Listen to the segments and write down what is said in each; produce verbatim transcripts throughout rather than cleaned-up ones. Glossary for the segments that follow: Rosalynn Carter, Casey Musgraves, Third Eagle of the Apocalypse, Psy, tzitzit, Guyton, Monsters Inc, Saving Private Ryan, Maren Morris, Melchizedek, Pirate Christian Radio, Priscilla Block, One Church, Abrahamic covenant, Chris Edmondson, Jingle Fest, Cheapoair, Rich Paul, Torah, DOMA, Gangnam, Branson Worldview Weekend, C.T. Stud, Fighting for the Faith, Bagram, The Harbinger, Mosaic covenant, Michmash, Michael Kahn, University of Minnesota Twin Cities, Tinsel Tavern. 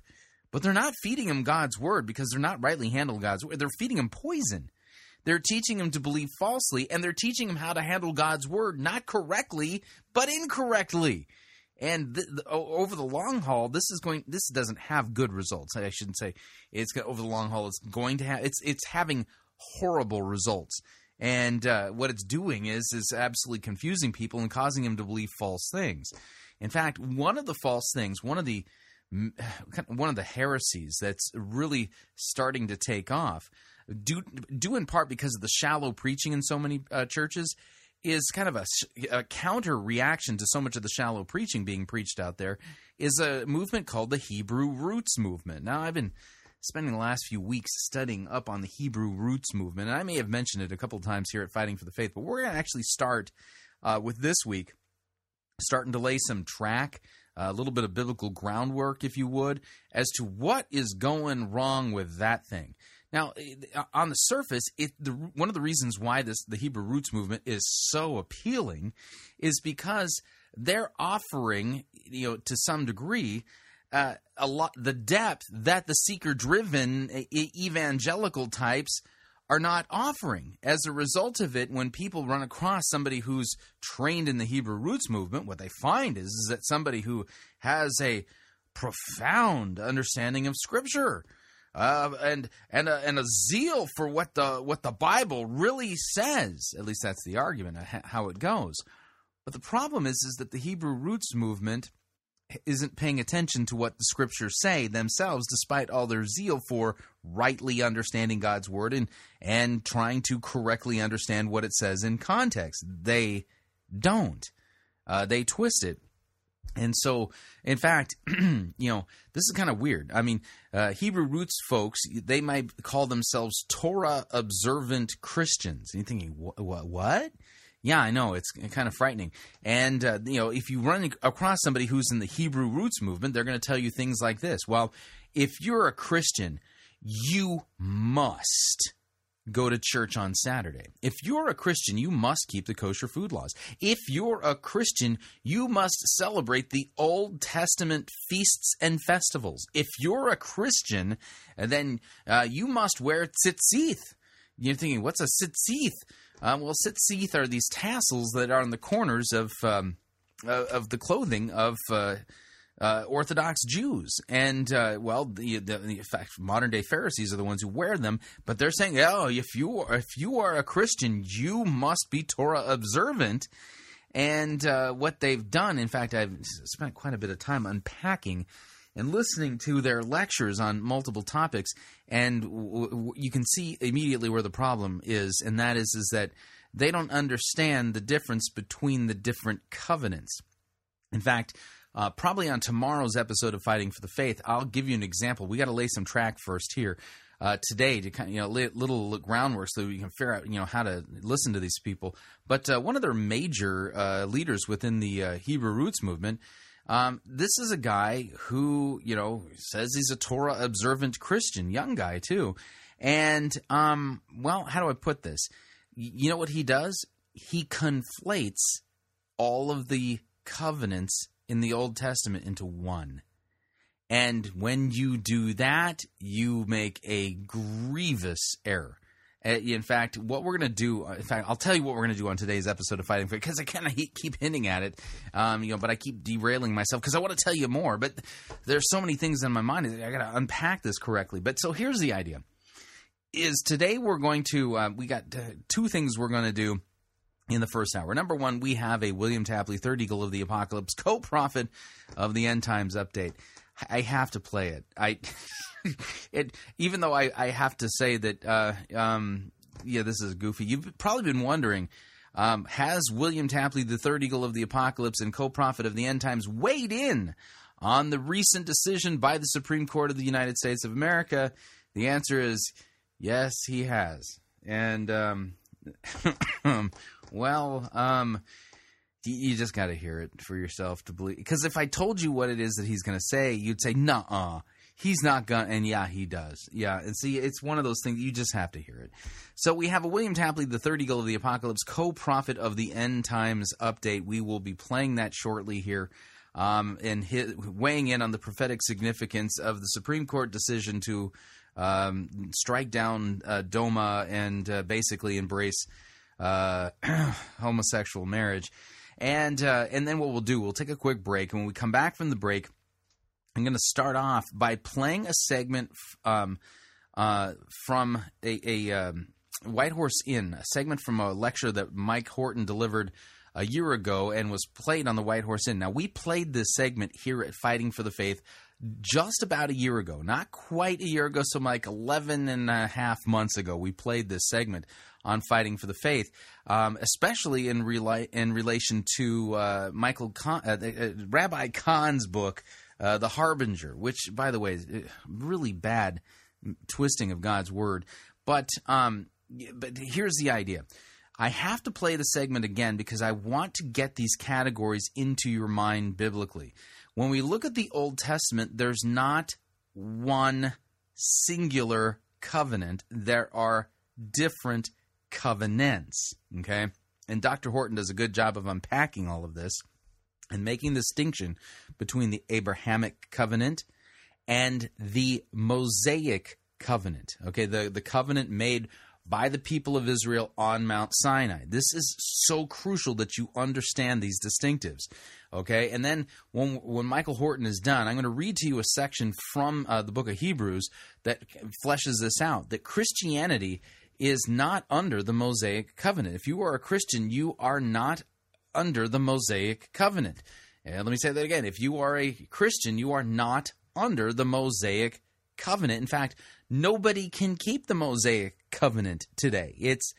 but they're not feeding them God's Word because they're not rightly handling God's Word. They're feeding them poison. They're teaching them to believe falsely, and they're teaching them how to handle God's Word not correctly, but incorrectly. And th- th- over the long haul, this is going. This doesn't have good results. I shouldn't say it's over the long haul. It's going to have. It's it's having horrible results. And uh, what it's doing is is absolutely confusing people and causing them to believe false things. In fact, one of the false things, one of the one of the heresies that's really starting to take off, due, due in part because of the shallow preaching in so many uh, churches, is kind of a, a counter reaction to so much of the shallow preaching being preached out there, is a movement called the Hebrew Roots Movement. Now, I've been spending the last few weeks studying up on the Hebrew Roots Movement, and I may have mentioned it a couple of times here at Fighting for the Faith, but we're going to actually start uh, with this week, starting to lay some track, a little bit of biblical groundwork, if you would, as to what is going wrong with that thing. Now, on the surface, it, the, one of the reasons why this the Hebrew Roots Movement is so appealing is because they're offering, you know, to some degree, uh, a lot the depth that the seeker-driven evangelical types are not offering. As a result of it, when people run across somebody who's trained in the Hebrew Roots Movement, what they find is, is that somebody who has a profound understanding of Scripture. Uh, and and a, and a zeal for what the what the Bible really says. At least that's the argument, how it goes. But the problem is, is that the Hebrew Roots Movement isn't paying attention to what the Scriptures say themselves, despite all their zeal for rightly understanding God's Word and and trying to correctly understand what it says in context. They don't. Uh, they twist it. And so, in fact, you know, this is kind of weird. I mean, uh, Hebrew Roots folks, they might call themselves Torah-observant Christians. And you're thinking, what? what? Yeah, I know. It's kind of frightening. And, uh, you know, if you run across somebody who's in the Hebrew Roots Movement, they're going to tell you things like this. Well, if you're a Christian, you must go to church on Saturday. If you're a Christian, you must keep the kosher food laws. If you're a Christian, you must celebrate the Old Testament feasts and festivals. If you're a Christian, then uh, you must wear tzitzit. You're thinking, what's a tzitzit? Uh, well, tzitzit are these tassels that are on the corners of um, of the clothing of uh, Uh, Orthodox Jews, and uh, well, the, the, in fact, modern-day Pharisees are the ones who wear them. But they're saying, "Oh, if you are, if you are a Christian, you must be Torah observant." And uh, what they've done, in fact, I've spent quite a bit of time unpacking, and listening to their lectures on multiple topics, and w- w- you can see immediately where the problem is, and that is, is that they don't understand the difference between the different covenants. In fact, uh, probably on tomorrow's episode of Fighting for the Faith, I'll give you an example. We got to lay some track first here uh, today to kind of, you know, lay a little groundwork so that we can figure out, you know, how to listen to these people. But uh, one of their major uh, leaders within the uh, Hebrew Roots Movement. Um, this is a guy who, you know, says he's a Torah-observant Christian, young guy too. And, um, well, how do I put this? You know what he does? He conflates all of the covenants in the Old Testament into one. And when you do that, you make a grievous error. In fact, what we're going to do, in fact, I'll tell you what we're going to do on today's episode of Fighting for, because I kind of keep hinting at it, um, you know, but I keep derailing myself because I want to tell you more. But there's so many things in my mind. I got to unpack this correctly. But so here's the idea is today we're going to, uh, we got two things we're going to do in the first hour. Number one, we have a William Tapley, Third Eagle of the Apocalypse, co-prophet of the End Times update. I have to play it. I it even though I, I have to say that uh, um, yeah, this is goofy. You've probably been wondering, um, has William Tapley, the Third Eagle of the Apocalypse and co-prophet of the End Times, weighed in on the recent decision by the Supreme Court of the United States of America? The answer is yes, he has. And um, well, um, you just got to hear it for yourself to believe. Because if I told you what it is that he's going to say, you'd say, nuh-uh, he's not going to. And yeah, he does. Yeah, and see, it's one of those things. You just have to hear it. So we have a William Tapley, the Third Eagle of the Apocalypse, co-prophet of the End Times update. We will be playing that shortly here. Um, and his, weighing in on the prophetic significance of the Supreme Court decision to um, strike down uh, DOMA and uh, basically embrace uh, homosexual marriage. And uh, and then what we'll do, we'll take a quick break. And when we come back from the break, I'm going to start off by playing a segment um, uh, from a, a um, White Horse Inn, a segment from a lecture that Mike Horton delivered a year ago and was played on the White Horse Inn. Now, we played this segment here at Fighting for the Faith just about a year ago, not quite a year ago, so like eleven and a half months ago, we played this segment on Fighting for the Faith, um, especially in rela- in relation to uh, Michael Kahn, uh, uh, Rabbi Kahn's book, uh, The Harbinger, which, by the way, is really bad twisting of God's word. But um, but here's the idea. I have to play the segment again because I want to get these categories into your mind biblically. When we look at the Old Testament, there's not one singular covenant. There are different covenants, okay? And Doctor Horton does a good job of unpacking all of this and making the distinction between the Abrahamic covenant and the Mosaic covenant, okay? The, the covenant made by the people of Israel on Mount Sinai. This is so crucial that you understand these distinctives, okay? And then when, when Michael Horton is done, I'm going to read to you a section from uh, the book of Hebrews that fleshes this out, that Christianity is not under the Mosaic covenant. If you are a Christian, you are not under the Mosaic covenant. And let me say that again. If you are a Christian, you are not under the Mosaic covenant. In fact, nobody can keep the Mosaic covenant today. It's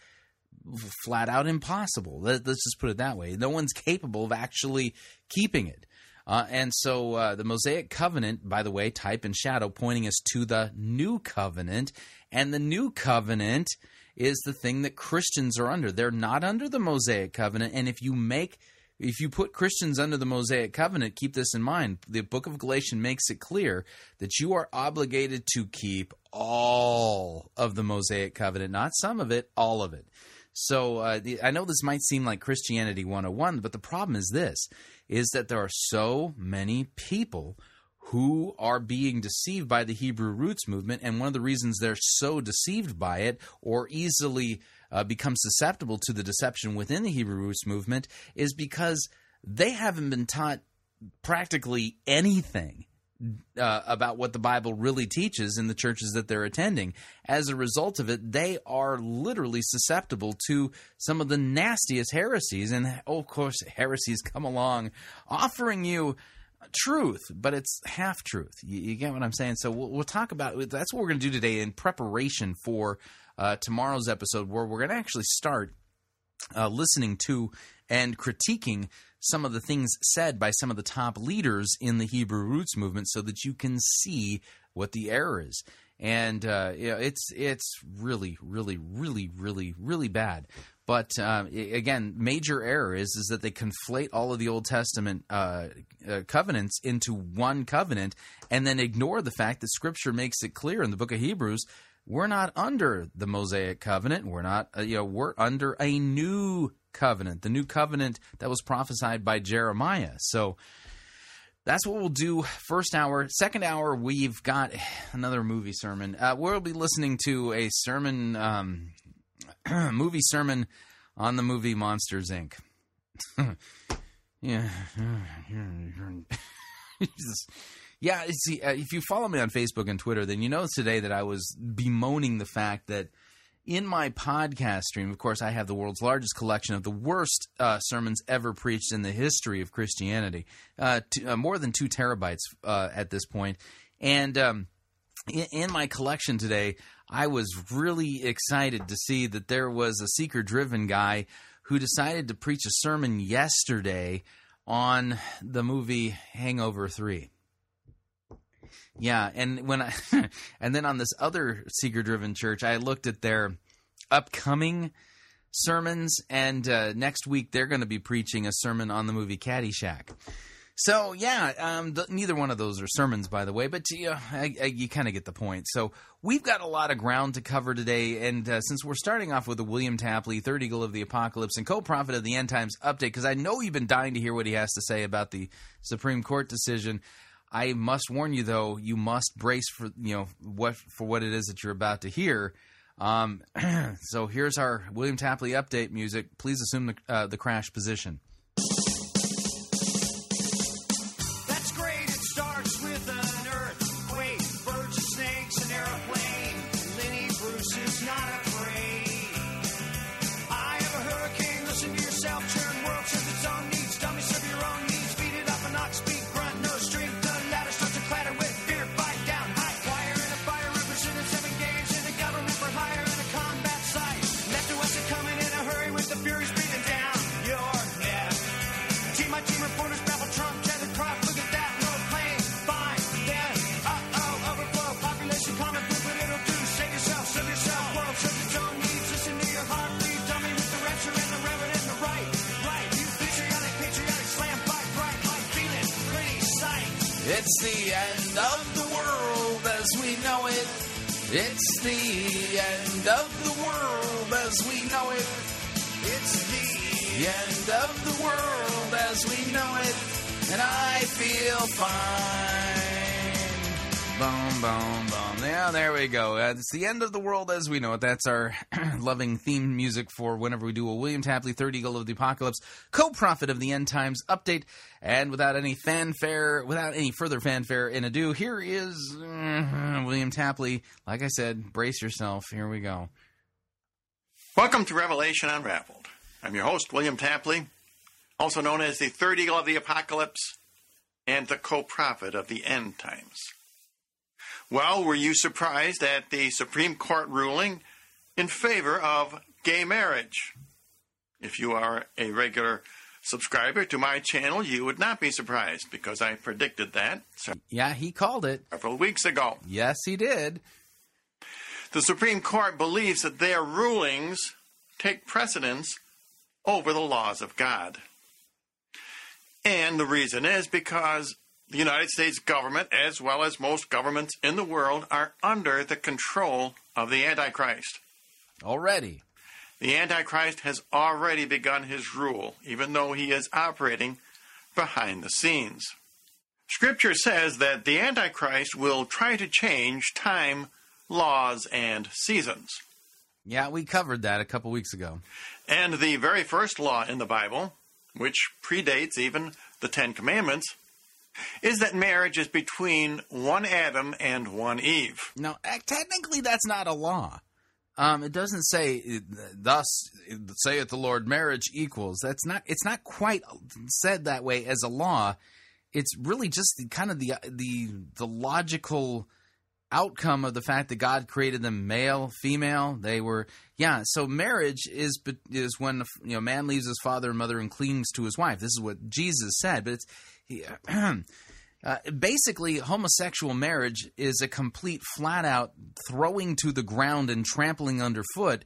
flat out impossible. Let's just put it that way. No one's capable of actually keeping it. Uh, and so uh, the Mosaic covenant, by the way, type and shadow, pointing us to the new covenant. And the new covenant is the thing that Christians are under. They're not under the Mosaic covenant. And if you make, if you put Christians under the Mosaic covenant, keep this in mind. The book of Galatians makes it clear that you are obligated to keep all of the Mosaic covenant, not some of it, all of it. So uh, the, I know this might seem like Christianity one oh one, but the problem is this, is that there are so many people who are being deceived by the Hebrew Roots Movement, and one of the reasons they're so deceived by it or easily uh, become susceptible to the deception within the Hebrew Roots Movement is because they haven't been taught practically anything Uh, about what the Bible really teaches in the churches that they're attending. As a result of it, they are literally susceptible to some of the nastiest heresies. And, oh, of course, heresies come along offering you truth, but it's half truth. You, you get what I'm saying? So we'll, we'll talk about it. That's what we're going to do today in preparation for uh, tomorrow's episode, where we're going to actually start uh, listening to and critiquing some of the things said by some of the top leaders in the Hebrew Roots Movement, so that you can see what the error is. And uh, you know, it's it's really, really, really, really, really bad. But uh, again, major error is is that they conflate all of the Old Testament uh, uh, covenants into one covenant, and then ignore the fact that Scripture makes it clear in the book of Hebrews, we're not under the Mosaic covenant. We're not, uh, you know, we're under a new covenant, the new covenant that was prophesied by Jeremiah. So that's what we'll do first hour. Second hour, we've got another movie sermon. Uh, we'll be listening to a sermon... Um, movie sermon on the movie Monsters Incorporated. yeah, yeah. See, if you follow me on Facebook and Twitter, then you know today that I was bemoaning the fact that in my podcast stream, of course, I have the world's largest collection of the worst uh, sermons ever preached in the history of Christianity, uh, to, uh, more than two terabytes uh, at this point, and um, in, in my collection today, I was really excited to see that there was a seeker-driven guy who decided to preach a sermon yesterday on the movie Hangover three. Yeah, and when I and then on this other seeker-driven church, I looked at their upcoming sermons, and uh, next week they're going to be preaching a sermon on the movie Caddyshack. So, yeah, um, th- neither one of those are sermons, by the way, but to, uh, I, I, you kind of get the point. So we've got a lot of ground to cover today, and uh, since we're starting off with the William Tapley, Third Eagle of the Apocalypse, and co-prophet of the End Times update, because I know you've been dying to hear what he has to say about the Supreme Court decision. I must warn you, though, you must brace for you know what for what it is that you're about to hear. Um, so here's our William Tapley update music. Please assume the, uh, the crash position. It's the end of the world as we know it. It's the end of the world as we know it. It's the end of the world as we know it. And I feel fine. Boom, boom, boom. Yeah, there we go. Uh, it's the end of the world as we know it. That's our loving theme music for whenever we do a William Tapley, Third Eagle of the Apocalypse, co-prophet of the End Times update. And without any fanfare, without any further fanfare and ado, here is uh, William Tapley. Like I said, brace yourself. Here we go. Welcome to Revelation Unraveled. I'm your host, William Tapley, also known as the Third Eagle of the Apocalypse and the co-prophet of the End Times. Well, were you surprised at the Supreme Court ruling in favor of gay marriage? If you are a regular subscriber to my channel, you would not be surprised, because I predicted that. Yeah, he called it several weeks ago. Yes, he did. The Supreme Court believes that their rulings take precedence over the laws of God. And the reason is because the United States government, as well as most governments in the world, are under the control of the Antichrist. Already. The Antichrist has already begun his rule, even though he is operating behind the scenes. Scripture says that the Antichrist will try to change time, laws, and seasons. Yeah, we covered that a couple weeks ago. And the very first law in the Bible, which predates even the Ten Commandments, is that marriage is between one Adam and one Eve. Now, technically that's not a law. Um, it doesn't say, thus saith the Lord, marriage equals. That's not. It's not quite said that way as a law. it's really just the, kind of the the the logical outcome of the fact that God created them male, female. They were, yeah. So marriage is is when, you know, man leaves his father and mother and clings to his wife. This is what Jesus said. But it's he, uh, basically homosexual marriage is a complete, flat out throwing to the ground and trampling underfoot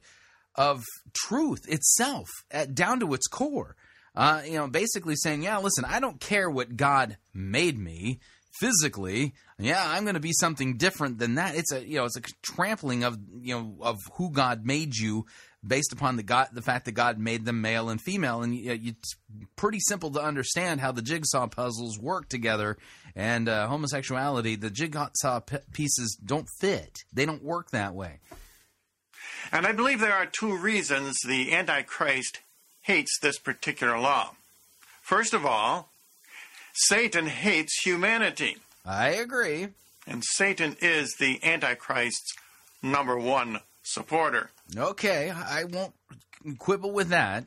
of truth itself, at, down to its core. Uh, you know, basically saying, yeah, listen, I don't care what God made me physically. Yeah, I'm going to be something different than that. It's a, you know, it's a trampling of, you know, of who God made you based upon the God, the fact that God made them male and female. And you know, it's pretty simple to understand how the jigsaw puzzles work together, and uh, homosexuality, the jigsaw p- pieces don't fit. They don't work that way. And I believe there are two reasons the Antichrist hates this particular law. First of all, Satan hates humanity. I agree. And Satan is the Antichrist's number one supporter. Okay, I won't quibble with that.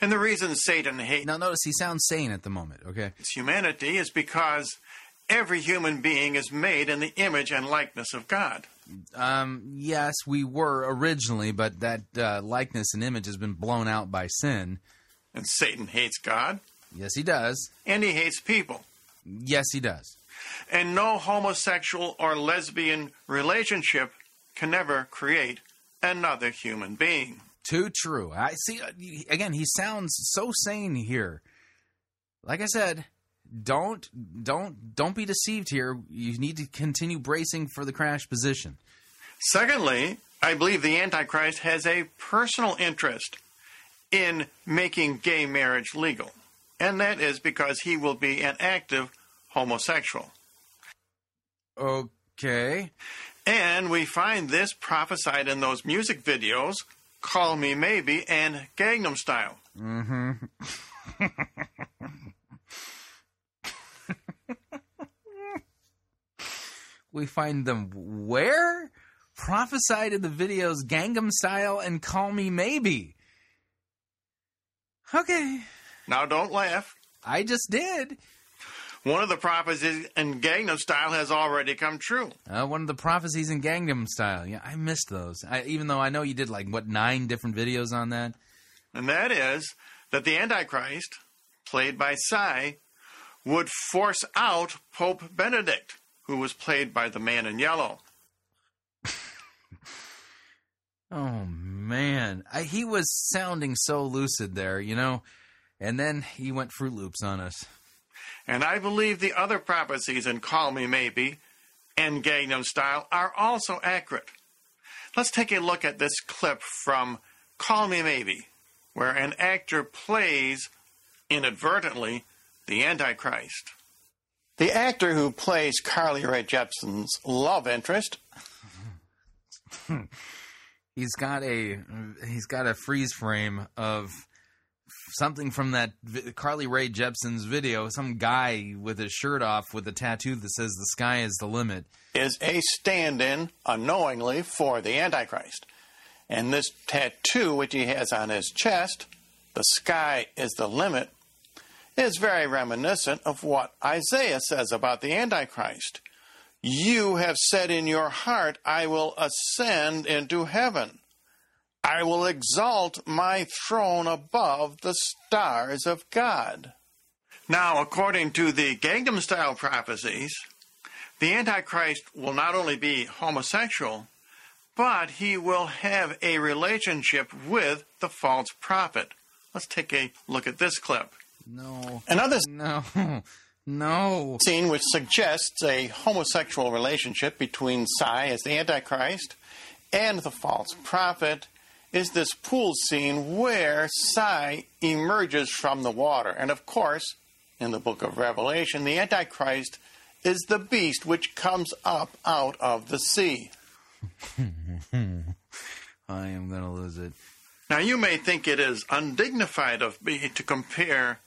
And the reason Satan hates... Now notice he sounds sane at the moment, okay? ...humanity is because every human being is made in the image and likeness of God. Um, yes, we were originally, but that uh, likeness and image has been blown out by sin. And Satan hates God? Yes, he does. And he hates people? Yes, he does. And no homosexual or lesbian relationship can ever create another human being. Too true. I see. Again, he sounds so sane here. Like I said... Don't don't don't be deceived here. You need to continue bracing for the crash position. Secondly, I believe the Antichrist has a personal interest in making gay marriage legal, and that is because he will be an active homosexual. Okay. And we find this prophesied in those music videos, Call Me Maybe and Gangnam Style. Mm-hmm. We find them where? Prophesied in the videos Gangnam Style and Call Me Maybe. Okay. Now don't laugh. I just did. One of the prophecies in Gangnam Style has already come true. Uh, one of the prophecies in Gangnam Style. Yeah, I missed those. I, even though I know you did like, what, nine different videos on that? And that is that the Antichrist, played by Psy, would force out Pope Benedict, who was played by the man in yellow. Oh, man. I, he was sounding so lucid there, you know. And then he went Fruit Loops on us. And I believe the other prophecies in Call Me Maybe and Gangnam Style are also accurate. Let's take a look at this clip from Call Me Maybe, where an actor plays, inadvertently, the Antichrist. The actor who plays Carly Rae Jepsen's love interest, he's got a he's got a freeze frame of something from that Carly Rae Jepsen's video. Some guy with his shirt off with a tattoo that says "The sky is the limit" is a stand-in, unknowingly, for the Antichrist. And this tattoo, which he has on his chest, "The sky is the limit," is very reminiscent of what Isaiah says about the Antichrist. You have said in your heart, I will ascend into heaven. I will exalt my throne above the stars of God. Now, according to the Gangnam Style prophecies, the Antichrist will not only be homosexual, but he will have a relationship with the false prophet. Let's take a look at this clip. No. Another no. no. scene which suggests a homosexual relationship between Psy as the Antichrist and the false prophet is this pool scene where Psy emerges from the water. And of course, in the book of Revelation, the Antichrist is the beast which comes up out of the sea. I am going to lose it. Now, you may think it is undignified of me to compare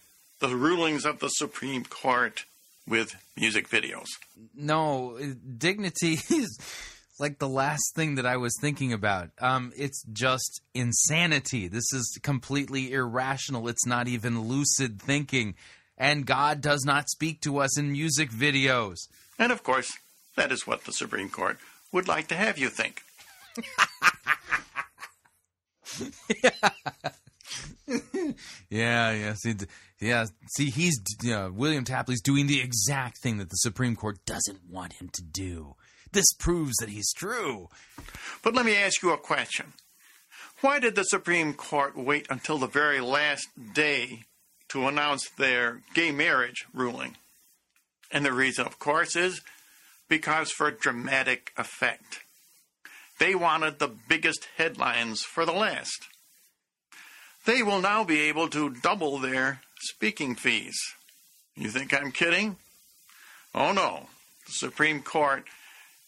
the rulings of the Supreme Court with music videos. No, dignity is like the last thing that I was thinking about. Um, it's just insanity. This is completely irrational. It's not even lucid thinking. and God does not speak to us in music videos. And, of course, that is what the Supreme Court would like to have you think. yeah. yeah, yeah, see, yeah. See, he's yeah, William Tapley's doing the exact thing that the Supreme Court doesn't want him to do. This proves that he's true. But let me ask you a question. Why did the Supreme Court wait until the very last day to announce their gay marriage ruling? And the reason, of course, is because for dramatic effect. They wanted the biggest headlines for the last. They will now be able to double their speaking fees. You think I'm kidding? Oh, no. The Supreme Court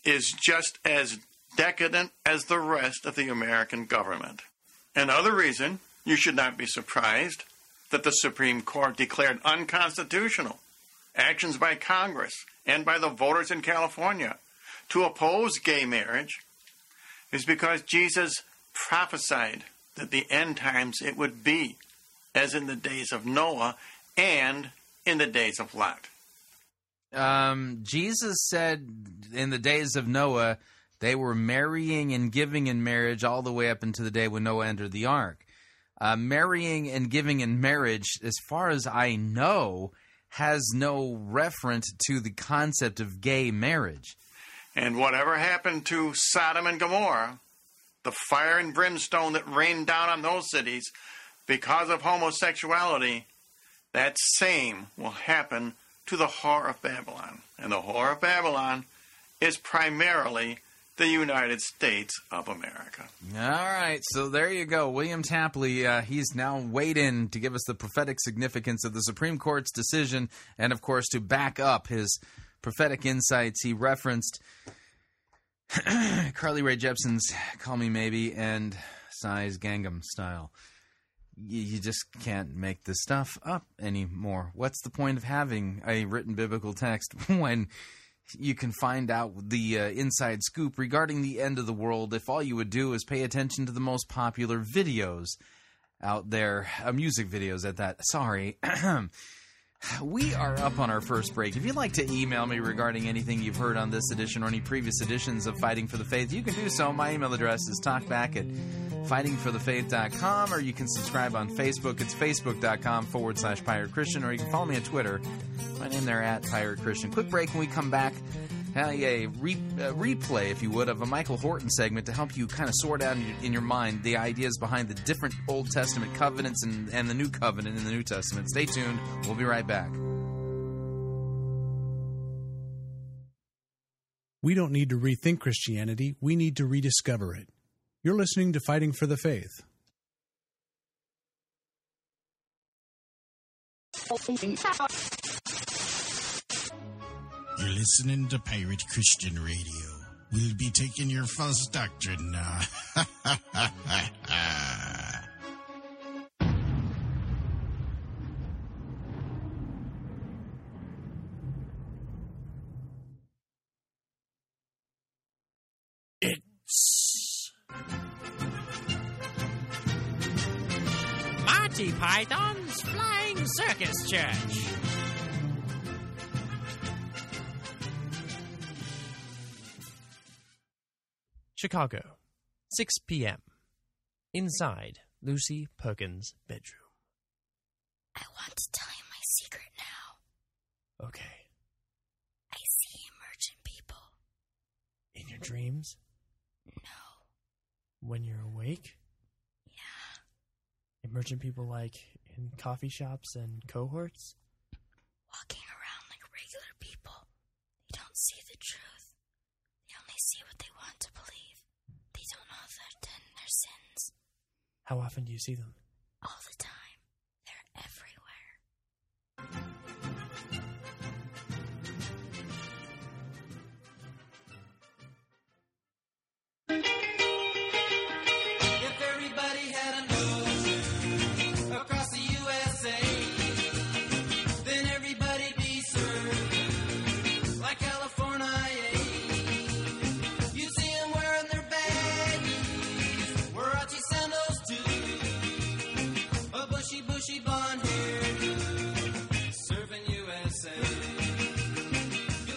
is just as decadent as the rest of the American government. Another reason you should not be surprised that the Supreme Court declared unconstitutional actions by Congress and by the voters in California to oppose gay marriage is because Jesus prophesied that the end times it would be, as in the days of Noah and in the days of Lot. Um, Jesus said in the days of Noah, they were marrying and giving in marriage all the way up into the day when Noah entered the ark. Uh, marrying and giving in marriage, as far as I know, has no reference to the concept of gay marriage. And whatever happened to Sodom and Gomorrah, the fire and brimstone that rained down on those cities because of homosexuality, that same will happen to the whore of Babylon. And the whore of Babylon is primarily the United States of America. All right, so there you go. William Tapley, uh, he's now weighed in to give us the prophetic significance of the Supreme Court's decision and, of course, to back up his prophetic insights. He referenced Carly Rae Jepsen's Call Me Maybe and Psy's Gangnam Style. You, you just can't make this stuff up anymore. What's the point of having a written biblical text when you can find out the uh, inside scoop regarding the end of the world if all you would do is pay attention to the most popular videos out there, uh, music videos at that. Sorry. We are up on our first break. If you'd like to email me regarding anything you've heard on this edition or any previous editions of Fighting for the Faith, you can do so. My email address is talkback at fighting for the faith dot com, or you can subscribe on Facebook. It's facebook dot com forward slash Pirate Christian, or you can follow me on Twitter. My name there at Pirate Christian. Quick break. When we come back, a re- uh, replay, if you would, of a Michael Horton segment to help you kind of sort out in your, in your mind the ideas behind the different Old Testament covenants and, and the new covenant in the New Testament. Stay tuned. We'll be right back. We don't need to rethink Christianity. We need to rediscover it. You're listening to Fighting for the Faith. You're listening to Pirate Christian Radio. We'll be taking your false doctrine now. It's Monty Python's Flying Circus Church. Chicago, six p.m. Inside Lucy Perkins' bedroom. I want to tell you my secret now. Okay. I see emergent people. In your dreams? No. When you're awake? Yeah. Emergent people like in coffee shops and cohorts? Walking around like regular people. They don't see the truth. They only see what they want to believe. Don't know if they're done their sins. How often do you see them? All the time. They're everywhere. If everybody had a nose across the U S A, then everybody'd be served like California.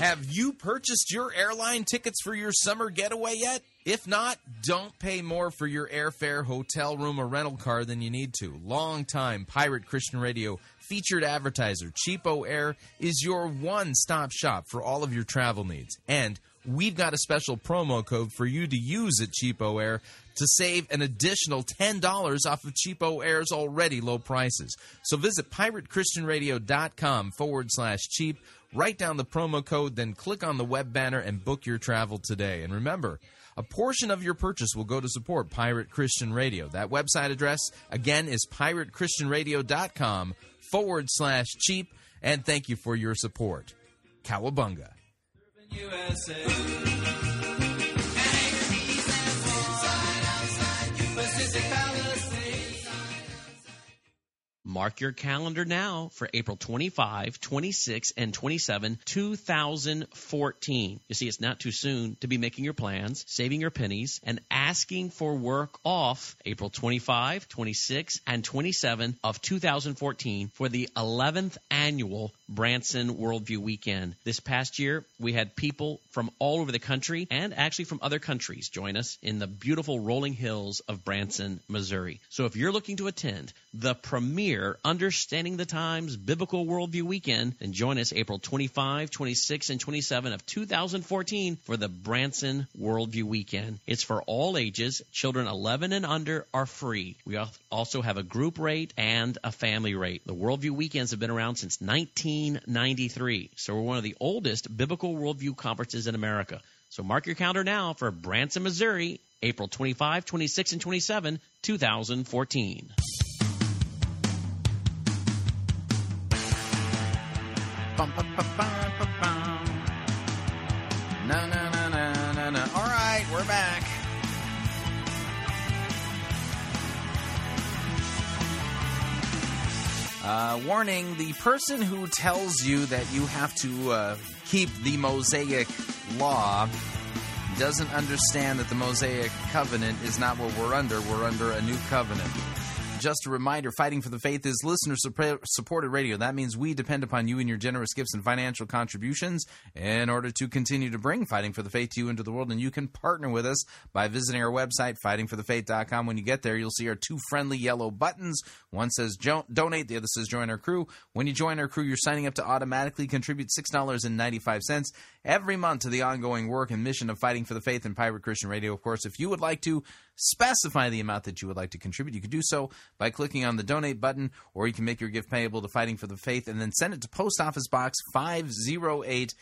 Have you purchased your airline tickets for your summer getaway yet? If not, don't pay more for your airfare, hotel room, or rental car than you need to. Longtime Pirate Christian Radio featured advertiser Cheapoair is your one-stop shop for all of your travel needs. And we've got a special promo code for you to use at Cheapoair to save an additional ten dollars off of Cheapoair's already low prices. So visit piratechristianradio.com forward slash cheap, write down the promo code, then click on the web banner and book your travel today. And remember, a portion of your purchase will go to support Pirate Christian Radio. That website address, again, is piratechristianradio.com forward slash cheap. And thank you for your support. Cowabunga. U S A. Mark your calendar now for April twenty-fifth, twenty-sixth, and twenty-seventh, twenty fourteen. You see, it's not too soon to be making your plans, saving your pennies, and asking for work off April twenty-fifth, twenty-sixth, and twenty-seventh of two thousand fourteen for the eleventh annual Branson Worldview Weekend. This past year, we had people from all over the country and actually from other countries join us in the beautiful rolling hills of Branson, Missouri. So if you're looking to attend the premier Understanding the Times Biblical Worldview Weekend, and join us April twenty-fifth, twenty-sixth, and twenty-seventh of two thousand fourteen for the Branson Worldview Weekend. It's for all ages. Children eleven and under are free. We also have a group rate and a family rate. The Worldview Weekends have been around since nineteen ninety-three, so we're one of the oldest biblical worldview conferences in America. So mark your calendar now for Branson, Missouri, April twenty-fifth, twenty-sixth, and twenty-seventh, two thousand fourteen. All right, we're back. Uh, warning, the person who tells you that you have to uh, keep the Mosaic law doesn't understand that the Mosaic covenant is not what we're under. We're under a new covenant. Just a reminder, Fighting for the Faith is listener-supported radio. That means we depend upon you and your generous gifts and financial contributions in order to continue to bring Fighting for the Faith to you into the world. And you can partner with us by visiting our website, fighting for the faith dot com. When you get there, you'll see our two friendly yellow buttons. One says donate, the other says join our crew. When you join our crew, you're signing up to automatically contribute six dollars and ninety-five cents every month to the ongoing work and mission of Fighting for the Faith and Pirate Christian Radio. Of course, if you would like to specify the amount that you would like to contribute, you can do so by clicking on the donate button, or you can make your gift payable to Fighting for the Faith and then send it to Post Office Box five oh eight,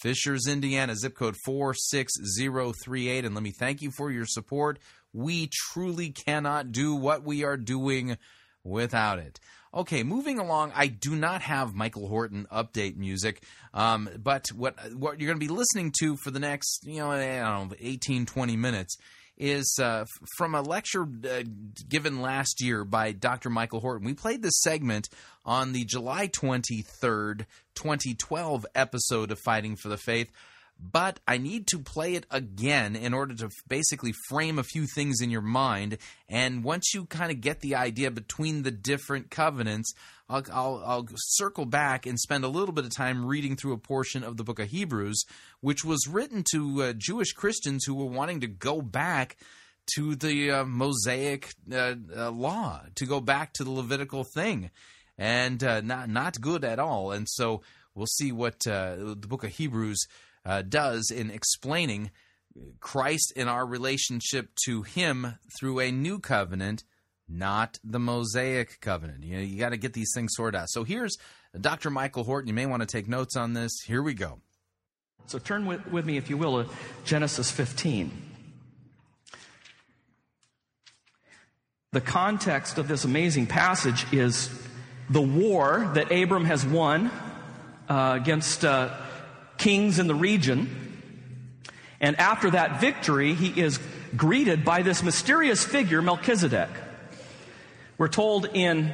Fishers, Indiana, zip code four six zero three eight. And let me thank you for your support. We truly cannot do what we are doing without it. Okay, moving along, I do not have Michael Horton update music, um, but what what you're going to be listening to for the next, you know, I don't know, eighteen, twenty minutes is uh, from a lecture uh, given last year by Doctor Michael Horton. We played this segment on the July twenty-third, twenty twelve episode of Fighting for the Faith, but I need to play it again in order to basically frame a few things in your mind. And once you kind of get the idea between the different covenants, I'll, I'll, I'll circle back and spend a little bit of time reading through a portion of the book of Hebrews, which was written to uh, Jewish Christians who were wanting to go back to the uh, Mosaic uh, uh, law, to go back to the Levitical thing, and uh, not, not good at all. And so we'll see what uh, the book of Hebrews Uh, does in explaining Christ in our relationship to him through a new covenant, not the Mosaic covenant. You know, you got to get these things sorted out. So here's Doctor Michael Horton. You may want to take notes on this. Here we go. So turn with, with me, if you will, to Genesis fifteen. The context of this amazing passage is the war that Abram has won uh, against Uh, kings in the region. And after that victory, he is greeted by this mysterious figure, Melchizedek. We're told in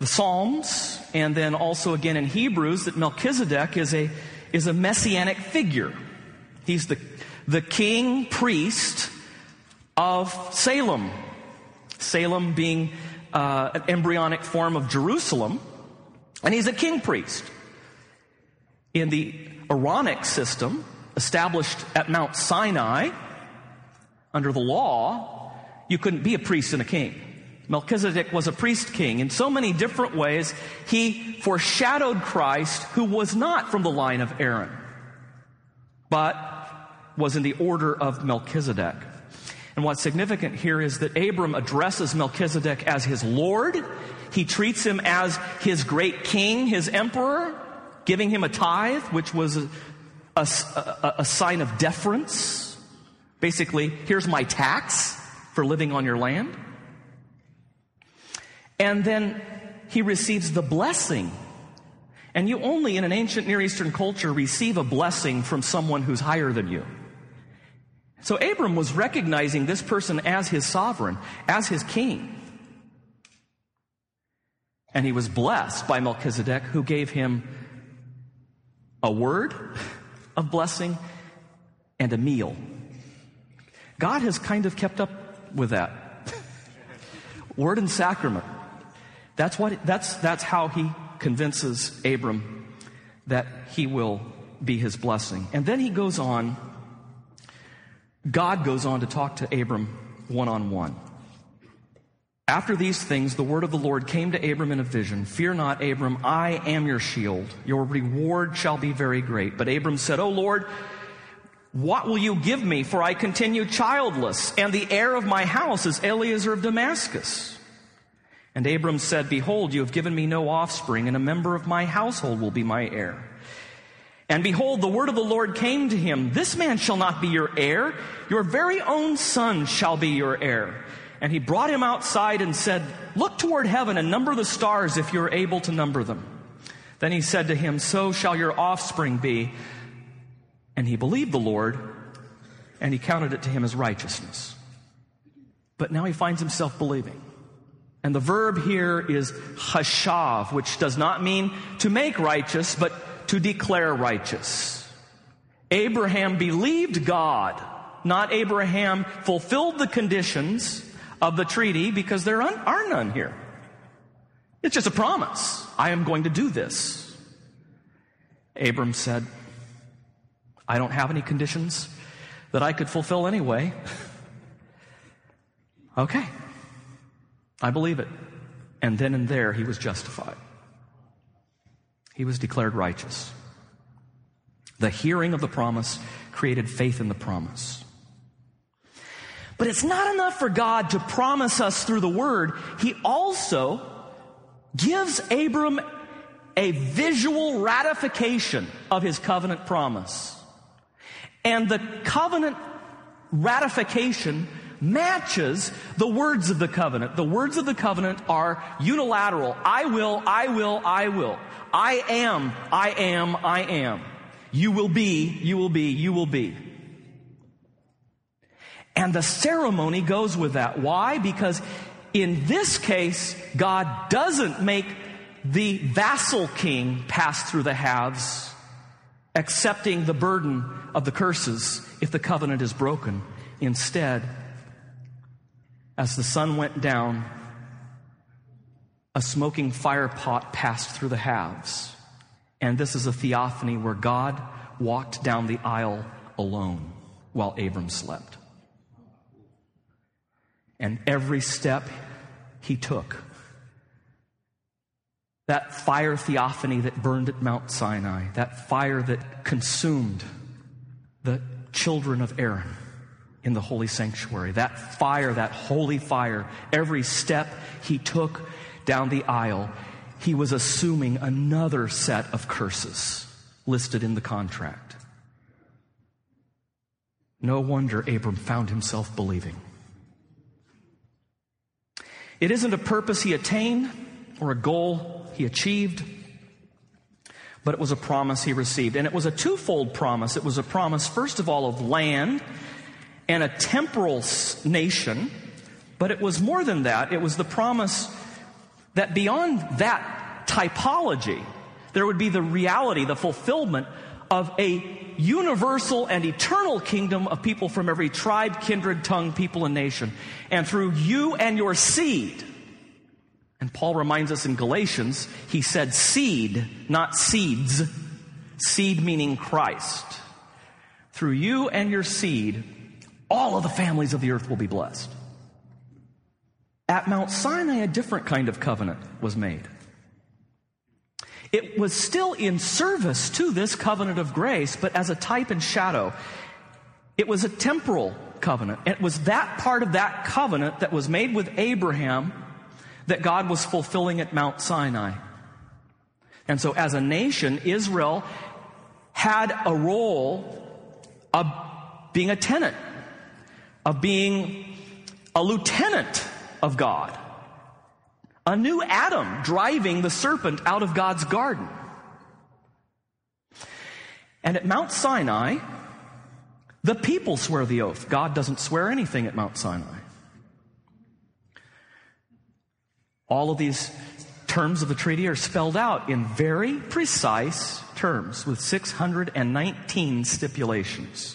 the Psalms and then also again in Hebrews that Melchizedek is a is a messianic figure. He's the the king priest of Salem. Salem being uh, an embryonic form of Jerusalem, and he's a king priest. In the Aaronic system established at Mount Sinai under the law, you couldn't be a priest and a king. Melchizedek was a priest king. In so many different ways, he foreshadowed Christ, who was not from the line of Aaron, but was in the order of Melchizedek. And what's significant here is that Abram addresses Melchizedek as his Lord. He treats him as his great king, his emperor, giving him a tithe, which was a, a, a, a sign of deference. Basically, here's my tax for living on your land. And then he receives the blessing. And you only in an ancient Near Eastern culture receive a blessing from someone who's higher than you. So Abram was recognizing this person as his sovereign, as his king. And he was blessed by Melchizedek, who gave him a word of blessing and a meal. God has kind of kept up with that. Word and sacrament. That's what that's that's how he convinces Abram that he will be his blessing. And then he goes on, God goes on to talk to Abram one-on-one. After these things, the word of the Lord came to Abram in a vision. Fear not, Abram, I am your shield. Your reward shall be very great. But Abram said, O Lord, what will you give me? For I continue childless, and the heir of my house is Eliezer of Damascus. And Abram said, Behold, you have given me no offspring, and a member of my household will be my heir. And behold, the word of the Lord came to him. This man shall not be your heir. Your very own son shall be your heir. And he brought him outside and said, Look toward heaven and number the stars if you're able to number them. Then he said to him, So shall your offspring be. And he believed the Lord, and he counted it to him as righteousness. But now he finds himself believing. And the verb here is chashav, which does not mean to make righteous, but to declare righteous. Abraham believed God, not Abraham fulfilled the conditions of the treaty, because there are none here. It's just a promise. I am going to do this. Abram said, I don't have any conditions that I could fulfill anyway. Okay. I believe it. And then and there he was justified. He was declared righteous. The hearing of the promise created faith in the promise. But it's not enough for God to promise us through the word. He also gives Abram a visual ratification of his covenant promise. And the covenant ratification matches the words of the covenant. The words of the covenant are unilateral. I will, I will, I will. I am, I am, I am. You will be, you will be, you will be. And the ceremony goes with that. Why? Because in this case, God doesn't make the vassal king pass through the halves, accepting the burden of the curses if the covenant is broken. Instead, as the sun went down, a smoking fire pot passed through the halves. And this is a theophany where God walked down the aisle alone while Abram slept. And every step he took, that fire theophany that burned at Mount Sinai, that fire that consumed the children of Aaron in the holy sanctuary, that fire, that holy fire, every step he took down the aisle, he was assuming another set of curses listed in the contract. No wonder Abram found himself believing. It isn't a purpose he attained or a goal he achieved, but it was a promise he received. And it was a twofold promise. It was a promise, first of all, of land and a temporal nation, but it was more than that. It was the promise that beyond that typology, there would be the reality, the fulfillment of a universal and eternal kingdom of people from every tribe, kindred, tongue, people, and nation. And through you and your seed, and Paul reminds us in Galatians, he said seed, not seeds, seed meaning Christ. Through you and your seed, all of the families of the earth will be blessed. At Mount Sinai, a different kind of covenant was made. It was still in service to this covenant of grace, but as a type and shadow. It was a temporal covenant. It was that part of that covenant that was made with Abraham that God was fulfilling at Mount Sinai. And so as a nation, Israel had a role of being a tenant, of being a lieutenant of God. A new Adam driving the serpent out of God's garden. And at Mount Sinai, the people swear the oath. God doesn't swear anything at Mount Sinai. All of these terms of the treaty are spelled out in very precise terms with six hundred nineteen stipulations.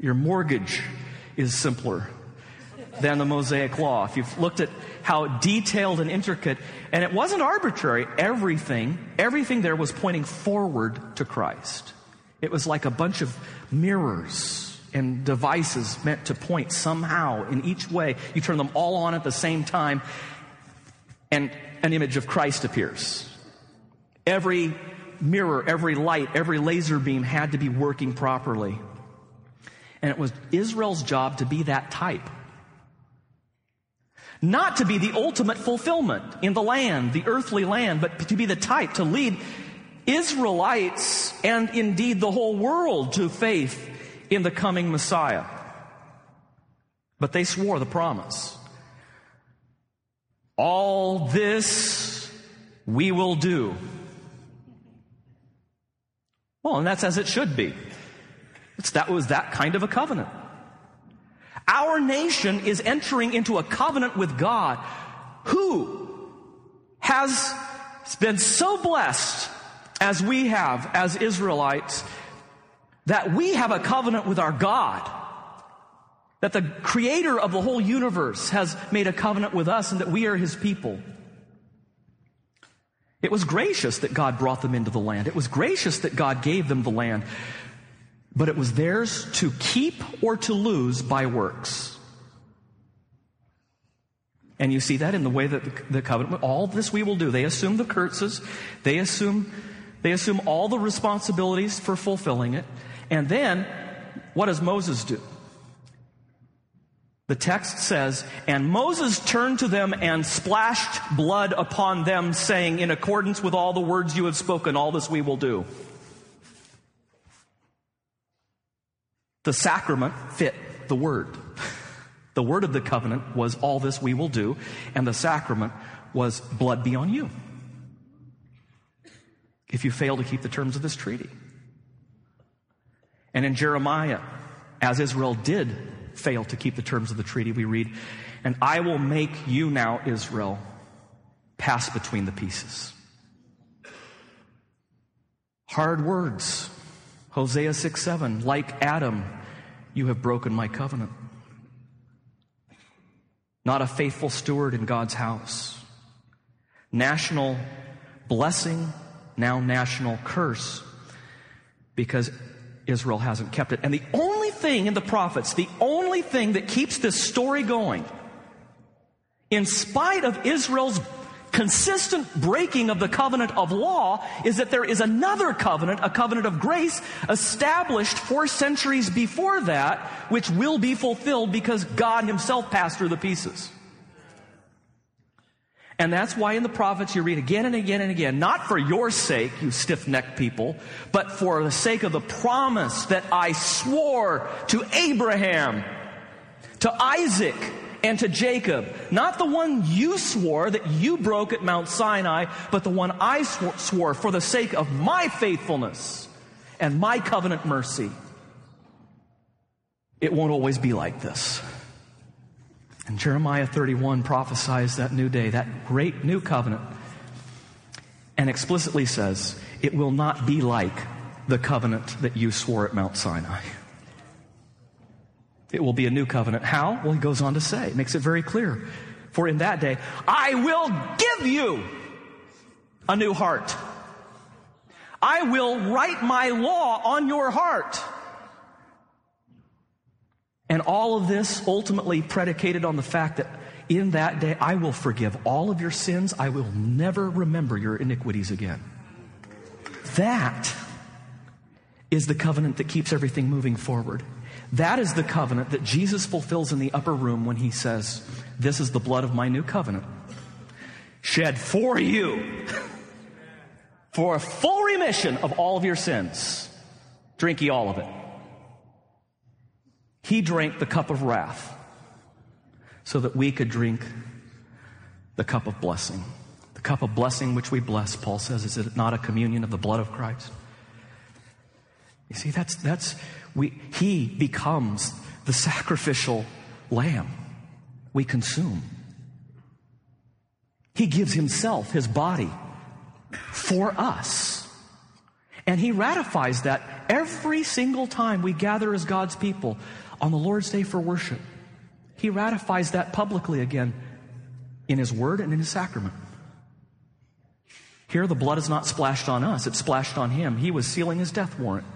Your mortgage is simpler than the Mosaic Law. If you've looked at how detailed and intricate, and it wasn't arbitrary, everything, everything there was pointing forward to Christ. It was like a bunch of mirrors and devices meant to point somehow in each way. You turn them all on at the same time, and an image of Christ appears. Every mirror, every light, every laser beam had to be working properly. And it was Israel's job to be that type. Not to be the ultimate fulfillment in the land, the earthly land, but to be the type to lead Israelites and indeed the whole world to faith in the coming Messiah. But they swore the promise. All this we will do. Well, and that's as it should be. It's, that was that kind of a covenant. Our nation is entering into a covenant with God who has been so blessed as we have as Israelites that we have a covenant with our God, that the creator of the whole universe has made a covenant with us and that we are his people. It was gracious that God brought them into the land. It was gracious that God gave them the land. But it was theirs to keep or to lose by works. And you see that in the way that the, the covenant, all this we will do. They assume the curses. They assume, they assume all the responsibilities for fulfilling it. And then, what does Moses do? The text says, and Moses turned to them and splashed blood upon them, saying, in accordance with all the words you have spoken, all this we will do. The sacrament fit the word. The word of the covenant was all this we will do, and the sacrament was blood be on you if you fail to keep the terms of this treaty. And in Jeremiah, as Israel did fail to keep the terms of the treaty, we read, and I will make you now, Israel, pass between the pieces. Hard words. Hosea six seven, like Adam, you have broken my covenant. Not a faithful steward in God's house. National blessing, now national curse, because Israel hasn't kept it. And the only thing in the prophets, the only thing that keeps this story going, in spite of Israel's consistent breaking of the covenant of law, is that there is another covenant, a covenant of grace established four centuries before that, which will be fulfilled because God himself passed through the pieces. And that's why in the prophets you read again and again and again, not for your sake, you stiff-necked people, but for the sake of the promise that I swore to Abraham, to Isaac, and to Jacob, not the one you swore that you broke at Mount Sinai, but the one I swore, swore for the sake of my faithfulness and my covenant mercy. It won't always be like this. And Jeremiah thirty-one prophesies that new day, that great new covenant, and explicitly says, it will not be like the covenant that you swore at Mount Sinai. It will be a new covenant. How? Well, he goes on to say, makes it very clear. For in that day, I will give you a new heart, I will write my law on your heart. And all of this ultimately predicated on the fact that in that day, I will forgive all of your sins. I will never remember your iniquities again. That is the covenant that keeps everything moving forward. That is the covenant that Jesus fulfills in the upper room when he says, this is the blood of my new covenant, shed for you for a full remission of all of your sins. Drink ye all of it. He drank the cup of wrath so that we could drink the cup of blessing. The cup of blessing which we bless, Paul says, is it not a communion of the blood of Christ? You see, that's that's we he becomes the sacrificial lamb we consume. He gives himself, his body, for us. And he ratifies that every single time we gather as God's people on the Lord's Day for worship. He ratifies that publicly again in his word and in his sacrament. Here the blood is not splashed on us, it's splashed on him. He was sealing his death warrant.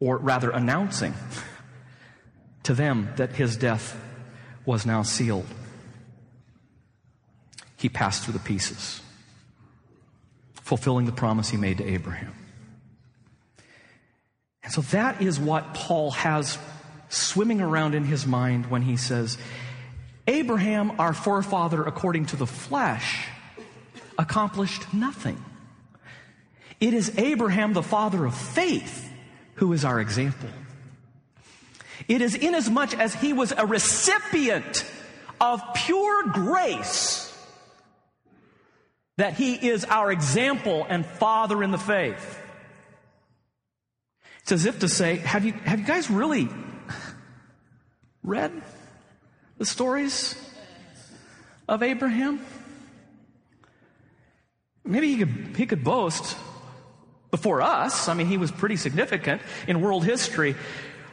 Or rather announcing to them that his death was now sealed. He passed through the pieces, fulfilling the promise he made to Abraham. And so that is what Paul has swimming around in his mind when he says, Abraham, our forefather, according to the flesh, accomplished nothing. It is Abraham, the father of faith, who is our example. It is inasmuch as he was a recipient of pure grace that he is our example and father in the faith. It's as if to say, have you, have you guys really read the stories of Abraham? Maybe he could, he could boast before us. I mean, he was pretty significant in world history,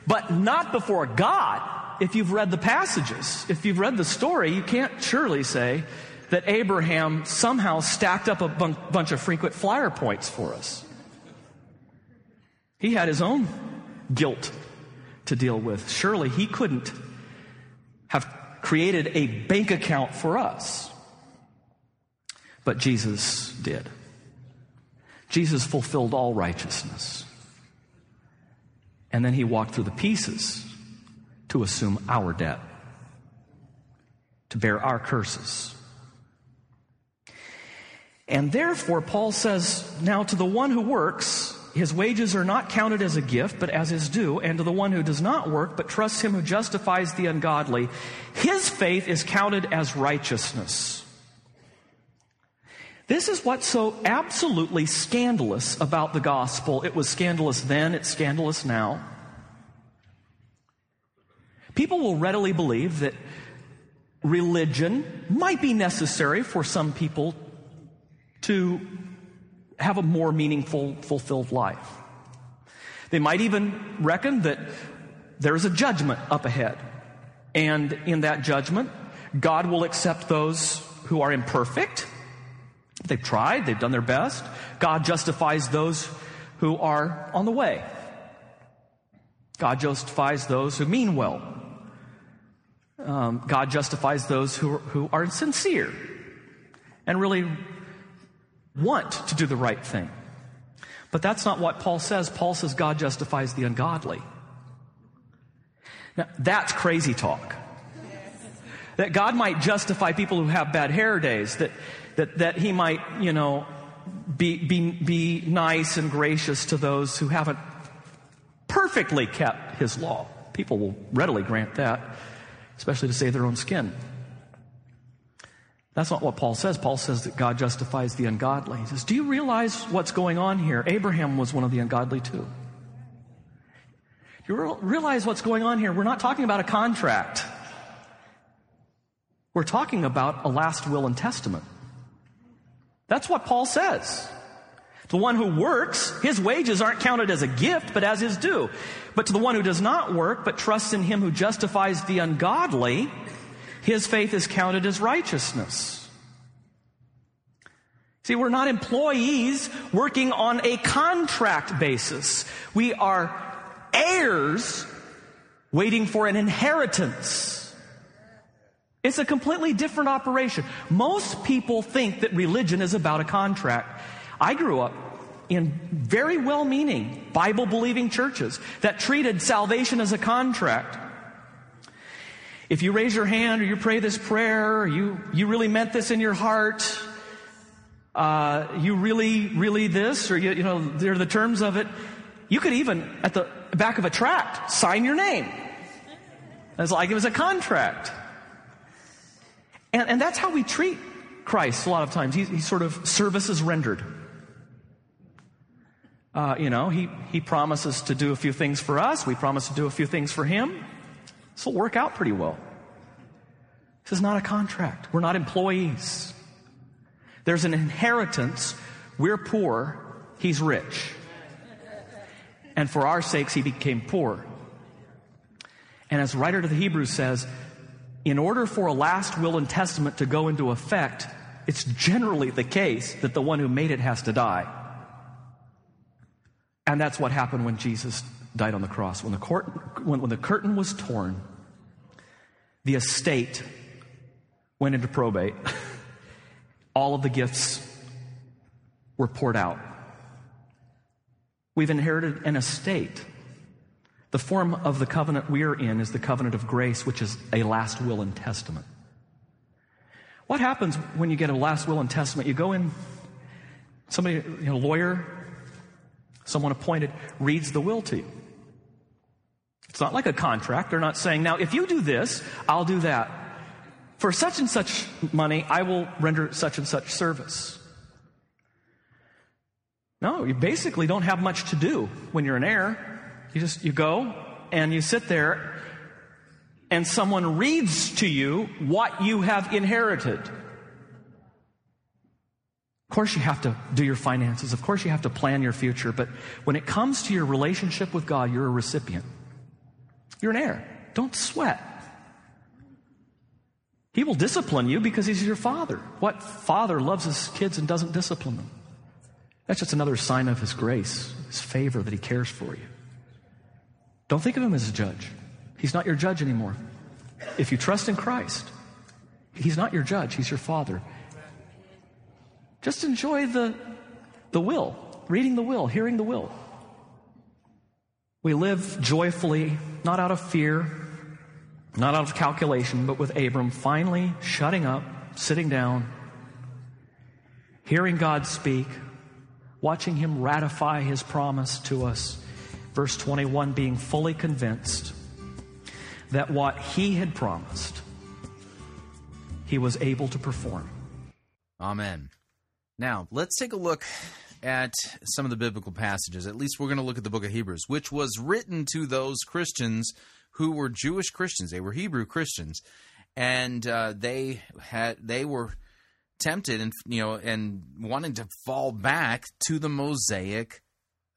but not before God. If you've read the passages, if you've read the story, you can't surely say that Abraham somehow stacked up a bun- bunch of frequent flyer points for us. He had his own guilt to deal with. Surely he couldn't have created a bank account for us. But Jesus did. Jesus fulfilled all righteousness. And then he walked through the pieces to assume our debt, to bear our curses. And therefore, Paul says, now to the one who works, his wages are not counted as a gift, but as his due. And to the one who does not work, but trusts him who justifies the ungodly, his faith is counted as righteousness. This is what's so absolutely scandalous about the gospel. It was scandalous then, it's scandalous now. People will readily believe that religion might be necessary for some people to have a more meaningful, fulfilled life. They might even reckon that there's a judgment up ahead. And in that judgment, God will accept those who are imperfect. They've tried, they've done their best. God justifies those who are on the way. God justifies those who mean well. Um, God justifies those who, who are sincere and really want to do the right thing. But that's not what Paul says. Paul says God justifies the ungodly. Now, that's crazy talk. That God might justify people who have bad hair days, that that that he might, you know, be be be nice and gracious to those who haven't perfectly kept his law. People will readily grant that, especially to save their own skin. That's not what Paul says. Paul says that God justifies the ungodly. He says, do you realize what's going on here? Abraham was one of the ungodly too. Do you realize what's going on here? We're not talking about a contract. We're talking about a last will and testament. That's what Paul says. The one who works, his wages aren't counted as a gift, but as his due. But to the one who does not work, but trusts in him who justifies the ungodly, his faith is counted as righteousness. See, we're not employees working on a contract basis. We are heirs waiting for an inheritance. It's a completely different operation. Most people think that religion is about a contract. I grew up in very well-meaning, Bible-believing churches that treated salvation as a contract. If you raise your hand or you pray this prayer, or you, you really meant this in your heart, uh, you really, really this, or, you, you know, there are the terms of it. You could even, at the back of a tract, sign your name. It's like it was a contract. And, and that's how we treat Christ a lot of times. He, he sort of services rendered. Uh, you know, he, he promises to do a few things for us. We promise to do a few things for him. This will work out pretty well. This is not a contract. We're not employees. There's an inheritance. We're poor. He's rich. And for our sakes, he became poor. And as the writer to the Hebrews says, in order for a last will and testament to go into effect, it's generally the case that the one who made it has to die. And that's what happened when Jesus died on the cross. When the, court, when, when the curtain was torn, the estate went into probate. All of the gifts were poured out. We've inherited an estate. The form of the covenant we are in is the covenant of grace, which is a last will and testament. What happens when you get a last will and testament? You go in, somebody, you know, a lawyer, someone appointed, reads the will to you. It's not like a contract. They're not saying, now, if you do this, I'll do that. For such and such money, I will render such and such service. No, you basically don't have much to do when you're an heir. You just, you go and you sit there and someone reads to you what you have inherited. Of course you have to do your finances. Of course you have to plan your future. But when it comes to your relationship with God, you're a recipient. You're an heir. Don't sweat. He will discipline you because he's your father. What father loves his kids and doesn't discipline them? That's just another sign of his grace, his favor, that he cares for you. Don't think of him as a judge. He's not your judge anymore. If you trust in Christ, he's not your judge. He's your father. Just enjoy the, the will, reading the will, hearing the will. We live joyfully, not out of fear, not out of calculation, but with Abram finally shutting up, sitting down, hearing God speak, watching him ratify his promise to us. Verse twenty-one, being fully convinced that what he had promised, he was able to perform. Amen. Now, let's take a look at some of the biblical passages. At least we're going to look at the book of Hebrews, which was written to those Christians who were Jewish Christians. They were Hebrew Christians, and uh, they had they were tempted and you know and wanting to fall back to the Mosaic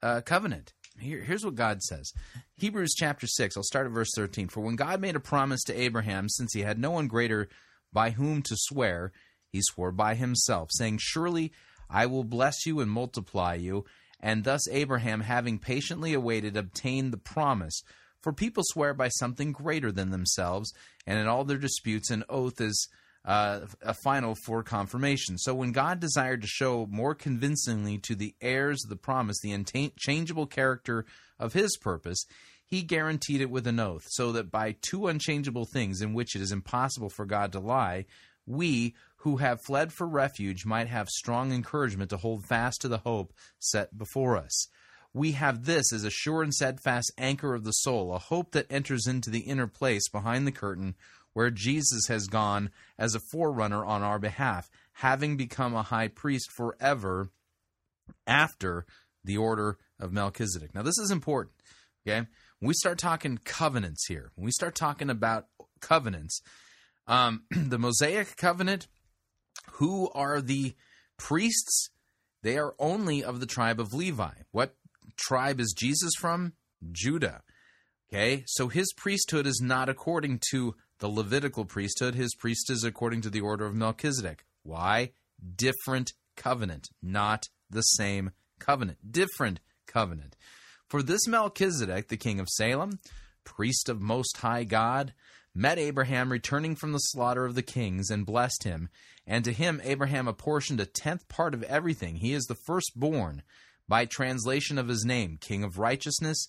uh, covenant. Here, here's what God says. Hebrews chapter six, I'll start at verse thirteen. For when God made a promise to Abraham, since he had no one greater by whom to swear, he swore by himself, saying, surely I will bless you and multiply you. And thus Abraham, having patiently awaited, obtained the promise. For people swear by something greater than themselves, and in all their disputes an oath is uh, a final for confirmation. So when God desired to show more convincingly to the heirs of the promise the unchangeable character of his purpose, he guaranteed it with an oath, so that by two unchangeable things in which it is impossible for God to lie, we who have fled for refuge might have strong encouragement to hold fast to the hope set before us. We have this as a sure and steadfast anchor of the soul, a hope that enters into the inner place behind the curtain where Jesus has gone as a forerunner on our behalf, having become a high priest forever after the order of Melchizedek. Now, this is important, okay? When we start talking covenants here, when we start talking about covenants, um, the Mosaic covenant, who are the priests? They are only of the tribe of Levi. What tribe is Jesus from? Judah. Okay, so his priesthood is not according to the Levitical priesthood. His priesthood is according to the order of Melchizedek. Why? Different covenant, not the same covenant, different covenant. For this Melchizedek, the king of Salem, priest of Most High God, met Abraham returning from the slaughter of the kings and blessed him. And to him Abraham apportioned a tenth part of everything. He is the firstborn by translation of his name, king of righteousness,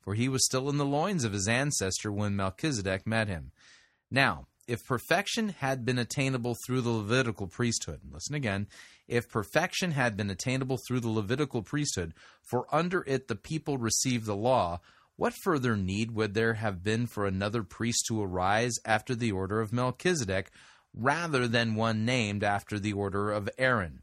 for he was still in the loins of his ancestor when Melchizedek met him. Now, if perfection had been attainable through the Levitical priesthood, listen again, if perfection had been attainable through the Levitical priesthood, for under it the people received the law, what further need would there have been for another priest to arise after the order of Melchizedek, rather than one named after the order of Aaron?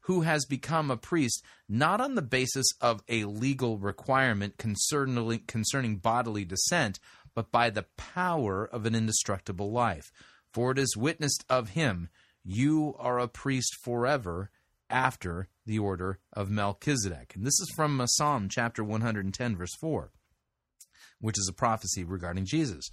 who has become a priest not on the basis of a legal requirement concerning bodily descent, but by the power of an indestructible life. For it is witnessed of him, you are a priest forever after the order of Melchizedek. And this is from Psalm chapter one hundred ten, verse four, which is a prophecy regarding Jesus.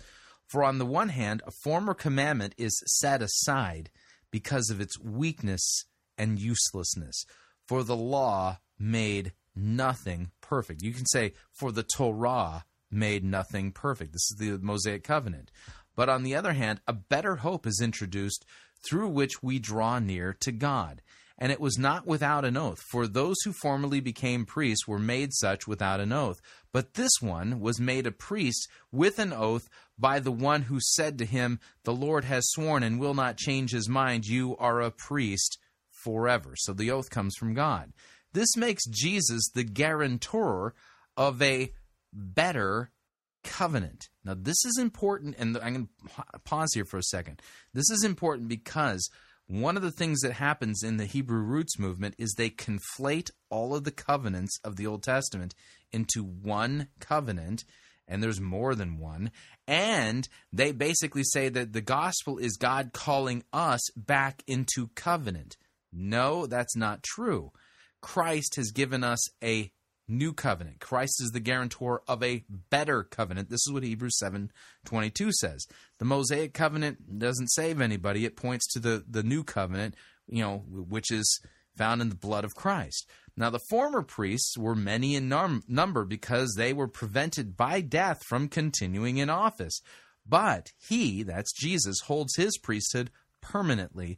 For on the one hand, a former commandment is set aside because of its weakness and uselessness. For the law made nothing perfect. You can say, for the Torah made nothing perfect. This is the Mosaic covenant. But on the other hand, a better hope is introduced through which we draw near to God. And it was not without an oath, for those who formerly became priests were made such without an oath. But this one was made a priest with an oath by the one who said to him, the Lord has sworn and will not change his mind, you are a priest forever. So the oath comes from God. This makes Jesus the guarantor of a better covenant. Now, this is important, and I'm going to pause here for a second. This is important because one of the things that happens in the Hebrew Roots Movement is they conflate all of the covenants of the Old Testament into one covenant, and there's more than one, and they basically say that the gospel is God calling us back into covenant. No, that's not true. Christ has given us a new covenant. Christ is the guarantor of a better covenant. This is what Hebrews seven twenty-two says. The Mosaic covenant doesn't save anybody. It points to the, the new covenant, you know, which is found in the blood of Christ. Now, the former priests were many in num- number because they were prevented by death from continuing in office. But he, that's Jesus, holds his priesthood permanently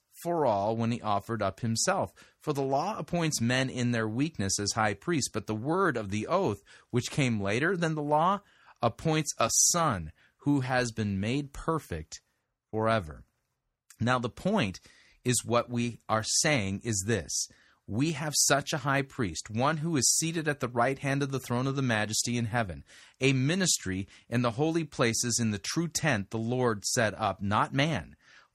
for all when he offered up himself. For the law appoints men in their weakness as high priests, but the word of the oath, which came later than the law, appoints a son who has been made perfect forever. Now the point is what we are saying is this. we have such a high priest, one who is seated at the right hand of the throne of the majesty in heaven, a ministry in the holy places in the true tent the Lord set up, not man.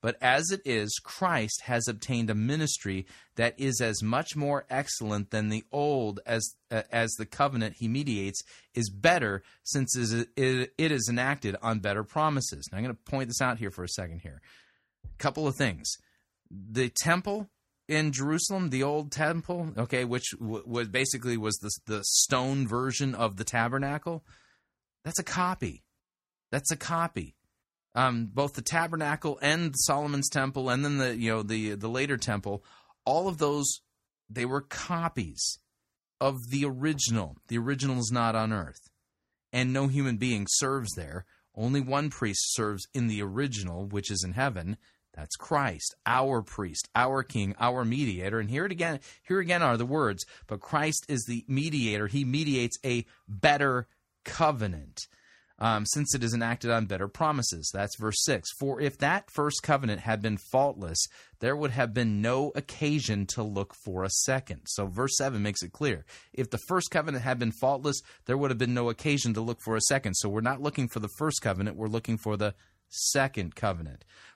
But as it is, Christ has obtained a ministry that is as much more excellent than the old as uh, as the covenant he mediates is better, since it is enacted on better promises. Now, I'm going to point this out here for a second here. A couple of things. The temple in Jerusalem, the old temple, okay, which w- was basically was the, the stone version of the tabernacle, that's a copy. That's a copy. Um, both the tabernacle and Solomon's temple, and then the you know the the later temple, all of those, they were copies of the original. The original is not on earth, and no human being serves there. Only one priest serves in the original, which is in heaven. That's Christ, our priest, our king, our mediator. And here it again. Here again are the words. But Christ is the mediator. He mediates a better covenant. Um, since it is enacted on better promises. That's verse six. For if that first covenant had been faultless, there would have been no occasion to look for a second. So verse seven makes it clear. If the first covenant had been faultless, there would have been no occasion to look for a second. So we're not looking for the first covenant. We're looking for the second covenant.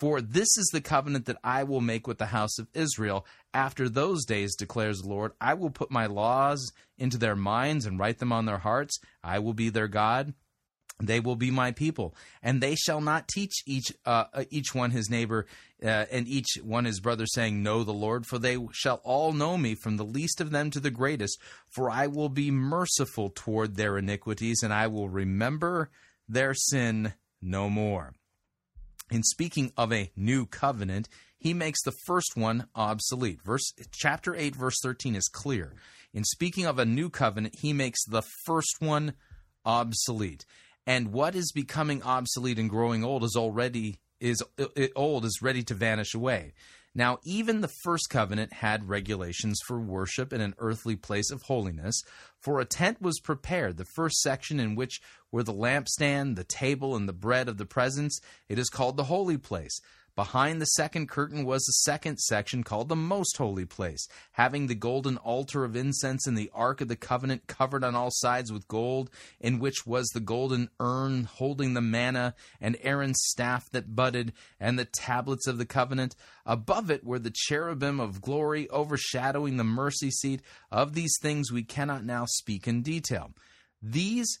For this is the covenant that I will make with the house of Israel. After those days, declares the Lord, I will put my laws into their minds and write them on their hearts. I will be their God. They will be my people. And they shall not teach each uh, each one his neighbor uh, and each one his brother, saying, Know the Lord. For they shall all know me, from the least of them to the greatest. For I will be merciful toward their iniquities, and I will remember their sin no more." In speaking of a new covenant, he makes the first one obsolete. Verse, chapter eight, verse thirteen is clear. In speaking of a new covenant, he makes the first one obsolete. And what is becoming obsolete and growing old is already is it, old is ready to vanish away. Now, even the first covenant had regulations for worship in an earthly place of holiness, for a tent was prepared, the first section in which were the lampstand, the table, and the bread of the presence. It is called the holy place. Behind the second curtain was the second section called the most holy place, having the golden altar of incense and the ark of the covenant covered on all sides with gold, in which was the golden urn holding the manna and Aaron's staff that budded and the tablets of the covenant. Above it were the cherubim of glory overshadowing the mercy seat. Of these things we cannot now speak in detail. These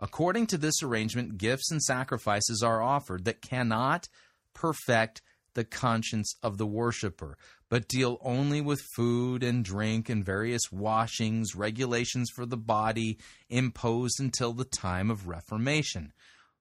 According to this arrangement, gifts and sacrifices are offered that cannot perfect the conscience of the worshiper, but deal only with food and drink and various washings, regulations for the body imposed until the time of Reformation.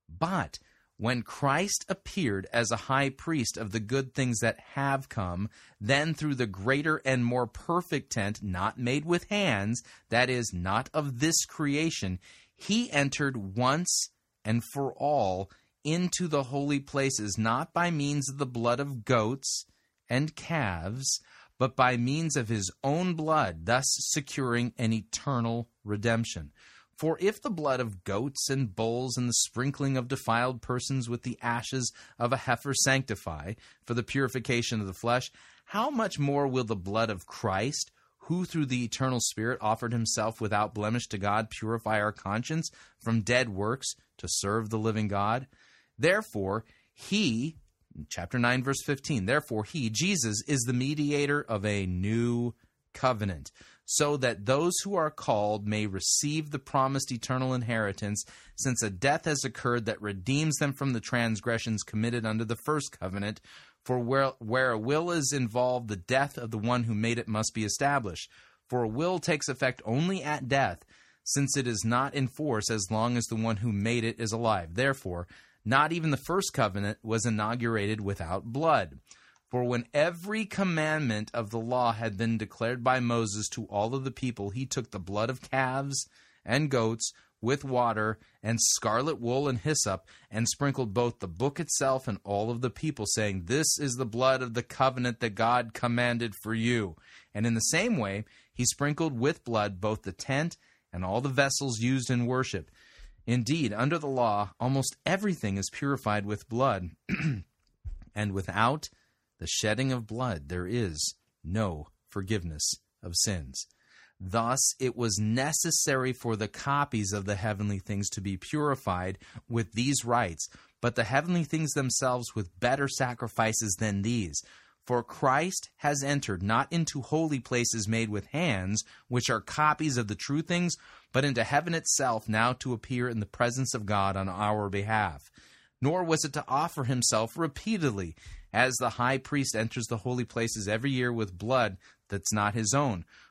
But when Christ appeared as a high priest of the good things that have come, then through the greater and more perfect tent, not made with hands, that is, not of this creation, he entered once and for all into the holy places, not by means of the blood of goats and calves, but by means of his own blood, thus securing an eternal redemption. For if the blood of goats and bulls and the sprinkling of defiled persons with the ashes of a heifer sanctify for the purification of the flesh, how much more will the blood of Christ, who through the eternal Spirit offered himself without blemish to God, purify our conscience from dead works to serve the living God? Therefore, he, chapter nine, verse fifteen, therefore he, Jesus, is the mediator of a new covenant, so that those who are called may receive the promised eternal inheritance, since a death has occurred that redeems them from the transgressions committed under the first covenant. For where, where a will is involved, the death of the one who made it must be established. For a will takes effect only at death, since it is not in force as long as the one who made it is alive. Therefore, not even the first covenant was inaugurated without blood. For when every commandment of the law had been declared by Moses to all of the people, he took the blood of calves and goats with water and scarlet wool and hyssop, and sprinkled both the book itself and all of the people, saying, "This is the blood of the covenant that God commanded for you." And in the same way, he sprinkled with blood both the tent and all the vessels used in worship. Indeed, under the law, almost everything is purified with blood, and without the shedding of blood, there is no forgiveness of sins. Thus, it was necessary for the copies of the heavenly things to be purified with these rites, but the heavenly things themselves with better sacrifices than these. For Christ has entered not into holy places made with hands, which are copies of the true things, but into heaven itself, now to appear in the presence of God on our behalf. Nor was it to offer himself repeatedly, as the high priest enters the holy places every year with blood that's not his own.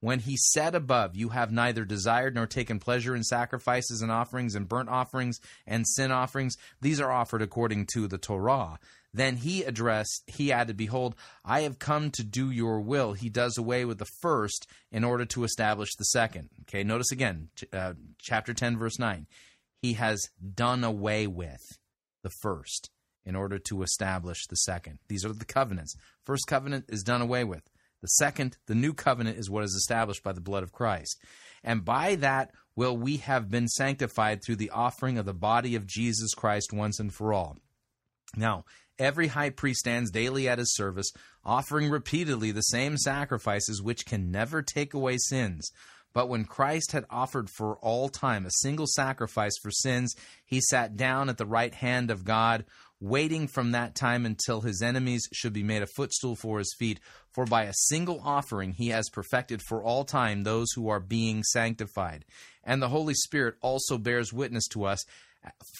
When he said above, "You have neither desired nor taken pleasure in sacrifices and offerings and burnt offerings and sin offerings," these are offered according to the Torah. Then he addressed, he added, "Behold, I have come to do your will." He does away with the first in order to establish the second. Okay, notice again, uh, chapter ten, verse nine. He has done away with the first in order to establish the second. These are the covenants. First covenant is done away with. The second, the new covenant, is what is established by the blood of Christ. "And by that will we have been sanctified, through the offering of the body of Jesus Christ once and for all. Now, every high priest stands daily at his service, offering repeatedly the same sacrifices which can never take away sins. But when Christ had offered for all time a single sacrifice for sins, he sat down at the right hand of God, waiting from that time until his enemies should be made a footstool for his feet. For by a single offering he has perfected for all time those who are being sanctified. And the Holy Spirit also bears witness to us,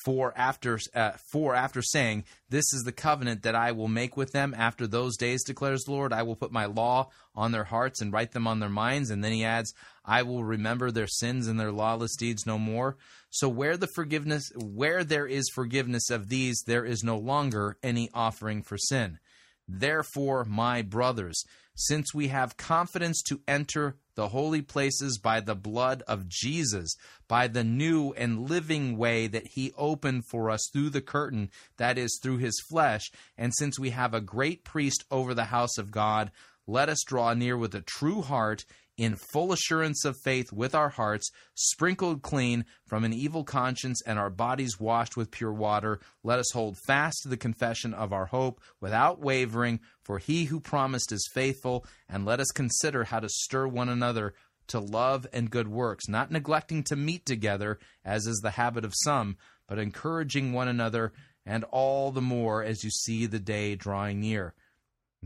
for after uh, for after saying, This is the covenant that I will make with them after those days, declares the Lord. I will put my law on their hearts and write them on their minds." And then he adds, "I will remember their sins and their lawless deeds no more." So where the forgiveness where there is forgiveness of these, there is no longer any offering for sin. Therefore, my brothers, since we have confidence to enter the holy places by the blood of Jesus, by the new and living way that he opened for us through the curtain, that is, through his flesh. And since we have a great priest over the house of God, let us draw near with a true heart, in full assurance of faith, with our hearts sprinkled clean from an evil conscience and our bodies washed with pure water. Let us hold fast to the confession of our hope without wavering, for he who promised is faithful, and let us consider how to stir one another to love and good works, not neglecting to meet together, as is the habit of some, but encouraging one another, and all the more as you see the day drawing near.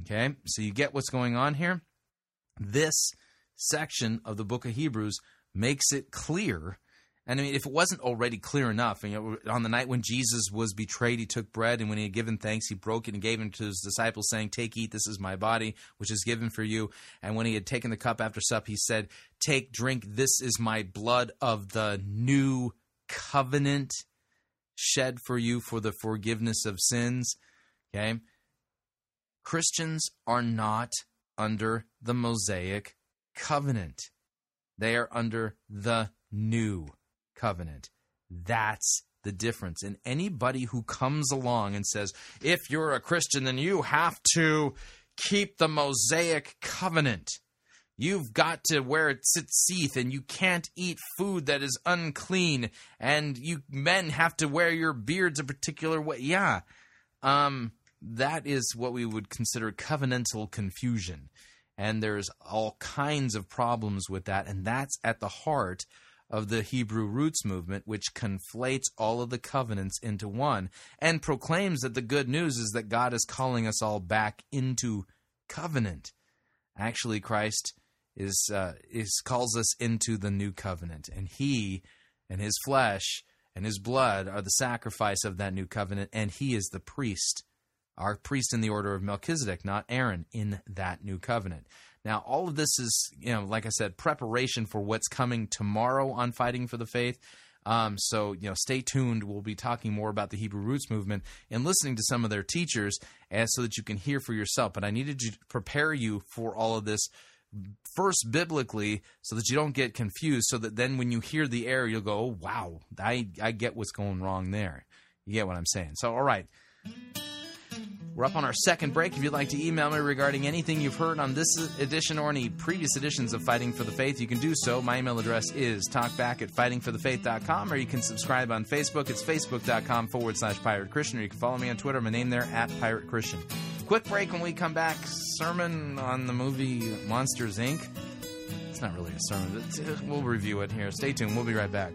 Okay, so you get what's going on here? This section of the book of Hebrews makes it clear, and I mean, if it wasn't already clear enough, you know, on the night when Jesus was betrayed, he took bread, and when he had given thanks, he broke it and gave it to his disciples, saying, "Take, eat, this is my body, which is given for you." And when he had taken the cup after sup, he said, "Take, drink, this is my blood of the new covenant, shed for you for the forgiveness of sins." Okay? Christians are not under the Mosaic covenant. They are under the new covenant. That's the difference. And anybody who comes along and says, if you're a Christian, then you have to keep the Mosaic covenant, you've got to wear tzitzit, and you can't eat food that is unclean, and you men have to wear your beards a particular way. Yeah, um, that is what we would consider covenantal confusion. And there's all kinds of problems with that, and that's at the heart of the Hebrew Roots Movement, which conflates all of the covenants into one and proclaims that the good news is that God is calling us all back into covenant. Actually, Christ is uh, is calls us into the new covenant, and he and his flesh and his blood are the sacrifice of that new covenant, and he is the priest. Our priest in the order of Melchizedek, not Aaron, in that new covenant. Now, all of this is, you know, like I said, preparation for what's coming tomorrow on Fighting for the Faith. Um, so, you know, stay tuned. We'll be talking more about the Hebrew Roots Movement and listening to some of their teachers as so that you can hear for yourself. But I needed to prepare you for all of this first biblically so that you don't get confused, so that then when you hear the air, you'll go, oh, wow, I, I get what's going wrong there. You get what I'm saying. So, all right. We're up on our second break. If you'd like to email me regarding anything you've heard on this edition or any previous editions of Fighting for the Faith, you can do so. My email address is talkback at fighting for the faith dot com, or you can subscribe on Facebook. It's facebook.com forward slash Pirate Christian, or you can follow me on Twitter. My name there, at Pirate Christian. Quick break. When we come back, sermon on the movie Monsters, Incorporated. It's not really a sermon, but we'll review it here. Stay tuned. We'll be right back.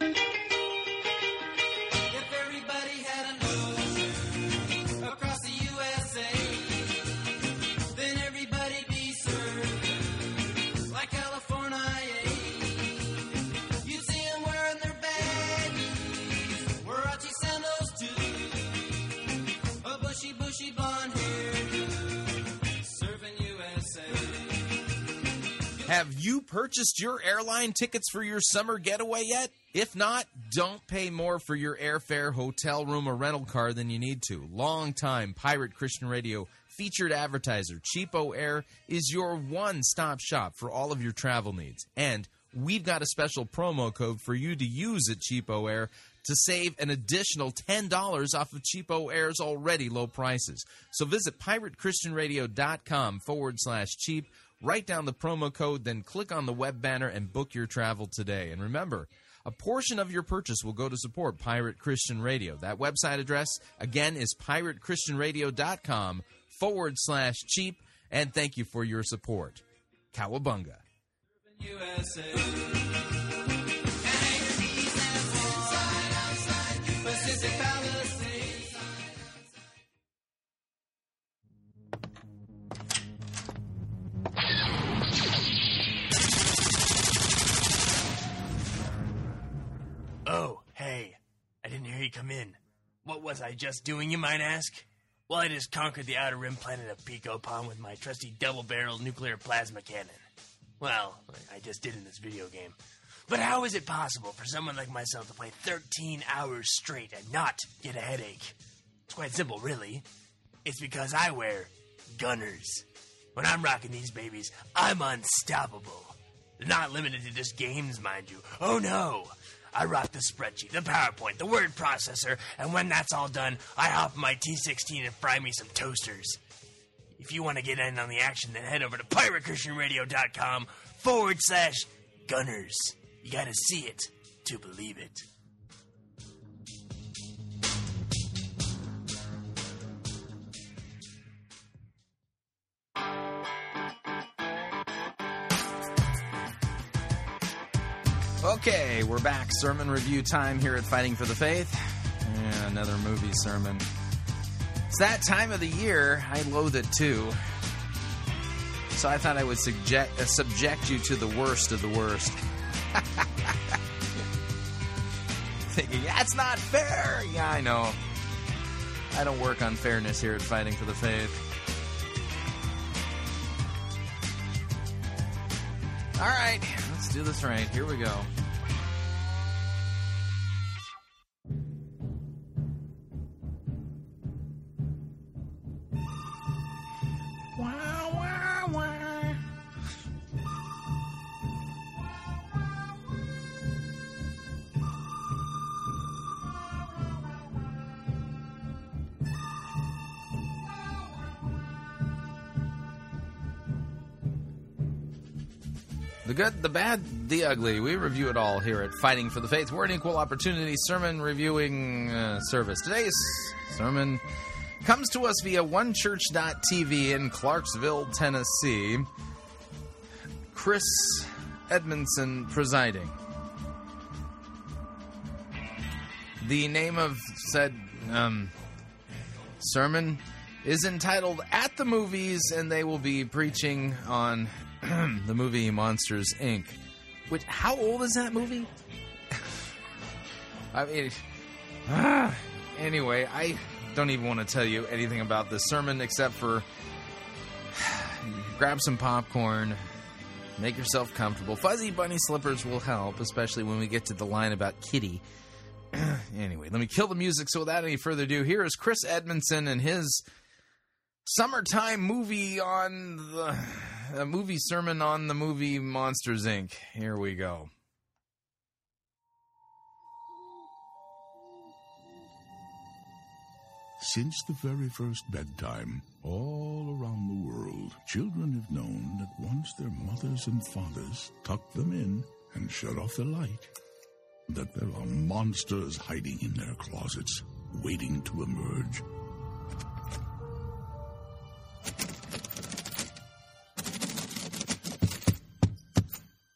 If everybody had a nose across the U S A, then everybody'd be served like California. You'd see them wearing their baggies, Warachi sandals too, a bushy, bushy blonde hairdo, serving U S A. Have you purchased your airline tickets for your summer getaway yet? If not, don't pay more for your airfare, hotel room, or rental car than you need to. Longtime Pirate Christian Radio featured advertiser Cheapoair is your one-stop shop for all of your travel needs. And we've got a special promo code for you to use at Cheapoair to save an additional ten dollars off of Cheapoair's already low prices. So visit piratechristianradio.com forward slash cheap, write down the promo code, then click on the web banner and book your travel today. And remember, a portion of your purchase will go to support Pirate Christian Radio. That website address, again, is piratechristianradio.com forward slash cheap. And thank you for your support. Cowabunga. U S A. Oh, hey. I didn't hear you come in. What was I just doing, you might ask? Well, I just conquered the outer rim planet of Picopon with my trusty double-barreled nuclear plasma cannon. Well, I just did in this video game. But how is it possible for someone like myself to play thirteen hours straight and not get a headache? It's quite simple, really. It's because I wear gunners. When I'm rocking these babies, I'm unstoppable. They're not limited to just games, mind you. Oh no! I rock the spreadsheet, the PowerPoint, the word processor, and when that's all done, I hop my T sixteen and fry me some toasters. If you want to get in on the action, then head over to pirate christian radio dot com forward slash gunners. You gotta see it to believe it. Okay, we're back. Sermon review time here at Fighting for the Faith. Yeah, another movie sermon. It's that time of the year. I loathe it too. So I thought I would subject, uh, subject you to the worst of the worst. Thinking, that's not fair. Yeah, I know. I don't work on fairness here at Fighting for the Faith. All right, let's do this right. Here we go. The good, the bad, the ugly. We review it all here at Fighting for the Faith. We're an equal opportunity sermon reviewing uh, service. Today's sermon comes to us via one church dot t v in Clarksville, Tennessee. Chris Edmondson presiding. The name of said um, sermon is entitled At the Movies, and they will be preaching on the movie Monsters Incorporated. Which, how old is that movie? I mean, ah, anyway, I don't even want to tell you anything about this sermon except for grab some popcorn, make yourself comfortable. Fuzzy bunny slippers will help, especially when we get to the line about Kitty. Anyway, let me kill the music. So without any further ado, here is Chris Edmondson and his summertime movie on the... A movie sermon on the movie Monsters, Incorporated. Here we go. Since the very first bedtime, all around the world, children have known that once their mothers and fathers tuck them in and shut off the light, that there are monsters hiding in their closets, waiting to emerge.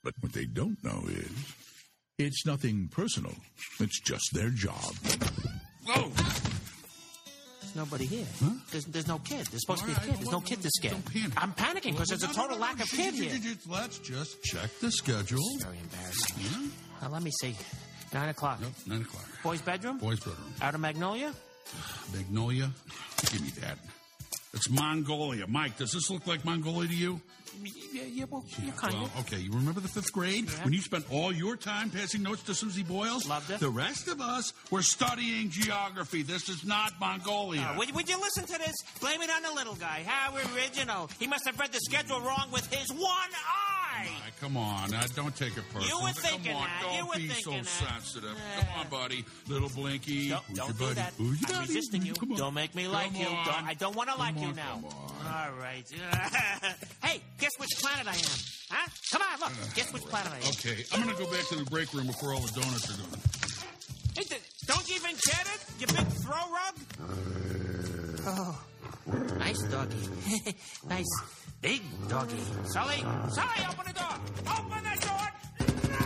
But what they don't know is, it's nothing personal. It's just their job. Whoa! There's nobody here. Huh? There's, there's no kid. There's supposed All to be a kid. Right, there's no kid to scare. I'm panicking because well, there's no, a total no, no, lack no, of kid here. Let's just check the schedule. It's very embarrassing. Yeah. Now, let me see. Nine o'clock. Yep, nine o'clock. Boy's bedroom? Boy's bedroom. Out of Magnolia? Magnolia? Give me that. It's Mongolia. Mike, does this look like Mongolia to you? Yeah, yeah, well, yeah, kind well, of. Okay, you remember the fifth grade yeah. when you spent all your time passing notes to Susie Boyles? Loved it. The rest of us were studying geography. This is not Mongolia. Uh, would, would you listen to this? Blame it on the little guy. How original. He must have read the schedule wrong with his one eye. Right, come on. Now, don't take it personal. You were thinking come on, that. Don't you were be thinking so that. sensitive. Uh, come on, buddy. Little Blinky. Don't, Who's don't your do buddy? that. Who's your I'm buddy? resisting you. Come on. Don't make me come like on. you. Don't, I don't want to like on, you now. All right. Hey, guess which planet I am. Huh? Come on, look. Uh, guess which planet I am. Okay, I'm going to go back to the break room before all the donuts are gone. Hey, th- don't you even get it? You big throw rug? Oh, nice doggy. Nice big doggy. Sully, Sully, open the door. Open the door. No! Ah!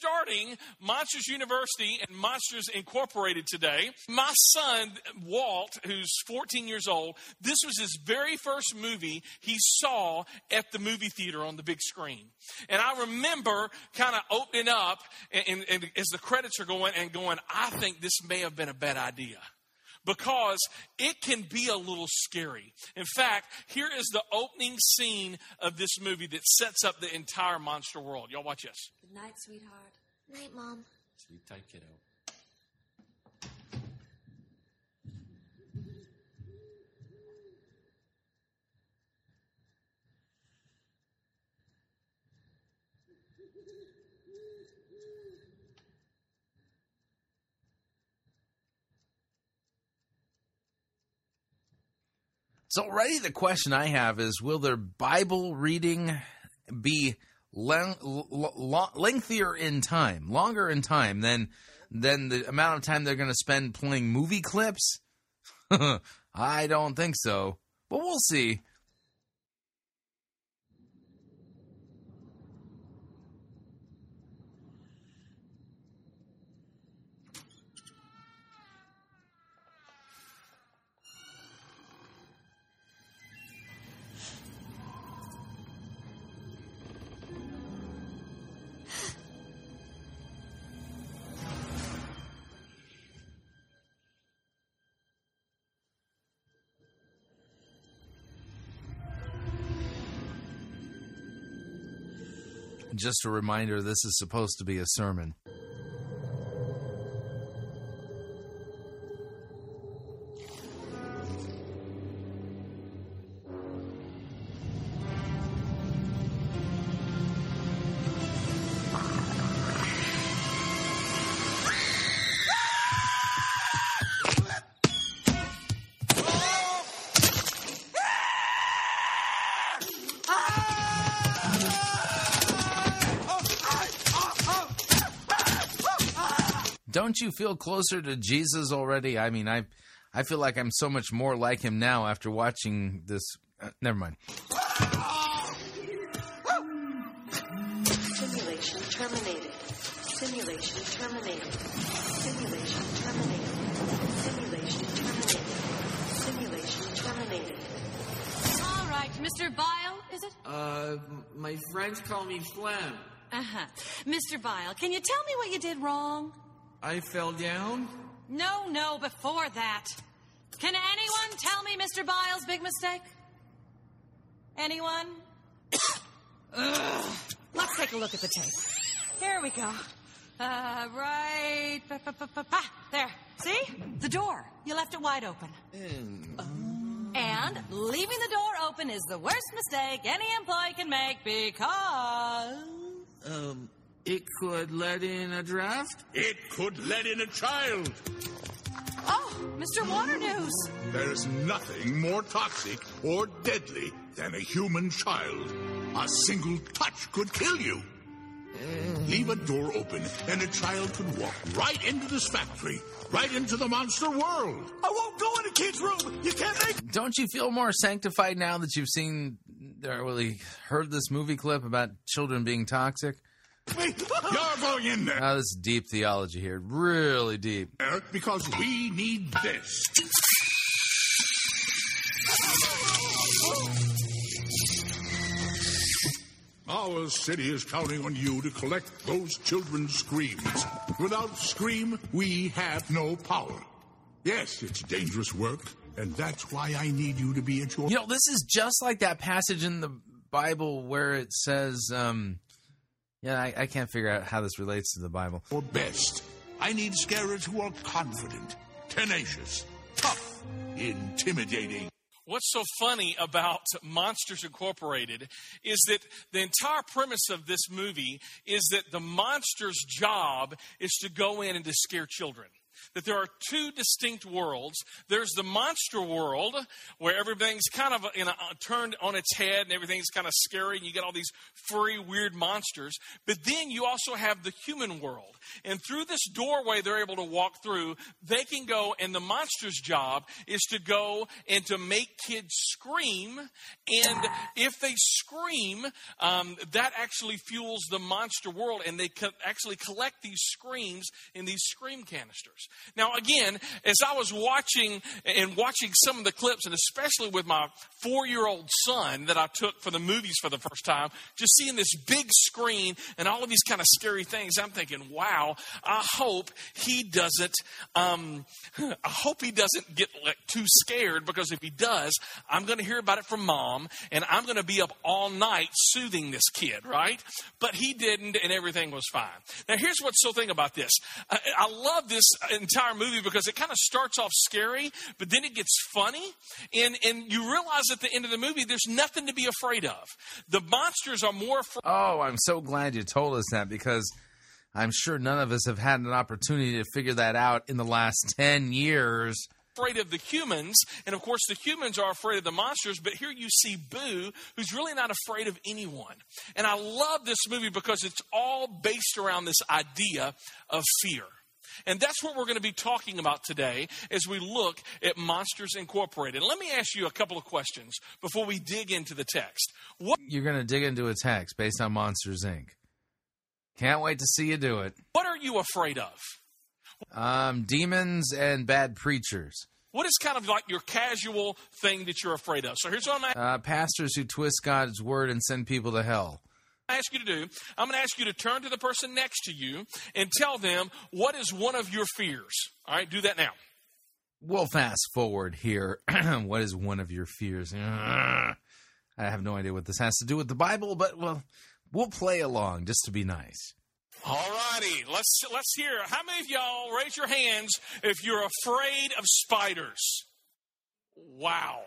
starting Monsters University and Monsters Incorporated today. My son, Walt, who's fourteen years old, this was his very first movie he saw at the movie theater on the big screen. And I remember kind of opening up and, and, and as the credits are going and going, I think this may have been a bad idea, because it can be a little scary. In fact, here is the opening scene of this movie that sets up the entire monster world. Y'all watch this. Good night, sweetheart. Night, Mom. Sleep tight, kiddo. So already the question I have is, will their Bible reading be le- le- le- lengthier in time, longer in time than than the amount of time they're going to spend playing movie clips? I don't think so, but we'll see. Just a reminder, this is supposed to be a sermon. Don't you feel closer to Jesus already? I mean, I I feel like I'm so much more like him now after watching this. Uh, never mind. Simulation terminated. Simulation terminated. Simulation terminated. Simulation terminated. Simulation terminated. All right, Mister Bile, is it? Uh, my friends call me Phlegm. Uh-huh. Mister Bile, can you tell me what you did wrong? I fell down? No, no, before that. Can anyone tell me Mister Biles' big mistake? Anyone? Ugh. Let's take a look at the tape. Here we go. Uh, right... Ba, ba, ba, ba, ba. There. See? The door. You left it wide open. Mm. Um. And leaving the door open is the worst mistake any employee can make because... Um... It could let in a draft. It could let in a child. Oh, Mister Waternews. There is nothing more toxic or deadly than a human child. A single touch could kill you. Mm. Leave a door open, and a child could walk right into this factory, right into the monster world. I won't go in a kid's room. You can't make... Don't you feel more sanctified now that you've seen or really heard this movie clip about children being toxic? You're going in there. Now, this is deep theology here. Really deep. Because we need this. Our city is counting on you to collect those children's screams. Without scream, we have no power. Yes, it's dangerous work, and that's why I need you to be at your... You know, this is just like that passage in the Bible where it says... um Yeah, I, I can't figure out how this relates to the Bible. Or best, I need scarers who are confident, tenacious, tough, intimidating. What's so funny about Monsters Incorporated is that the entire premise of this movie is that the monster's job is to go in and to scare children. that there are two distinct worlds. There's the monster world, where everything's kind of in a, turned on its head and everything's kind of scary, and you get all these furry, weird monsters. But then you also have the human world. And through this doorway they're able to walk through, they can go, and the monster's job is to go and to make kids scream. And if they scream, um, that actually fuels the monster world, and they co- actually collect these screams in these scream canisters. Now, again, as I was watching and watching some of the clips, and especially with my four-year-old son that I took for the movies for the first time, just seeing this big screen and all of these kind of scary things, I'm thinking, wow, I hope he doesn't, um, I hope he doesn't get like, too scared, because if he does, I'm going to hear about it from mom, and I'm going to be up all night soothing this kid, right? But he didn't, and everything was fine. Now, here's what's so thing about this. I, I love this entire movie because it kind of starts off scary, but then it gets funny, and, and you realize at the end of the movie, there's nothing to be afraid of. The monsters are more afraid. Oh, I'm so glad you told us that, because I'm sure none of us have had an opportunity to figure that out in the last ten years. Afraid of the humans, and of course the humans are afraid of the monsters, but here you see Boo, who's really not afraid of anyone. And I love this movie because it's all based around this idea of fear. And that's what we're going to be talking about today as we look at Monsters Incorporated. Let me ask you a couple of questions before we dig into the text. What You're going to dig into a text based on Monsters Incorporated. Can't wait to see you do it. What are you afraid of? Um, demons and bad preachers. What is kind of like your casual thing that you're afraid of? So here's what I'm asking. Uh, pastors who twist God's word and send people to hell. I ask you to do, I'm going to ask you to turn to the person next to you and tell them, what is one of your fears? All right, do that now. We'll fast forward here. What is one of your fears? I have no idea what this has to do with the Bible, but well, we'll play along just to be nice. All righty, let's, let's hear. How many of y'all, raise your hands if you're afraid of spiders? Wow.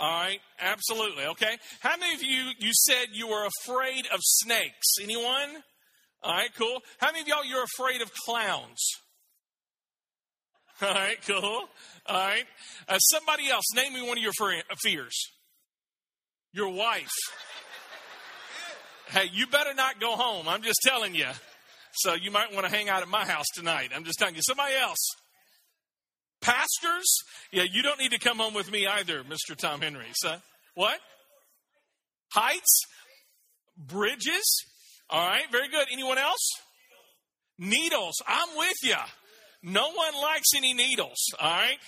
All right, absolutely, okay. How many of you, you said you were afraid of snakes? Anyone? All right, cool. How many of y'all, you're afraid of clowns? All right, cool. All right. Uh, somebody else, name me one of your fears. Your wife. Hey, you better not go home. I'm just telling you. So you might want to hang out at my house tonight. I'm just telling you. Somebody else. Pastors? Yeah, you don't need to come home with me either, Mister Tom Henry. So, what? Heights? Bridges? All right, very good. Anyone else? Needles. I'm with you. No one likes any needles, all right?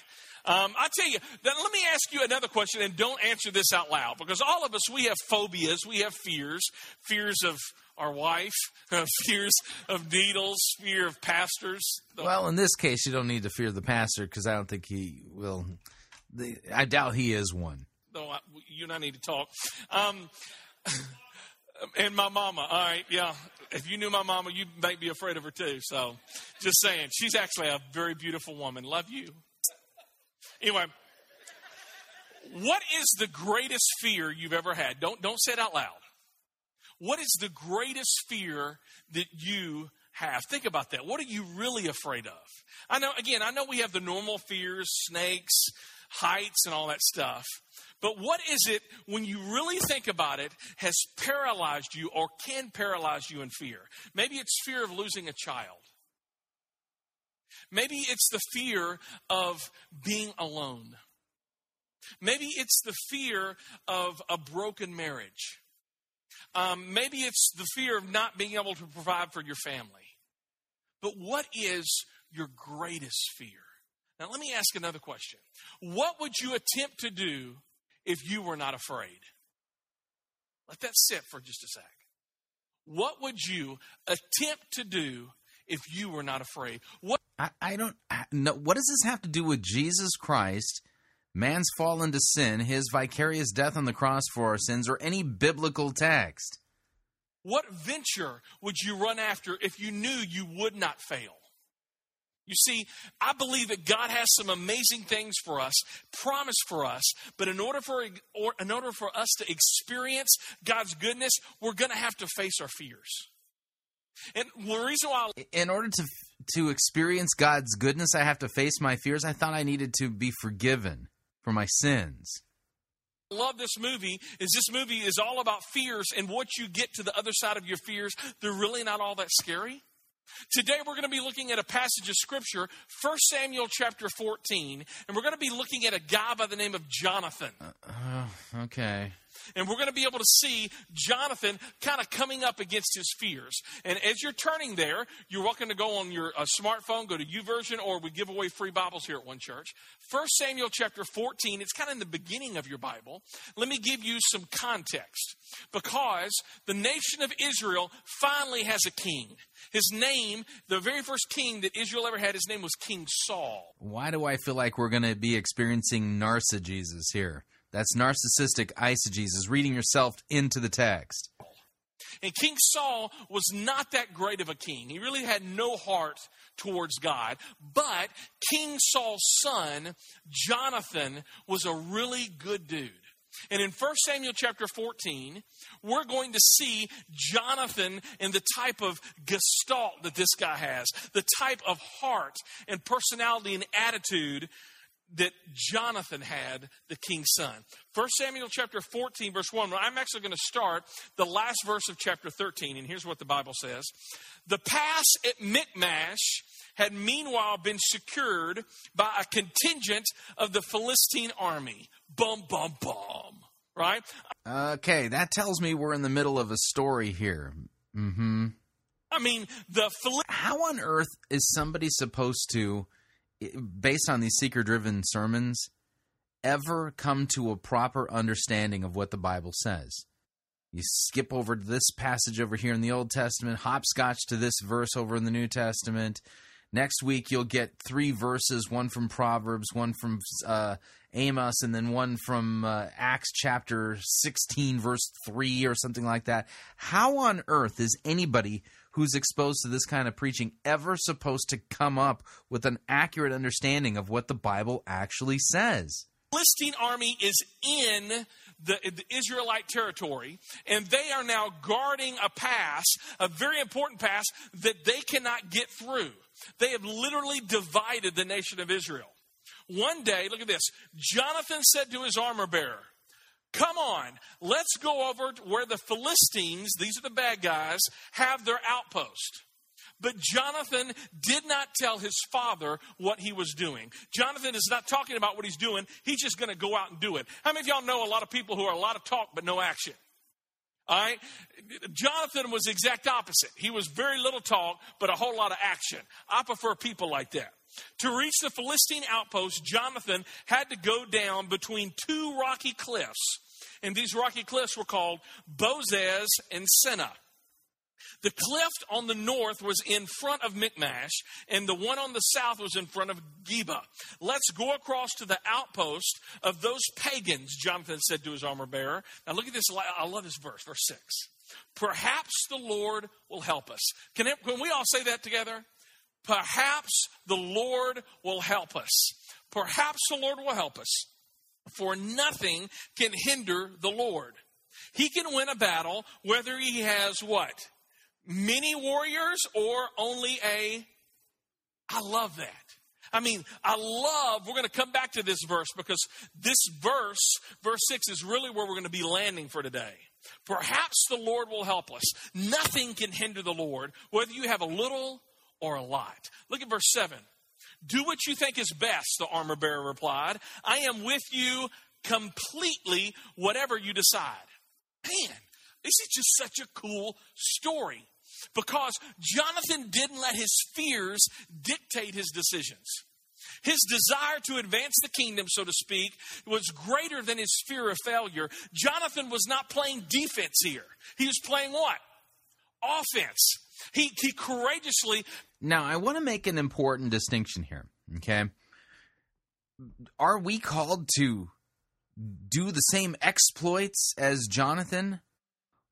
Um, I tell you, then let me ask you another question, and don't answer this out loud, because all of us, we have phobias, we have fears, fears of our wife, fears of needles, fear of pastors. Well, in this case, you don't need to fear the pastor, because I don't think he will. The, I doubt he is one. No, I, you and I need to talk. Um, and my mama, all right, yeah. If you knew my mama, you might be afraid of her too, so just saying. She's actually a very beautiful woman. Love you. Anyway, what is the greatest fear you've ever had? Don't don't say it out loud. What is the greatest fear that you have? Think about that. What are you really afraid of? I know, again, I know we have the normal fears, snakes, heights, and all that stuff. But what is it, when you really think about it, has paralyzed you or can paralyze you in fear? Maybe it's fear of losing a child. Maybe it's the fear of being alone. Maybe it's the fear of a broken marriage. Um, maybe it's the fear of not being able to provide for your family. But what is your greatest fear? Now, let me ask another question. What would you attempt to do if you were not afraid? Let that sit for just a sec. What would you attempt to do if you were not afraid? What I, I don't know. What does this have to do with Jesus Christ, man's fall into sin, his vicarious death on the cross for our sins, or any biblical text? What venture would you run after if you knew you would not fail? You see, I believe that God has some amazing things for us, promise for us, but in order for or, in order for us to experience God's goodness, we're going to have to face our fears. And the reason why, I... in order to to experience God's goodness, I have to face my fears. I thought I needed to be forgiven for my sins. I love this movie is this movie is all about fears and what you get to the other side of your fears. They're really not all that scary. Today we're going to be looking at a passage of Scripture, First Samuel chapter fourteen, and we're going to be looking at a guy by the name of Jonathan. Uh, okay. And we're going to be able to see Jonathan kind of coming up against his fears. And as you're turning there, you're welcome to go on your uh, smartphone, go to YouVersion, or we give away free Bibles here at One Church. First Samuel chapter fourteen, it's kind of in the beginning of your Bible. Let me give you some context. Because the nation of Israel finally has a king. His name, the very first king that Israel ever had, his name was King Saul. Why do I feel like we're going to be experiencing narcigesis here? That's narcissistic eisegesis, reading yourself into the text. And King Saul was not that great of a king. He really had no heart towards God. But King Saul's son, Jonathan, was a really good dude. And in First Samuel chapter fourteen, we're going to see Jonathan and the type of gestalt that this guy has, the type of heart and personality and attitude that Jonathan had, the king's son. First Samuel chapter fourteen, verse one. I'm actually going to start the last verse of chapter thirteen, and here's what the Bible says. The pass at Michmash had meanwhile been secured by a contingent of the Philistine army. Bum, bum, bum. Right? Okay, that tells me we're in the middle of a story here. Mm-hmm. I mean, the Philistine... How on earth is somebody supposed to, based on these seeker-driven sermons, ever come to a proper understanding of what the Bible says? You skip over this passage over here in the Old Testament, hopscotch to this verse over in the New Testament. Next week, you'll get three verses, one from Proverbs, one from uh, Amos, and then one from uh, Acts chapter sixteen, verse three, or something like that. How on earth is anybody who's exposed to this kind of preaching ever supposed to come up with an accurate understanding of what the Bible actually says? The Philistine army is in the, the Israelite territory, and they are now guarding a pass, a very important pass, that they cannot get through. They have literally divided the nation of Israel. One day, look at this, Jonathan said to his armor bearer, "Come on, let's go over to where the Philistines, these are the bad guys, have their outpost." But Jonathan did not tell his father what he was doing. Jonathan is not talking about what he's doing. He's just going to go out and do it. How many of y'all know a lot of people who are a lot of talk but no action? All right? Jonathan was the exact opposite. He was very little talk but a whole lot of action. I prefer people like that. To reach the Philistine outpost, Jonathan had to go down between two rocky cliffs. And these rocky cliffs were called Bozez and Senna. The cliff on the north was in front of Michmash, and the one on the south was in front of Geba. "Let's go across to the outpost of those pagans," Jonathan said to his armor bearer. Now look at this. I love this verse, verse six. "Perhaps the Lord will help us." Can, it, can we all say that together? Perhaps the Lord will help us. Perhaps the Lord will help us. "For nothing can hinder the Lord. He can win a battle whether he has" what? "Many warriors or only a..." I love that. I mean, I love, we're going to come back to this verse because this verse, verse six, is really where we're going to be landing for today. Perhaps the Lord will help us. Nothing can hinder the Lord, whether you have a little or a lot. Look at verse seven. "Do what you think is best," the armor bearer replied. "I am with you completely, whatever you decide." Man, this is just such a cool story because Jonathan didn't let his fears dictate his decisions. His desire to advance the kingdom, so to speak, was greater than his fear of failure. Jonathan was not playing defense here. He was playing what? Offense. He, he courageously... Now, I want to make an important distinction here, okay? Are we called to do the same exploits as Jonathan,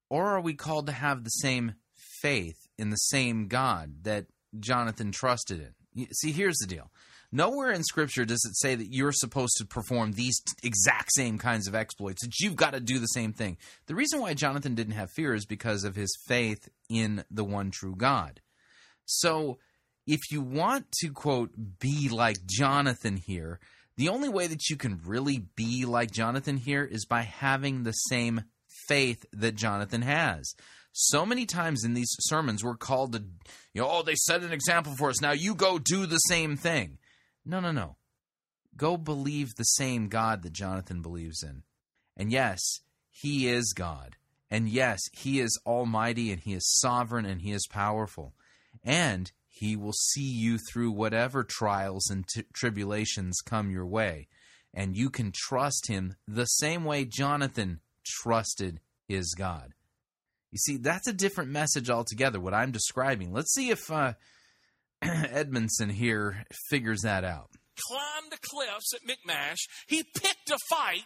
or are we called to have the same faith in the same God that Jonathan trusted in? See, here's the deal. Nowhere in Scripture does it say that you're supposed to perform these exact same kinds of exploits, that you've got to do the same thing. The reason why Jonathan didn't have fear is because of his faith in the one true God. So if you want to, quote, be like Jonathan here, the only way that you can really be like Jonathan here is by having the same faith that Jonathan has. So many times in these sermons, we're called to, you know, oh, they set an example for us. Now you go do the same thing. No, no, no. Go believe the same God that Jonathan believes in. And yes, he is God. And yes, he is almighty and he is sovereign and he is powerful. And he will see you through whatever trials and t- tribulations come your way. And you can trust him the same way Jonathan trusted his God. You see, that's a different message altogether, what I'm describing. Let's see if uh, Edmondson here figures that out. Climbed the cliffs at Michmash. He picked a fight.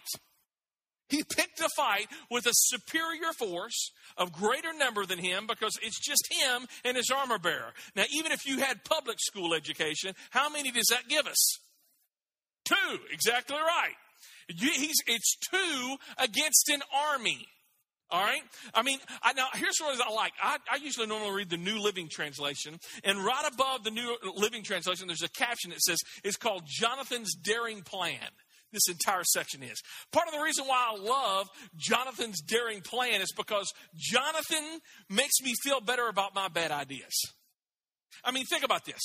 He picked a fight with a superior force of greater number than him because it's just him and his armor bearer. Now, even if you had public school education, how many does that give us? Two. Exactly right. He's, it's two against an army. All right? I mean, I, now here's what I like. I, I usually normally read the New Living Translation, and right above the New Living Translation, there's a caption that says, it's called Jonathan's Daring Plan. This entire section is. Part of the reason why I love Jonathan's Daring Plan is because Jonathan makes me feel better about my bad ideas. I mean, think about this.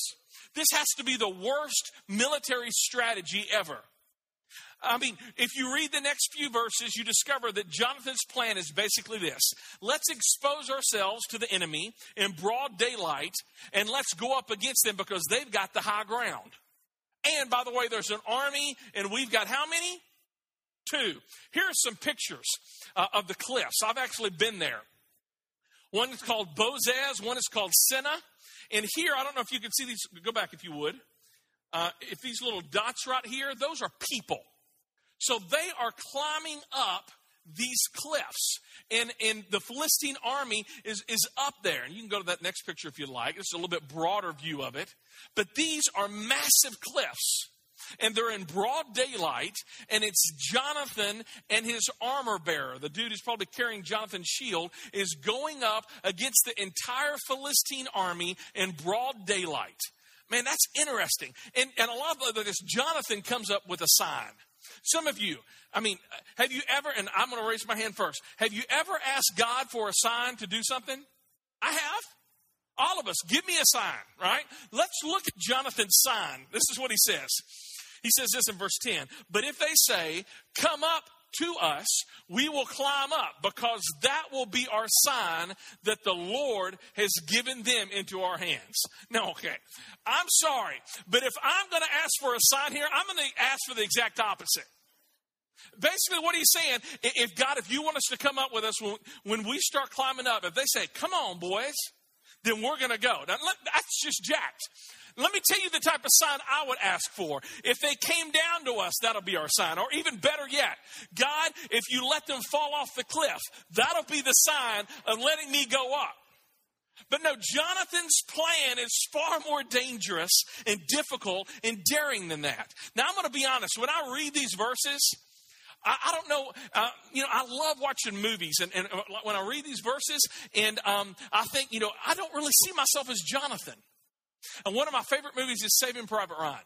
This has to be the worst military strategy ever. I mean, if you read the next few verses, you discover that Jonathan's plan is basically this. Let's expose ourselves to the enemy in broad daylight, and let's go up against them because they've got the high ground. And, by the way, there's an army, and we've got how many? Two. Here are some pictures uh, of the cliffs. I've actually been there. One is called Bozez. One is called Senna. And here, I don't know if you can see these. Go back if you would. Uh, if these little dots right here, those are people. So they are climbing up these cliffs, and, and the Philistine army is, is up there. And you can go to that next picture if you like. It's a little bit broader view of it. But these are massive cliffs, and they're in broad daylight, and it's Jonathan and his armor bearer, the dude who's probably carrying Jonathan's shield, is going up against the entire Philistine army in broad daylight. Man, that's interesting. And, and a lot of this, Jonathan comes up with a sign. Some of you, I mean, have you ever, and I'm going to raise my hand first, have you ever asked God for a sign to do something? I have. All of us, give me a sign, right? Let's look at Jonathan's sign. This is what he says. He says this in verse ten. But if they say, come up to us, we will climb up because that will be our sign that the Lord has given them into our hands. Now, okay, I'm sorry, but if I'm going to ask for a sign here, I'm going to ask for the exact opposite. Basically what he's saying, if God, if you want us to come up with us when, when we start climbing up, if they say, come on, boys, then we're going to go. Now, let, that's just jacked. Let me tell you the type of sign I would ask for. If they came down to us, that'll be our sign. Or even better yet, God, if you let them fall off the cliff, that'll be the sign of letting me go up. But no, Jonathan's plan is far more dangerous and difficult and daring than that. Now, I'm going to be honest. When I read these verses, I, I don't know, uh, you know, I love watching movies. And, and when I read these verses, and um, I think, you know, I don't really see myself as Jonathan. And one of my favorite movies is Saving Private Ryan.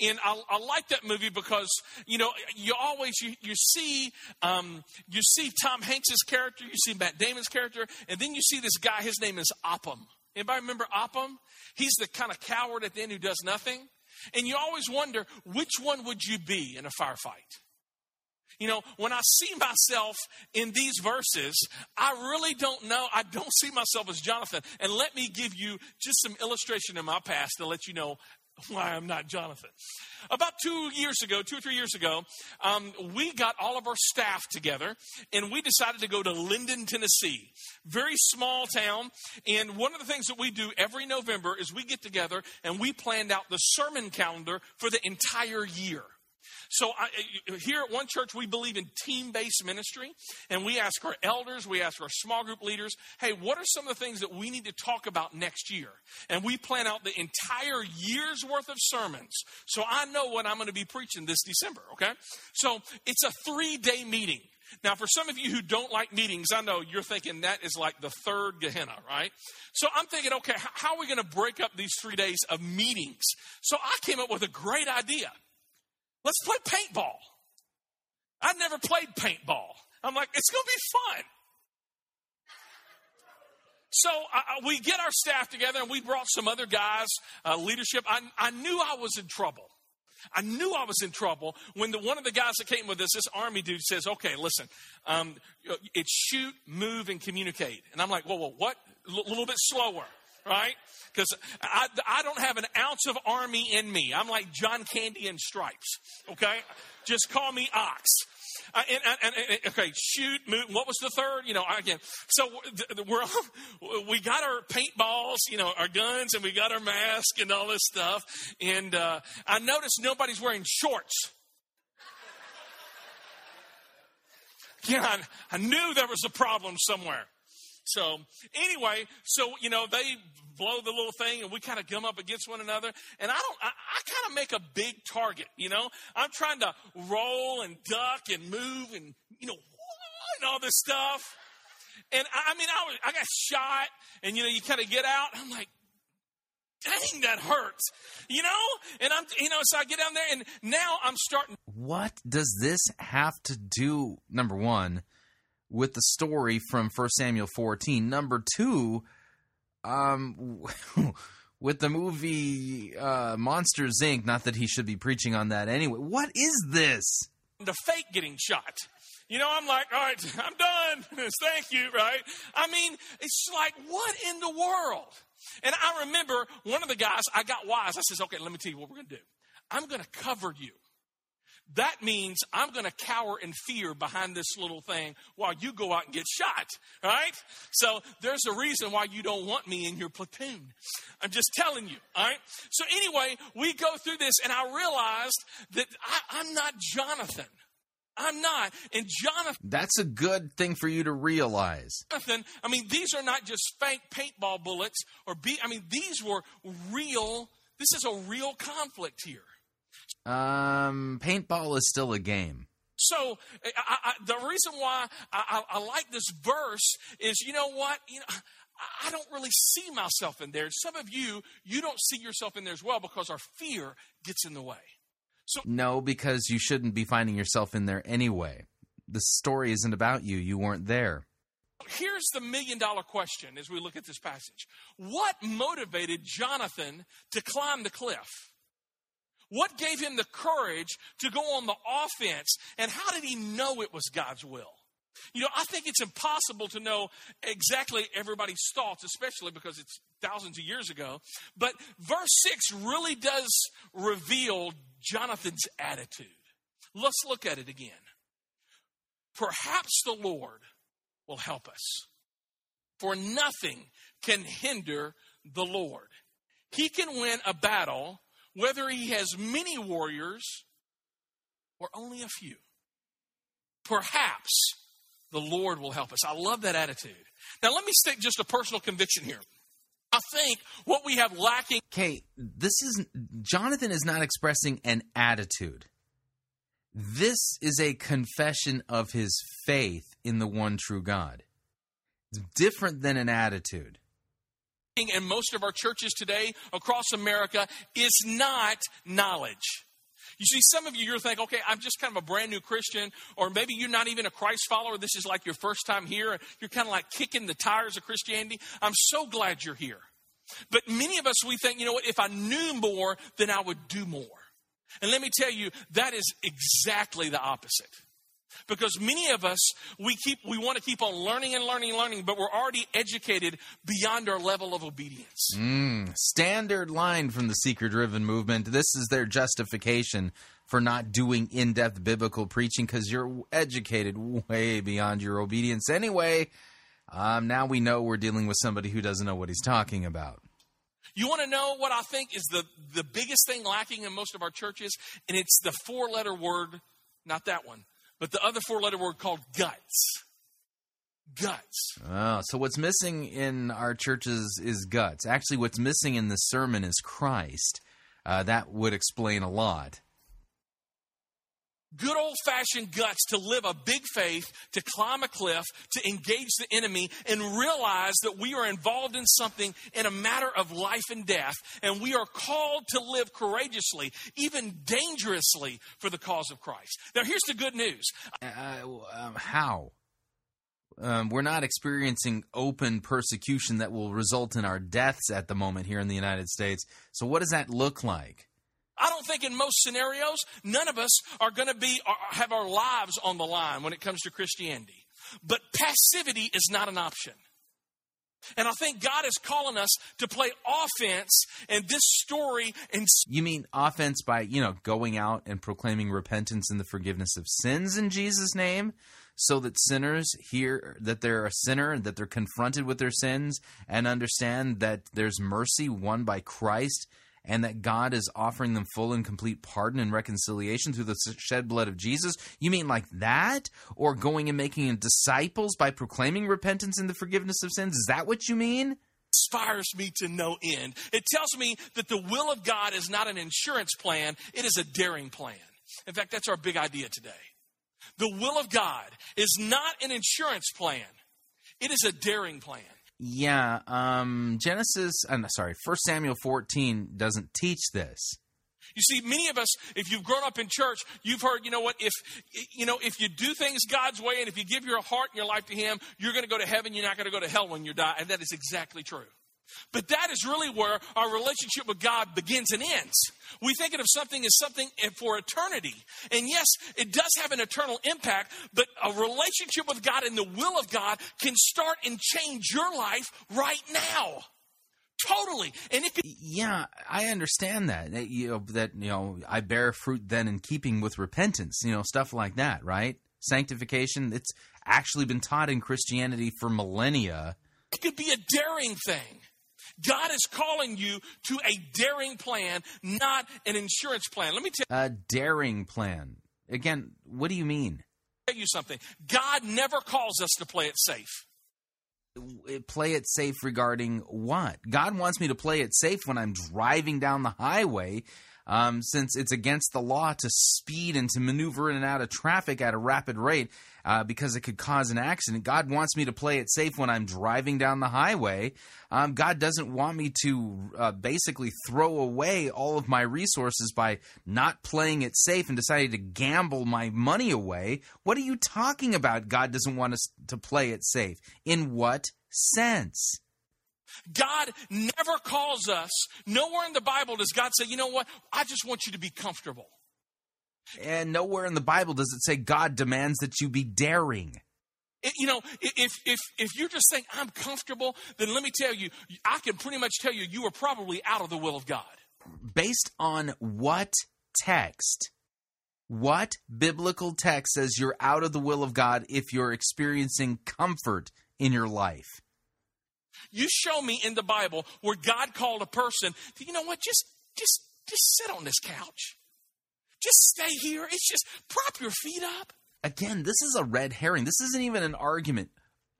And I, I like that movie because, you know, you always, you, you see um, you see Tom Hanks' character, you see Matt Damon's character, and then you see this guy, his name is Oppum. Anybody remember Oppum? He's the kind of coward at the end who does nothing. And you always wonder, which one would you be in a firefight? You know, when I see myself in these verses, I really don't know. I don't see myself as Jonathan. And let me give you just some illustration in my past to let you know why I'm not Jonathan. About two years ago, two or three years ago, um, we got all of our staff together, and we decided to go to Linden, Tennessee, very small town. And one of the things that we do every November is we get together and we planned out the sermon calendar for the entire year. So I, here at One Church, we believe in team-based ministry, and we ask our elders, we ask our small group leaders, hey, what are some of the things that we need to talk about next year? And we plan out the entire year's worth of sermons, so I know what I'm going to be preaching this December, okay? So it's a three-day meeting. Now, for some of you who don't like meetings, I know you're thinking that is like the third Gehenna, right? So I'm thinking, okay, how are we going to break up these three days of meetings? So I came up with a great idea. Let's play paintball. I've never played paintball. I'm like, it's going to be fun. So uh, we get our staff together, and we brought some other guys, uh, leadership. I, I knew I was in trouble. I knew I was in trouble when the, one of the guys that came with us, this army dude, says, okay, listen, um, it's shoot, move, and communicate. And I'm like, whoa, whoa, what? A L- little bit slower, right? Because I, I don't have an ounce of army in me. I'm like John Candy in stripes, okay? Just call me Ox. Uh, and, and, and, okay, shoot, move. What was the third? You know, again, so we're all, we got our paintballs, you know, our guns, and we got our mask and all this stuff. And uh, I noticed nobody's wearing shorts. Yeah, I, I knew there was a problem somewhere. So anyway, so, you know, they blow the little thing and we kind of come up against one another. And I don't, I, I kind of make a big target, you know. I'm trying to roll and duck and move and, you know, and all this stuff. And I, I mean, I was, I got shot and, you know, you kind of get out. I'm like, dang, that hurts, you know. And I'm, you know, so I get down there and now I'm starting. What does this have to do, number one, with the story from First Samuel fourteen. Number two, um, with the movie uh, Monsters, Incorporated. Not that he should be preaching on that anyway. What is this? The fake getting shot. You know, I'm like, all right, I'm done. Thank you, right? I mean, it's like, what in the world? And I remember one of the guys, I got wise. I says, okay, let me tell you what we're going to do. I'm going to cover you. That means I'm going to cower in fear behind this little thing while you go out and get shot, right? So there's a reason why you don't want me in your platoon. I'm just telling you, all right? So anyway, we go through this, and I realized that I, I'm not Jonathan. I'm not. And Jonathan... That's a good thing for you to realize. Jonathan, I mean, these are not just fake paintball bullets. or be, I mean, these were real. This is a real conflict here. Um, paintball is still a game. So I, I, the reason why I, I, I like this verse is, you know what? You know, I, I don't really see myself in there. Some of you, you don't see yourself in there as well because our fear gets in the way. So no, because you shouldn't be finding yourself in there anyway. The story isn't about you. You weren't there. Here's the million dollar question as we look at this passage. What motivated Jonathan to climb the cliff? What gave him the courage to go on the offense, and how did he know it was God's will? You know, I think it's impossible to know exactly everybody's thoughts, especially because it's thousands of years ago. But verse six really does reveal Jonathan's attitude. Let's look at it again. Perhaps the Lord will help us, for nothing can hinder the Lord. He can win a battle whether he has many warriors or only a few. Perhaps the Lord will help us. I love that attitude. Now, let me stick just a personal conviction here. I think what we have lacking... Okay, this is... Jonathan is not expressing an attitude. This is a confession of his faith in the one true God. It's different than an attitude. And most of our churches today across America is not knowledge. You see, some of you, you're thinking, okay, I'm just kind of a brand new Christian, or maybe you're not even a Christ follower. This is like your first time here. You're kind of like kicking the tires of Christianity. I'm so glad you're here. But many of us, we think, you know what, if I knew more, then I would do more. And let me tell you, that is exactly the opposite. Because many of us, we keep we want to keep on learning and learning and learning, but we're already educated beyond our level of obedience. Mm, standard line from the seeker-driven movement. This is their justification for not doing in-depth biblical preaching, because you're educated way beyond your obedience anyway. Um, now we know we're dealing with somebody who doesn't know what he's talking about. You want to know what I think is the, the biggest thing lacking in most of our churches? And it's the four-letter word, not that one. But the other four-letter word called guts. Guts. Oh, so what's missing in our churches is guts. Actually, what's missing in this sermon is Christ. Uh, that would explain a lot. good old-fashioned guts to live a big faith, to climb a cliff, to engage the enemy, and realize that we are involved in something in a matter of life and death, and we are called to live courageously, even dangerously, for the cause of Christ. Now, here's the good news. Uh, um, how? Um, we're not experiencing open persecution that will result in our deaths at the moment here in the United States. So what does that look like? I don't think in most scenarios, none of us are going to be have our lives on the line when it comes to Christianity. But passivity is not an option. And I think God is calling us to play offense in this story. And you mean offense by, you know, going out and proclaiming repentance and the forgiveness of sins in Jesus' name? So that sinners hear that they're a sinner, that they're confronted with their sins, and understand that there's mercy won by Christ, and that God is offering them full and complete pardon and reconciliation through the shed blood of Jesus? You mean like that? Or going and making disciples by proclaiming repentance and the forgiveness of sins? Is that what you mean? Inspires me to no end. It tells me that the will of God is not an insurance plan. It is a daring plan. In fact, that's our big idea today. The will of God is not an insurance plan. It is a daring plan. Yeah, um, Genesis, I'm sorry, First Samuel fourteen doesn't teach this. You see, many of us, if you've grown up in church, you've heard, you know what, if you know, if you do things God's way and if you give your heart and your life to Him, you're going to go to heaven, you're not going to go to hell when you die, and that is exactly true. But that is really where our relationship with God begins and ends. We think of something as something for eternity. And yes, it does have an eternal impact, but a relationship with God and the will of God can start and change your life right now. Totally. And if it- yeah, I understand that. That you, know, that, you know, I bear fruit then in keeping with repentance, you know, stuff like that, right? Sanctification, it's actually been taught in Christianity for millennia. It could be a daring thing. God is calling you to a daring plan, not an insurance plan. Let me tell you. A daring plan. Again, what do you mean? I'll tell you something. God never calls us to play it safe. Play it safe regarding what? God wants me to play it safe when I'm driving down the highway, um, since it's against the law to speed and to maneuver in and out of traffic at a rapid rate uh, because it could cause an accident. God wants me to play it safe when I'm driving down the highway. Um, God doesn't want me to uh, basically throw away all of my resources by not playing it safe and deciding to gamble my money away. What are you talking about? God doesn't want us to play it safe. In what sense? God never calls us. Nowhere in the Bible does God say, you know what, I just want you to be comfortable. And nowhere in the Bible does it say God demands that you be daring. It, you know, if if if you're just saying, I'm comfortable, then let me tell you, I can pretty much tell you, you are probably out of the will of God. Based on what text? What biblical text says you're out of the will of God if you're experiencing comfort in your life? You show me in the Bible where God called a person to, you know what, just just just sit on this couch. Just stay here. It's just prop your feet up. Again, this is a red herring. This isn't even an argument.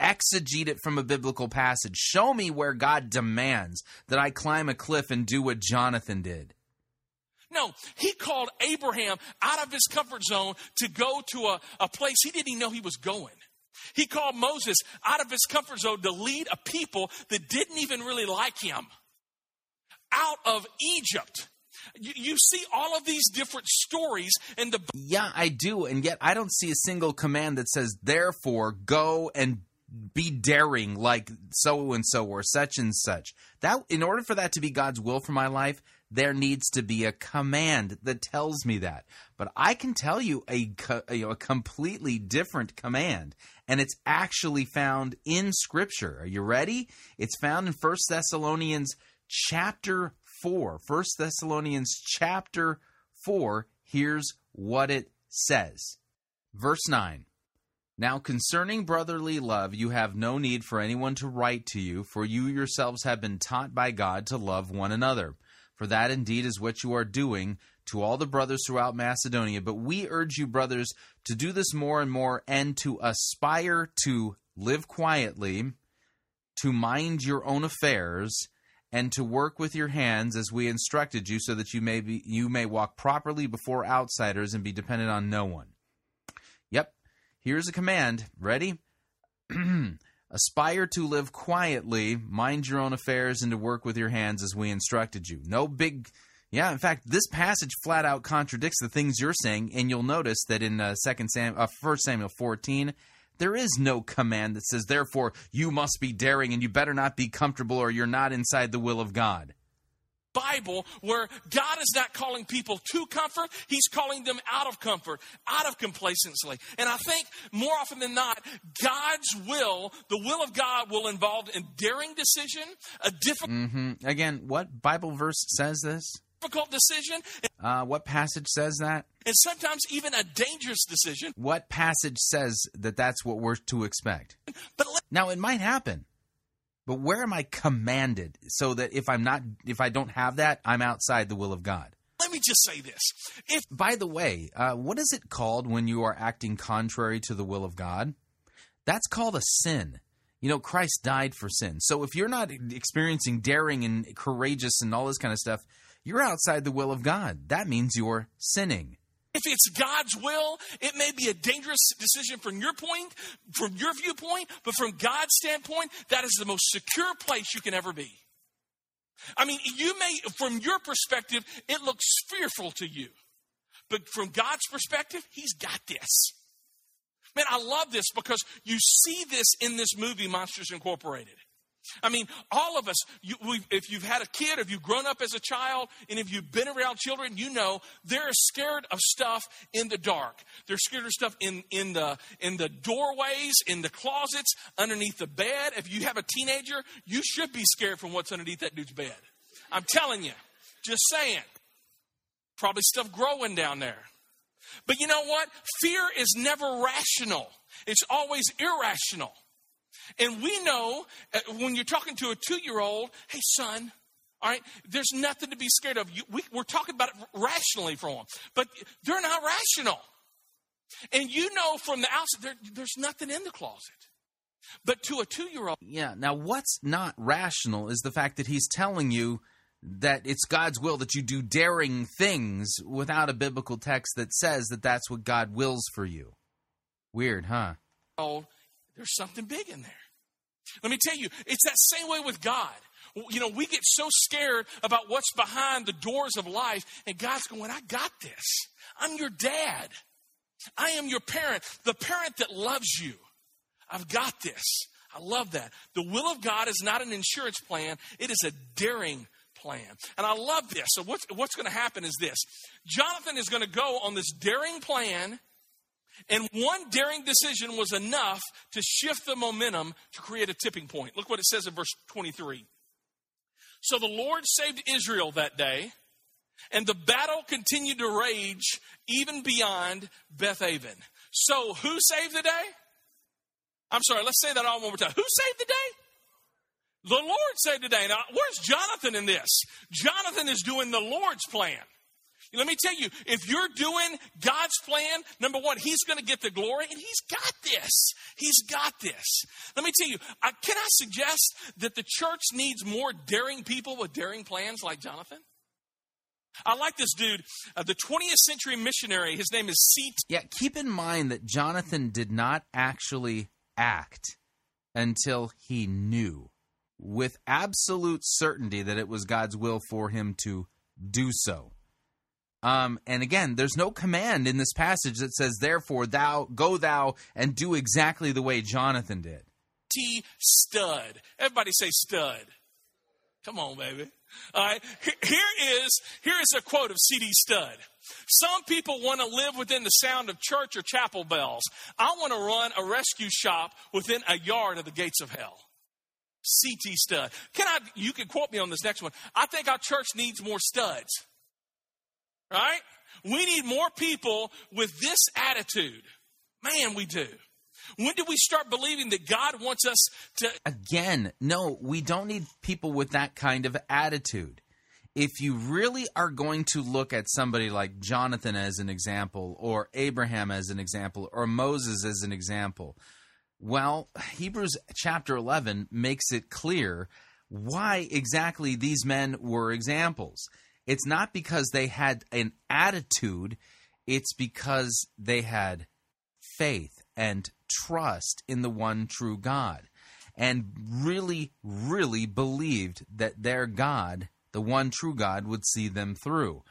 Exegete it from a biblical passage. Show me where God demands that I climb a cliff and do what Jonathan did. No, he called Abraham out of his comfort zone to go to a, a place he didn't even know he was going. He called Moses out of his comfort zone to lead a people that didn't even really like him out of Egypt. You, you see all of these different stories in the... Yeah, I do, and yet I don't see a single command that says, therefore, go and be daring like so-and-so or such and such. That, in order for that to be God's will for my life, there needs to be a command that tells me that. But I can tell you a, you know, a completely different command, and it's actually found in Scripture. Are you ready? It's found in First Thessalonians chapter four. First Thessalonians chapter four, here's what it says. Verse nine. Now concerning brotherly love, you have no need for anyone to write to you, for you yourselves have been taught by God to love one another. For that indeed is what you are doing to all the brothers throughout Macedonia. But we urge you, brothers, to do this more and more, and to aspire to live quietly, to mind your own affairs, and to work with your hands as we instructed you, so that you may be, you may walk properly before outsiders and be dependent on no one. Yep, here's a command. Ready? Aspire to live quietly, mind your own affairs, and to work with your hands as we instructed you. No big... Yeah, in fact, this passage flat out contradicts the things you're saying, and you'll notice that in uh, Second Sam, uh, First Samuel fourteen, there is no command that says, therefore, you must be daring, and you better not be comfortable, or you're not inside the will of God. Bible, where God is not calling people to comfort, he's calling them out of comfort, out of complacency. And I think more often than not, God's will, the will of God, will involve a daring decision, a difficult... Mm-hmm. Again, what Bible verse says this? Difficult decision. Uh, what passage says that? And sometimes even a dangerous decision. What passage says that that's what we're to expect? But let- now, it might happen. But where am I commanded so that if I'm not, if I don't have that, I'm outside the will of God? Let me just say this. If, by the way, uh, what is it called when you are acting contrary to the will of God? That's called a sin. You know, Christ died for sin. So if you're not experiencing daring and courageous and all this kind of stuff, you're outside the will of God. That means you're sinning. If it's God's will, it may be a dangerous decision from your point, from your viewpoint, but from God's standpoint, that is the most secure place you can ever be. I mean, you may, from your perspective, it looks fearful to you, but from God's perspective, he's got this. Man, I love this because you see this in this movie, Monsters Incorporated. I mean, all of us, you, we've, if you've had a kid, if you've grown up as a child, and if you've been around children, you know they're scared of stuff in the dark. They're scared of stuff in, in, the, in the doorways, in the closets, underneath the bed. If you have a teenager, you should be scared from what's underneath that dude's bed. I'm telling you, just saying. Probably stuff growing down there. But you know what? Fear is never rational. It's always irrational. And we know when you're talking to a two-year-old, hey, son, all right, there's nothing to be scared of. You, we, we're talking about it rationally for them, but they're not rational. And you know from the outside, there, there's nothing in the closet. But to a two-year-old... Yeah, now what's not rational is the fact that he's telling you that it's God's will that you do daring things without a biblical text that says that that's what God wills for you. Weird, huh? Oh, there's something big in there. Let me tell you, it's that same way with God. You know, we get so scared about what's behind the doors of life, and God's going, I got this. I'm your dad. I am your parent, the parent that loves you. I've got this. I love that. The will of God is not an insurance plan. It is a daring plan. And I love this. So what's, what's going to happen is this. Jonathan is going to go on this daring plan. And one daring decision was enough to shift the momentum to create a tipping point. Look what it says in verse twenty-three. So the Lord saved Israel that day, and the battle continued to rage even beyond Beth Aven. So who saved the day? I'm sorry, let's say that all one more time. Who saved the day? The Lord saved the day. Now, where's Jonathan in this? Jonathan is doing the Lord's plan. Let me tell you, if you're doing God's plan, number one, he's going to get the glory, and he's got this. He's got this. Let me tell you, I, can I suggest that the church needs more daring people with daring plans like Jonathan? I like this dude, uh, the twentieth century missionary. His name is C T Yeah, keep in mind that Jonathan did not actually act until he knew with absolute certainty that it was God's will for him to do so. Um, and again, there's no command in this passage that says, therefore, thou, go thou, and do exactly the way Jonathan did. T. Stud. Everybody say stud. Come on, baby. All right. Here is, here is a quote of C D Stud. Some people want to live within the sound of church or chapel bells. I want to run a rescue shop within a yard of the gates of hell. C T Stud. Can I, you can quote me on this next one. I think our church needs more studs. Right? We need more people with this attitude. Man, we do. When do we start believing that God wants us to... Again, no, we don't need people with that kind of attitude. If you really are going to look at somebody like Jonathan as an example, or Abraham as an example, or Moses as an example, well, Hebrews chapter eleven makes it clear why exactly these men were examples. It's not because they had an attitude. It's because they had faith and trust in the one true God and really, really believed that their God, the one true God, would see them through.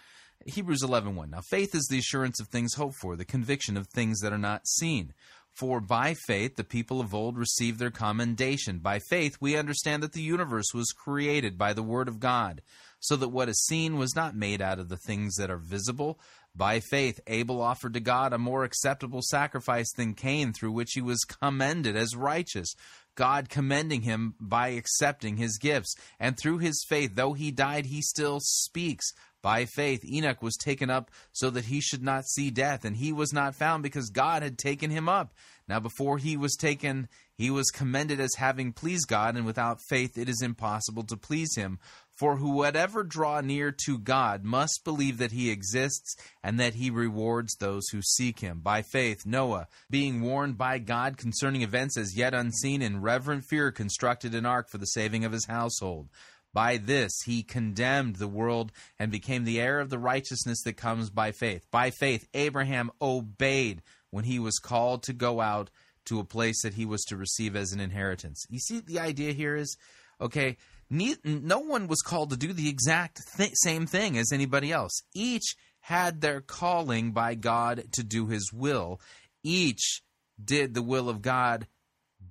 Hebrews eleven one. Now, faith is the assurance of things hoped for, the conviction of things that are not seen. For by faith the people of old received their commendation. By faith we understand that the universe was created by the word of God, so that what is seen was not made out of the things that are visible. By faith Abel offered to God a more acceptable sacrifice than Cain, through which he was commended as righteous, God commending him by accepting his gifts. And through his faith, though he died, he still speaks. By faith Enoch was taken up so that he should not see death, and he was not found because God had taken him up. Now before he was taken, he was commended as having pleased God, and without faith it is impossible to please him. For whoever draw near to God must believe that he exists and that he rewards those who seek him. By faith, Noah, being warned by God concerning events as yet unseen, in reverent fear constructed an ark for the saving of his household. By this he condemned the world and became the heir of the righteousness that comes by faith. By faith Abraham obeyed when he was called to go out to a place that he was to receive as an inheritance. You see, the idea here is, okay, no one was called to do the exact th- same thing as anybody else. Each had their calling by God to do his will. Each did the will of God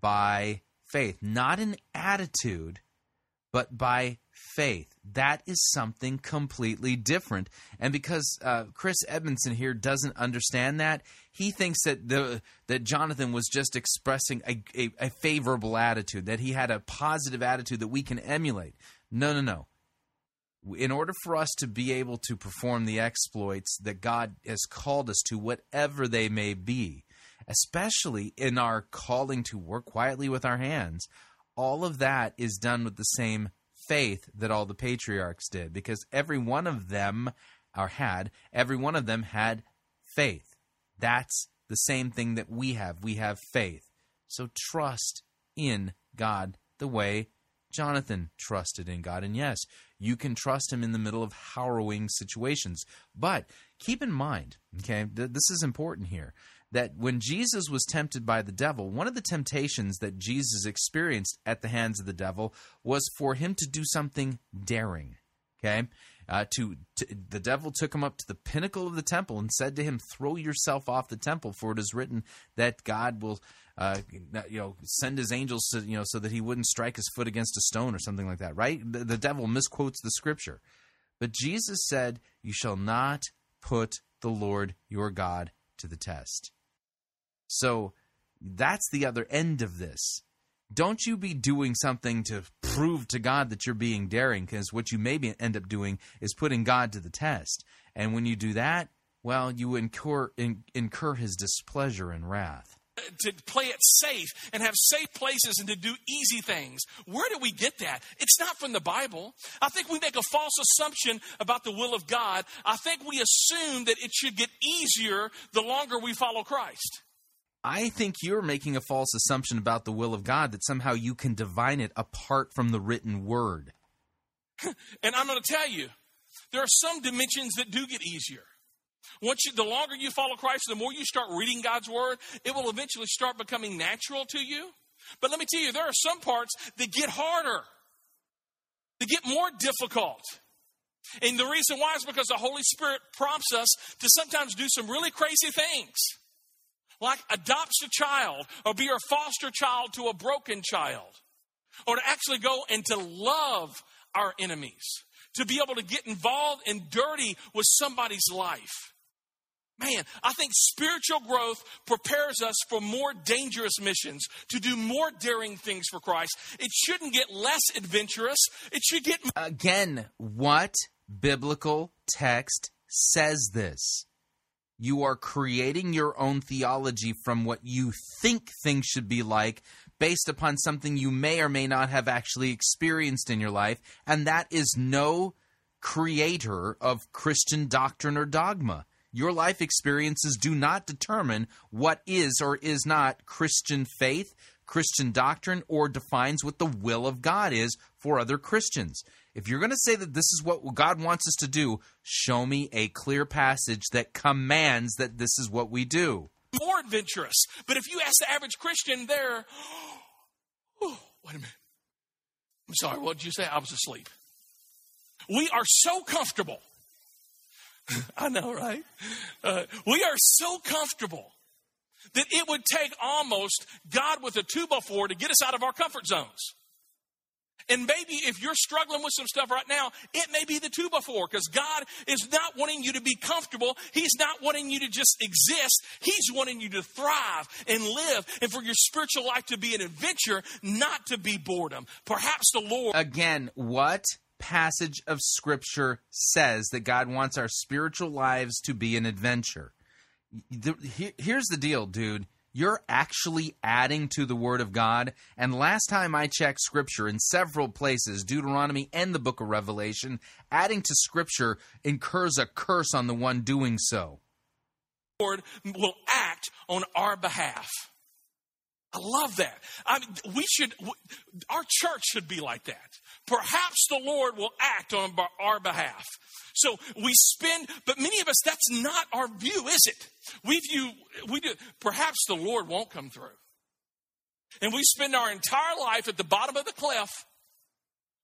by faith, not an attitude, but by faith. That is something completely different. And because uh, Chris Edmondson here doesn't understand that, he thinks that the that Jonathan was just expressing a, a, a favorable attitude, that he had a positive attitude that we can emulate. No, no, no. In order for us to be able to perform the exploits that God has called us to, whatever they may be, especially in our calling to work quietly with our hands, all of that is done with the same faith that all the patriarchs did, because every one of them, or had, every one of them had faith. That's the same thing that we have. We have faith. So trust in God the way Jonathan trusted in God. And yes, you can trust him in the middle of harrowing situations. But keep in mind, okay, th- this is important here, that when Jesus was tempted by the devil, one of the temptations that Jesus experienced at the hands of the devil was for him to do something daring, okay? Uh, to, to the devil took him up to the pinnacle of the temple and said to him, "Throw yourself off the temple, for it is written that God will uh, you know, send his angels to, you know, so that he wouldn't strike his foot against a stone," or something like that, right? The, the devil misquotes the scripture. But Jesus said, "You shall not put the Lord your God to the test." So that's the other end of this. Don't you be doing something to prove to God that you're being daring, because what you maybe end up doing is putting God to the test. And when you do that, well, you incur in, incur his displeasure and wrath. To play it safe and have safe places and to do easy things. Where do we get that? It's not from the Bible. I think we make a false assumption about the will of God. I think we assume that it should get easier the longer we follow Christ. I think you're making a false assumption about the will of God, that somehow you can divine it apart from the written word. And I'm going to tell you, there are some dimensions that do get easier. Once you, the longer you follow Christ, the more you start reading God's word, it will eventually start becoming natural to you. But let me tell you, there are some parts that get harder, that get more difficult. And the reason why is because the Holy Spirit prompts us to sometimes do some really crazy things, like adopts a child or be a foster child to a broken child, or to actually go and to love our enemies, to be able to get involved and dirty with somebody's life. Man, I think spiritual growth prepares us for more dangerous missions, to do more daring things for Christ. It shouldn't get less adventurous. It should get... Again, what biblical text says this? You are creating your own theology from what you think things should be like, based upon something you may or may not have actually experienced in your life, and that is no creator of Christian doctrine or dogma. Your life experiences do not determine what is or is not Christian faith, Christian doctrine or defines what the will of God is for other Christians. If you're going to say that this is what God wants us to do, show me a clear passage that commands that this is what we do. More adventurous. But if you ask the average Christian, they're, oh, wait a minute. I'm sorry, what did you say? I was asleep. We are so comfortable. I know, right? Uh, we are so comfortable that it would take almost God with a two-by-four to get us out of our comfort zones. And maybe if you're struggling with some stuff right now, it may be the two-by-four, because God is not wanting you to be comfortable. He's not wanting you to just exist. He's wanting you to thrive and live, and for your spiritual life to be an adventure, not to be boredom. Perhaps the Lord... Again, what passage of Scripture says that God wants our spiritual lives to be an adventure? Here's the deal, dude. You're actually adding to the Word of God. And last time I checked Scripture in several places, Deuteronomy and the book of Revelation, adding to Scripture incurs a curse on the one doing so. The Lord will act on our behalf. I love that. I mean, we should, our church should be like that. Perhaps the Lord will act on our behalf. So we spend, but many of us, that's not our view, is it? We view, we do, perhaps the Lord won't come through. And we spend our entire life at the bottom of the cliff,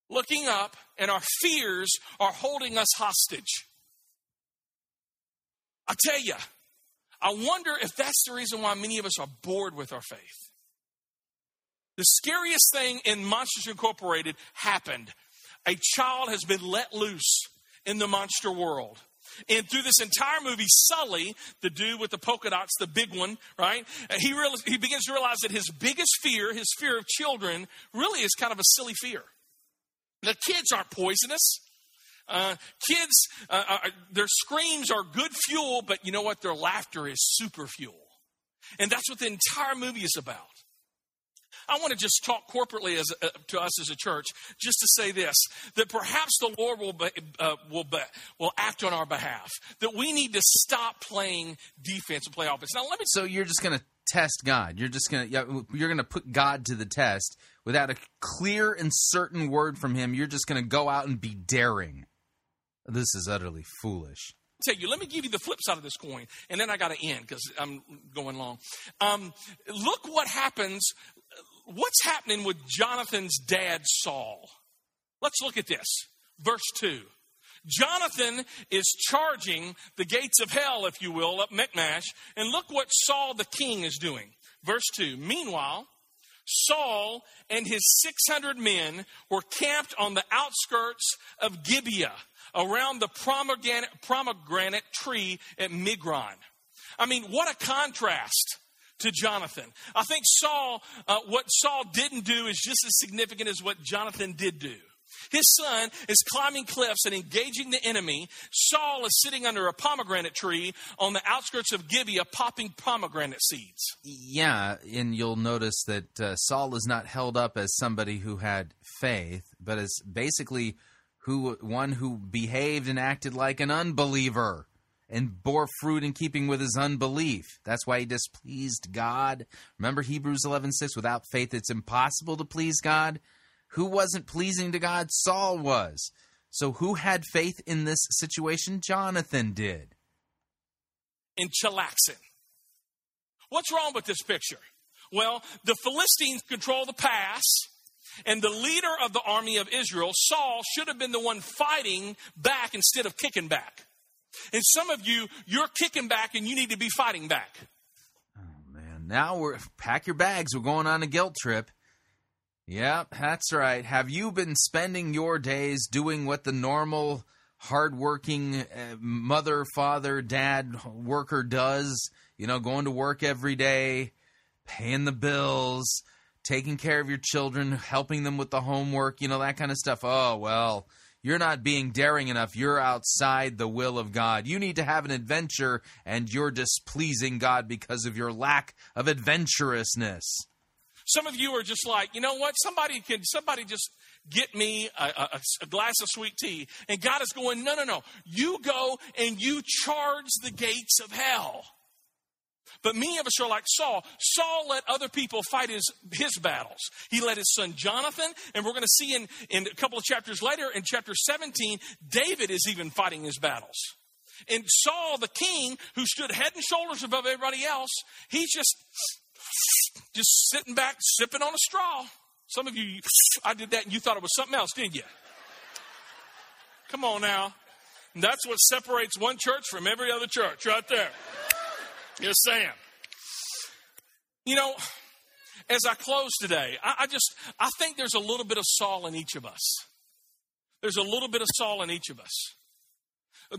looking up, and our fears are holding us hostage. I tell you, I wonder if that's the reason why many of us are bored with our faith. The scariest thing in Monsters Incorporated happened. A child has been let loose in the monster world. And through this entire movie, Sully, the dude with the polka dots, the big one, right? He real, he begins to realize that his biggest fear, his fear of children, really is kind of a silly fear. The kids aren't poisonous. Uh, kids, uh, are, their screams are good fuel, but you know what? Their laughter is super fuel. And that's what the entire movie is about. I want to just talk corporately as uh, to us as a church, just to say this, that perhaps the Lord will be, uh, will be, will act on our behalf, that we need to stop playing defense and play offense. Now, let me. So you're just going to test God. You're just going to you're going to put God to the test without a clear and certain word from Him. You're just going to go out and be daring. This is utterly foolish. Tell you, let me give you the flip side of this coin, and then I got to end because I'm going long. Um, look what happens. What's happening with Jonathan's dad, Saul? Let's look at this. Verse two. Jonathan is charging the gates of hell, if you will, up Michmash. And look what Saul the king is doing. Verse two. Meanwhile, Saul and his six hundred men were camped on the outskirts of Gibeah, around the pomegranate, pomegranate tree at Migron. I mean, what a contrast to Jonathan. I think Saul, uh, what Saul didn't do is just as significant as what Jonathan did do. His son is climbing cliffs and engaging the enemy. Saul is sitting under a pomegranate tree on the outskirts of Gibeah, popping pomegranate seeds. Yeah, and you'll notice that uh, Saul is not held up as somebody who had faith, but as basically who one who behaved and acted like an unbeliever and bore fruit in keeping with his unbelief. That's why he displeased God. Remember Hebrews eleven six, without faith it's impossible to please God. Who wasn't pleasing to God? Saul was. So who had faith in this situation? Jonathan did. In chillaxing. What's wrong with this picture? Well, the Philistines control the pass, and the leader of the army of Israel, Saul, should have been the one fighting back instead of kicking back. And some of you, you're kicking back and you need to be fighting back. Oh, man. Now we're pack your bags. We're going on a guilt trip. Yep, that's right. Have you been spending your days doing what the normal, hardworking uh, mother, father, dad, worker does? You know, going to work every day, paying the bills, taking care of your children, helping them with the homework, you know, that kind of stuff. Oh, well, you're not being daring enough. You're outside the will of God. You need to have an adventure, and you're displeasing God because of your lack of adventurousness. Some of you are just like, you know what? Somebody can, somebody just get me a, a, a glass of sweet tea. And God is going, no, no, no. You go and you charge the gates of hell. But many of us are like Saul. Saul let other people fight his, his battles. He let his son Jonathan, and we're going to see in, in a couple of chapters later, in chapter seventeen, David is even fighting his battles. And Saul, the king, who stood head and shoulders above everybody else, he's just, just sitting back, sipping on a straw. Some of you, I did that and you thought it was something else, didn't you? Come on now. And that's what separates one church from every other church right there. Just saying. You know, as I close today, I, I just, I think there's a little bit of Saul in each of us. There's a little bit of Saul in each of us.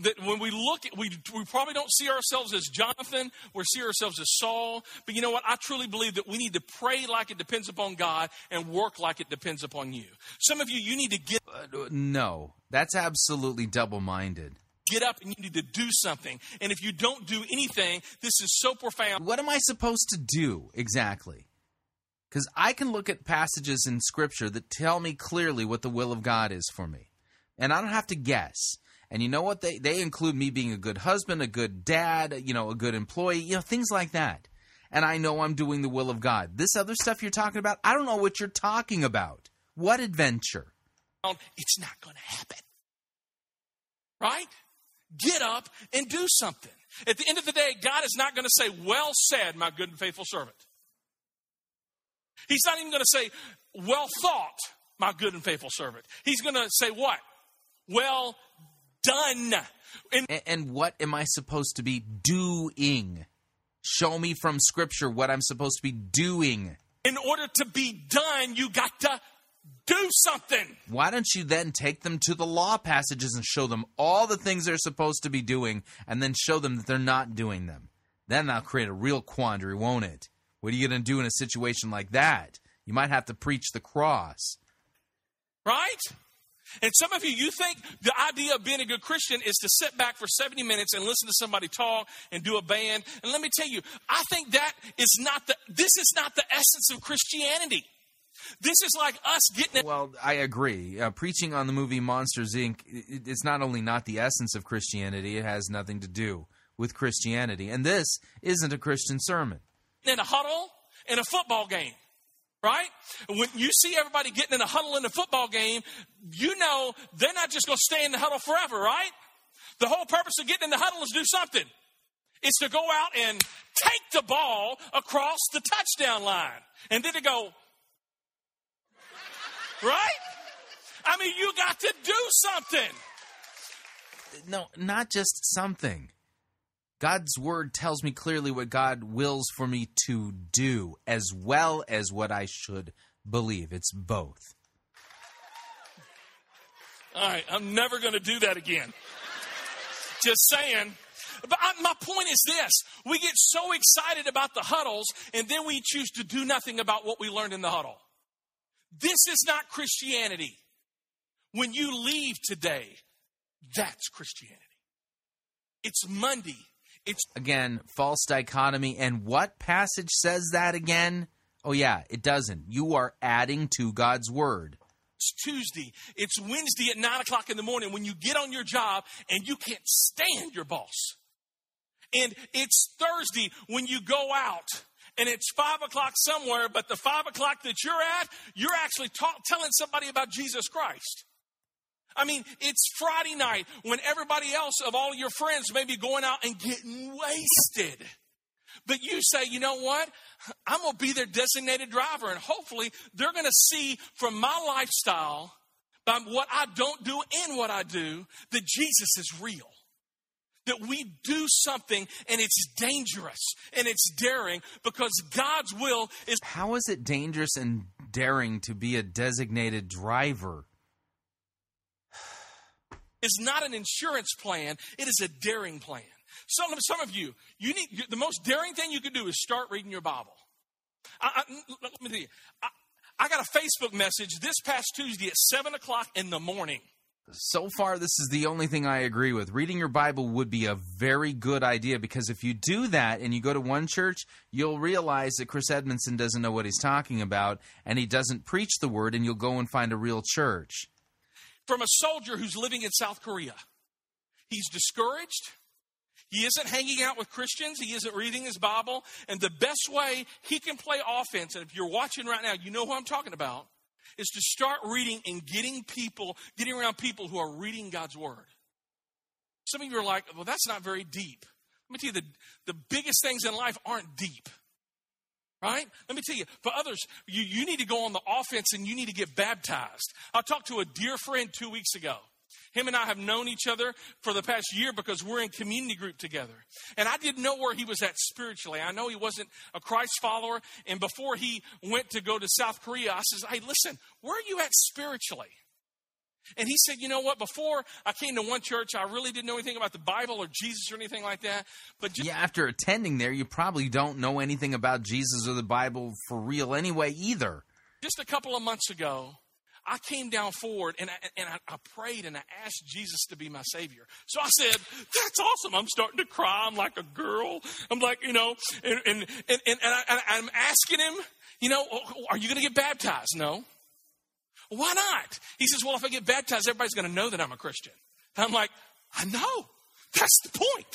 That when we look, at, we we probably don't see ourselves as Jonathan. We see ourselves as Saul. But you know what? I truly believe that we need to pray like it depends upon God and work like it depends upon you. Some of you, you need to get... Uh, no, that's absolutely double-minded. Get up and you need to do something. And if you don't do anything, this is so profound. What am I supposed to do exactly? Because I can look at passages in Scripture that tell me clearly what the will of God is for me. And I don't have to guess. And you know what? They they include me being a good husband, a good dad, you know, a good employee, you know, things like that. And I know I'm doing the will of God. This other stuff you're talking about, I don't know what you're talking about. What adventure? It's not going to happen. Right? Get up and do something. At the end of the day, God is not going to say, "Well said, my good and faithful servant." He's not even going to say, "Well thought, my good and faithful servant." He's going to say what? Well done. And, and what am I supposed to be doing? Show me from Scripture what I'm supposed to be doing. In order to be done, you got to do something. Why don't you then take them to the law passages and show them all the things they're supposed to be doing and then show them that they're not doing them? Then that'll create a real quandary, won't it? What are you going to do in a situation like that? You might have to preach the cross. Right? And some of you, you think the idea of being a good Christian is to sit back for seventy minutes and listen to somebody talk and do a band. And let me tell you, I think that is not the, this is not the essence of Christianity. This is like us getting... It. Well, I agree. Uh, preaching on the movie Monsters Incorporated, it's not only not the essence of Christianity, it has nothing to do with Christianity. And this isn't a Christian sermon. In a huddle and a football game. Right? When you see everybody getting in a huddle in a football game, you know they're not just going to stay in the huddle forever, right? The whole purpose of getting in the huddle is to do something. It's to go out and take the ball across the touchdown line. And then to go, right? I mean, you got to do something. No, not just something. God's word tells me clearly what God wills for me to do, as well as what I should believe. It's both. All right, I'm never going to do that again. Just saying. But I, my point is this. We get so excited about the huddles, and then we choose to do nothing about what we learned in the huddle. This is not Christianity. When you leave today, that's Christianity. It's Monday. It's again, false dichotomy. And what passage says that again? Oh, yeah, it doesn't. You are adding to God's word. It's Tuesday. It's Wednesday at nine o'clock in the morning when you get on your job and you can't stand your boss. And it's Thursday when you go out and it's five o'clock somewhere, but the five o'clock that you're at, you're actually ta- telling somebody about Jesus Christ. I mean, it's Friday night when everybody else of all your friends may be going out and getting wasted. But you say, you know what? I'm going to be their designated driver, and hopefully they're going to see from my lifestyle, by what I don't do and what I do, that Jesus is real. That we do something, and it's dangerous, and it's daring, because God's will is... How is it dangerous and daring to be a designated driver? It's not an insurance plan. It is a daring plan. Some of, some of you, you need the most daring thing you can do is start reading your Bible. I, I, let me tell you, I, I got a Facebook message this past Tuesday at seven o'clock in the morning. So far, this is the only thing I agree with. Reading your Bible would be a very good idea, because if you do that and you go to one church, you'll realize that Chris Edmondson doesn't know what he's talking about, and he doesn't preach the word, and you'll go and find a real church. From a soldier who's living in South Korea. He's discouraged. He isn't hanging out with Christians. He isn't reading his Bible. And the best way he can play offense, and if you're watching right now, you know who I'm talking about, is to start reading and getting people, getting around people who are reading God's Word. Some of you are like, well, that's not very deep. Let me tell you, the, the biggest things in life aren't deep, right? Let me tell you, for others, you, you need to go on the offense and you need to get baptized. I talked to a dear friend two weeks ago. Him and I have known each other for the past year because we're in community group together. And I didn't know where he was at spiritually. I know he wasn't a Christ follower. And before he went to go to South Korea, I says, hey, listen, where are you at spiritually? And he said, you know what, before I came to One Church, I really didn't know anything about the Bible or Jesus or anything like that. But just- yeah, after attending there, you probably don't know anything about Jesus or the Bible for real anyway either. Just a couple of months ago, I came down forward and I, and I, I prayed and I asked Jesus to be my Savior. So I said, that's awesome. I'm starting to cry. I'm like a girl. I'm like, you know, and, and, and, and, I, and I'm asking him, you know, are you going to get baptized? No. Why not? He says, well, if I get baptized, everybody's going to know that I'm a Christian. And I'm like, I know. That's the point.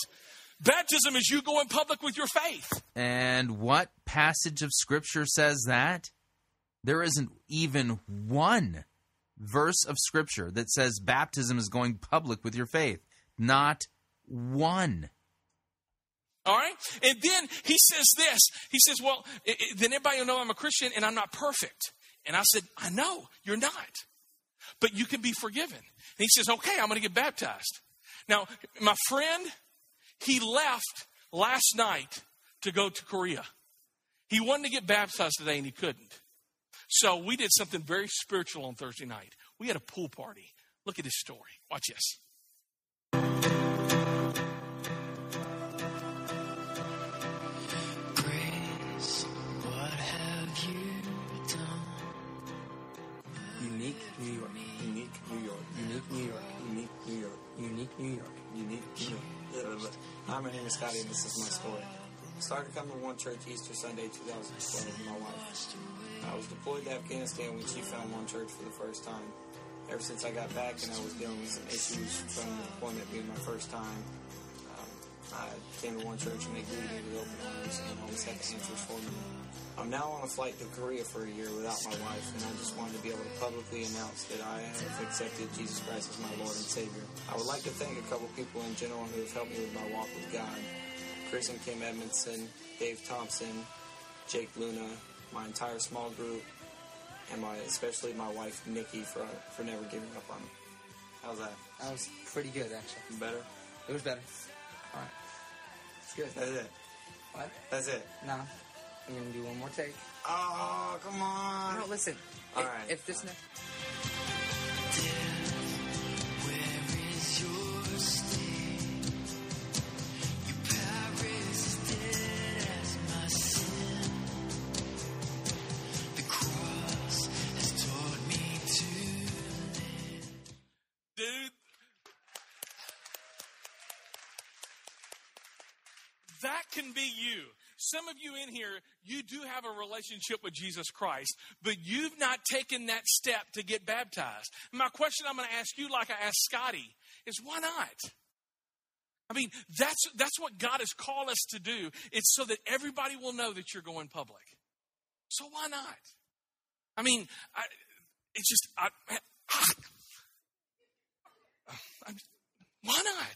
Baptism is you going public with your faith. And what passage of Scripture says that? There isn't even one verse of Scripture that says baptism is going public with your faith. Not one. All right? And then he says this. He says, well, it, it, then everybody will know I'm a Christian and I'm not perfect. And I said, I know, you're not. But you can be forgiven. And he says, okay, I'm going to get baptized. Now, my friend, he left last night to go to Korea. He wanted to get baptized today and he couldn't. So we did something very spiritual on Thursday night. We had a pool party. Look at his story. Watch this. Grace, what have you done? Unique New York, unique New York, unique New York, unique New York, unique New York, unique New York. I'm Andy Scotty and this is my story. I started coming to One Church Easter Sunday two thousand twelve with my wife. I was deployed to Afghanistan when she found One Church for the first time. Ever since I got back and I was dealing with some issues from deployment being my first time, um, I came to One Church and they greeted me with open arms and always had the answers for me. I'm now on a flight to Korea for a year without my wife, and I just wanted to be able to publicly announce that I have accepted Jesus Christ as my Lord and Savior. I would like to thank a couple people in general who have helped me with my walk with God. Chris and Kim Edmondson, Dave Thompson, Jake Luna, my entire small group, and my especially my wife, Nikki, for for never giving up on me. How's that? That was pretty good, actually. Better? It was better. All right. It's good. That's it. What? That's it. No. I'm going to do one more take. Oh, come on. No, listen. All if, right. If this... Right. Ne- Where is your state? Can be you. Some of you in here, you do have a relationship with Jesus Christ, but you've not taken that step to get baptized. My question I'm going to ask you, like I asked Scotty, is why not? I mean, that's that's what God has called us to do. It's so that everybody will know that you're going public. So why not? I mean, I, it's just, I, I, I'm, why not?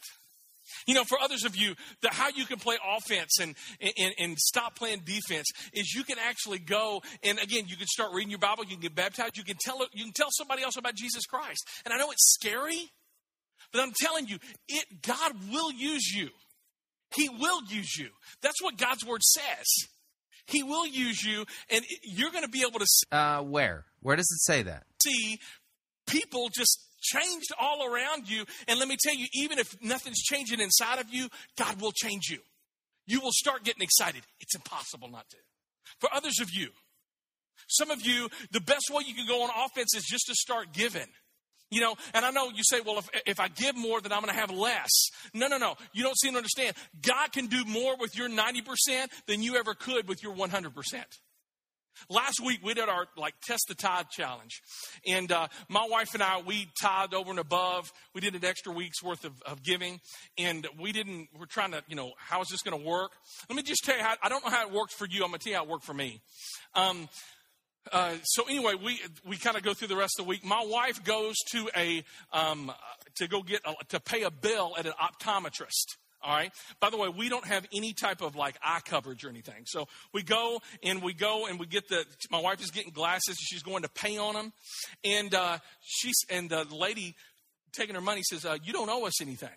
You know, for others of you, the, how you can play offense and, and, and stop playing defense is you can actually go and, again, you can start reading your Bible, you can get baptized, you can tell you can tell somebody else about Jesus Christ. And I know it's scary, but I'm telling you, it God will use you. He will use you. That's what God's Word says. He will use you, and it, you're going to be able to see. Uh, where? Where does it say that? See, people just... changed all around you. And let me tell you, even if nothing's changing inside of you, God will change you. You will start getting excited. It's impossible not to. For others of you, some of you, the best way you can go on offense is just to start giving. You know, and I know you say, well, if, if I give more, then I'm going to have less. No, no, no. You don't seem to understand. God can do more with your ninety percent than you ever could with your one hundred percent. Last week, we did our, like, test the tithe challenge. And uh, my wife and I, we tithed over and above. We did an extra week's worth of, of giving. And we didn't, we're trying to, you know, how is this going to work? Let me just tell you how, I don't know how it works for you. I'm going to tell you how it worked for me. Um, uh, so anyway, we we kind of go through the rest of the week. My wife goes to a, um, to go get, a, to pay a bill at an optometrist. All right. By the way, we don't have any type of like eye coverage or anything. So we go and we go and we get the, my wife is getting glasses. She's going to pay on them. And, uh, she's, and the lady taking her money says, uh, you don't owe us anything.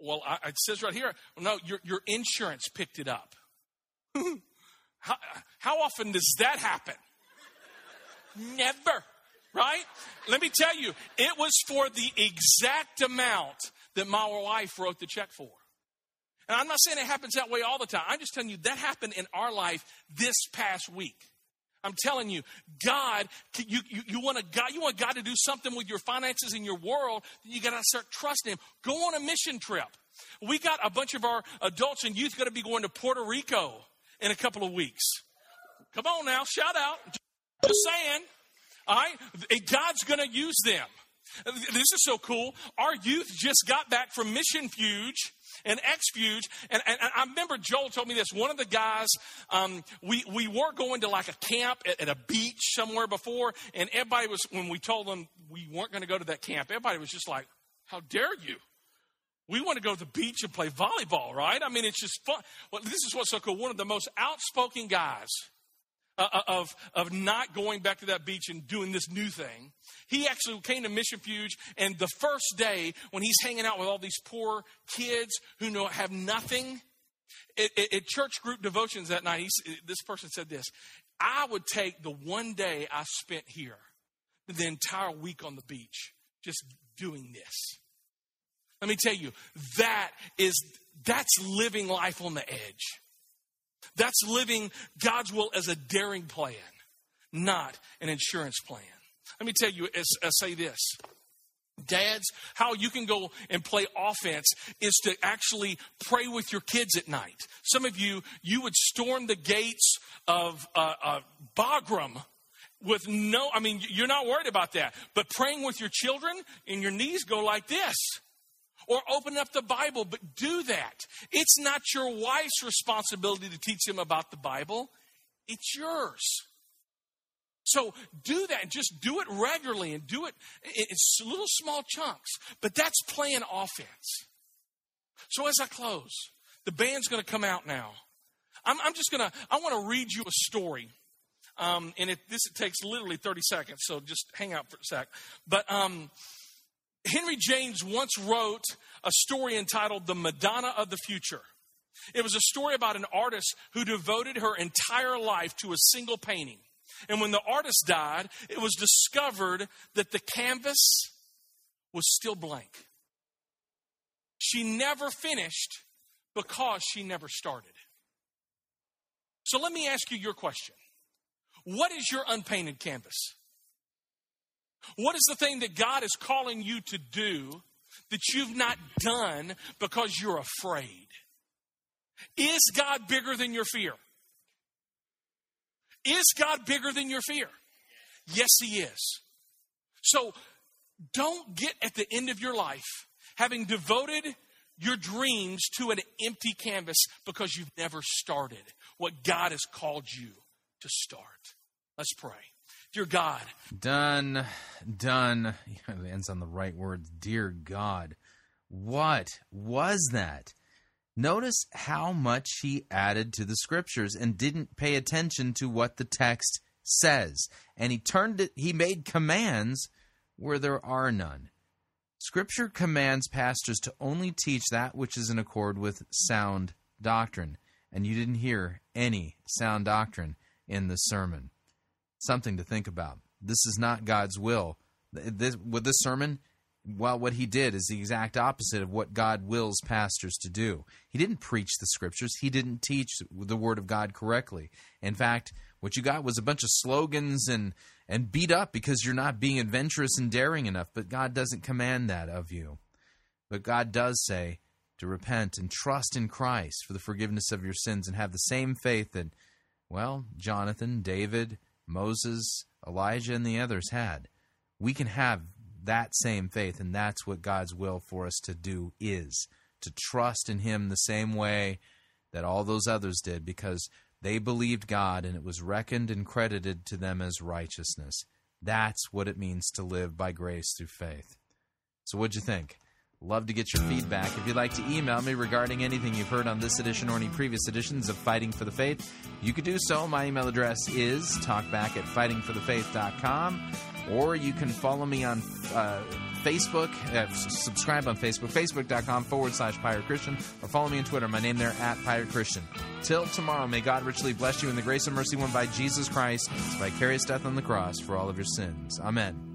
Well, I, it says right here, no, your, your insurance picked it up. how, how often does that happen? Never. Right? Let me tell you, it was for the exact amount that my wife wrote the check for. And I'm not saying it happens that way all the time. I'm just telling you that happened in our life this past week. I'm telling you, God, you, you, you want a God, you want God to do something with your finances in your world, then you got to start trusting him. Go on a mission trip. We got a bunch of our adults and youth going to be going to Puerto Rico in a couple of weeks. Come on now, shout out. Just saying. All right? God's going to use them. This is so cool. Our youth just got back from Mission Fuge and X-Fuge. And, and, and I remember Joel told me this. One of the guys, um, we, we were going to like a camp at, at a beach somewhere before. And everybody was, when we told them we weren't going to go to that camp, everybody was just like, how dare you? We want to go to the beach and play volleyball, right? I mean, it's just fun. Well, this is what's so cool. One of the most outspoken guys Uh, of of not going back to that beach and doing this new thing. He actually came to Mission Fuge, and the first day when he's hanging out with all these poor kids who know have nothing, at church group devotions that night, he, this person said this, I would take the one day I spent here, the entire week on the beach, just doing this. Let me tell you, that is that's living life on the edge. That's living God's will as a daring plan, not an insurance plan. Let me tell you, as I say this. Dads, how you can go and play offense is to actually pray with your kids at night. Some of you, you would storm the gates of uh, uh, Bagram with no, I mean, you're not worried about that. But praying with your children and your knees go like this. Or open up the Bible, but do that. It's not your wife's responsibility to teach them about the Bible. It's yours. So do that. Just do it regularly and do it in little small chunks. But that's playing offense. So as I close, the band's going to come out now. I'm, I'm just going to, I want to read you a story. Um, and it, this it takes literally thirty seconds, so just hang out for a sec. But... Um, Henry James once wrote a story entitled The Madonna of the Future. It was a story about an artist who devoted her entire life to a single painting. And when the artist died, it was discovered that the canvas was still blank. She never finished because she never started. So let me ask you your question. What is your unpainted canvas? What is the thing that God is calling you to do that you've not done because you're afraid? Is God bigger than your fear? Is God bigger than your fear? Yes, he is. So don't get at the end of your life having devoted your dreams to an empty canvas because you've never started what God has called you to start. Let's pray. Dear God. Done, done. It ends on the right words. Dear God, what was that? Notice how much he added to the scriptures and didn't pay attention to what the text says. And he turned it, he made commands where there are none. Scripture commands pastors to only teach that which is in accord with sound doctrine. And you didn't hear any sound doctrine in the sermon. Something to think about. This is not God's will. This, with this sermon, well, what he did is the exact opposite of what God wills pastors to do. He didn't preach the scriptures. He didn't teach the word of God correctly. In fact, what you got was a bunch of slogans and, and beat up because you're not being adventurous and daring enough. But God doesn't command that of you. But God does say to repent and trust in Christ for the forgiveness of your sins and have the same faith that well, Jonathan, David, Moses, Elijah, and the others had. We can have that same faith, and that's what God's will for us to do is, to trust in him the same way that all those others did, because they believed God, and it was reckoned and credited to them as righteousness. That's what it means to live by grace through faith. So what'd you think? Love to get your feedback. If you'd like to email me regarding anything you've heard on this edition or any previous editions of Fighting for the Faith, you could do so. My email address is talkback at fighting for the faith dot com, or you can follow me on uh, Facebook, uh, subscribe on Facebook, facebook dot com forward slash Pirate Christian, or follow me on Twitter, my name there, at Pirate Christian. Till tomorrow, may God richly bless you in the grace and mercy won by Jesus Christ, his vicarious death on the cross for all of your sins. Amen.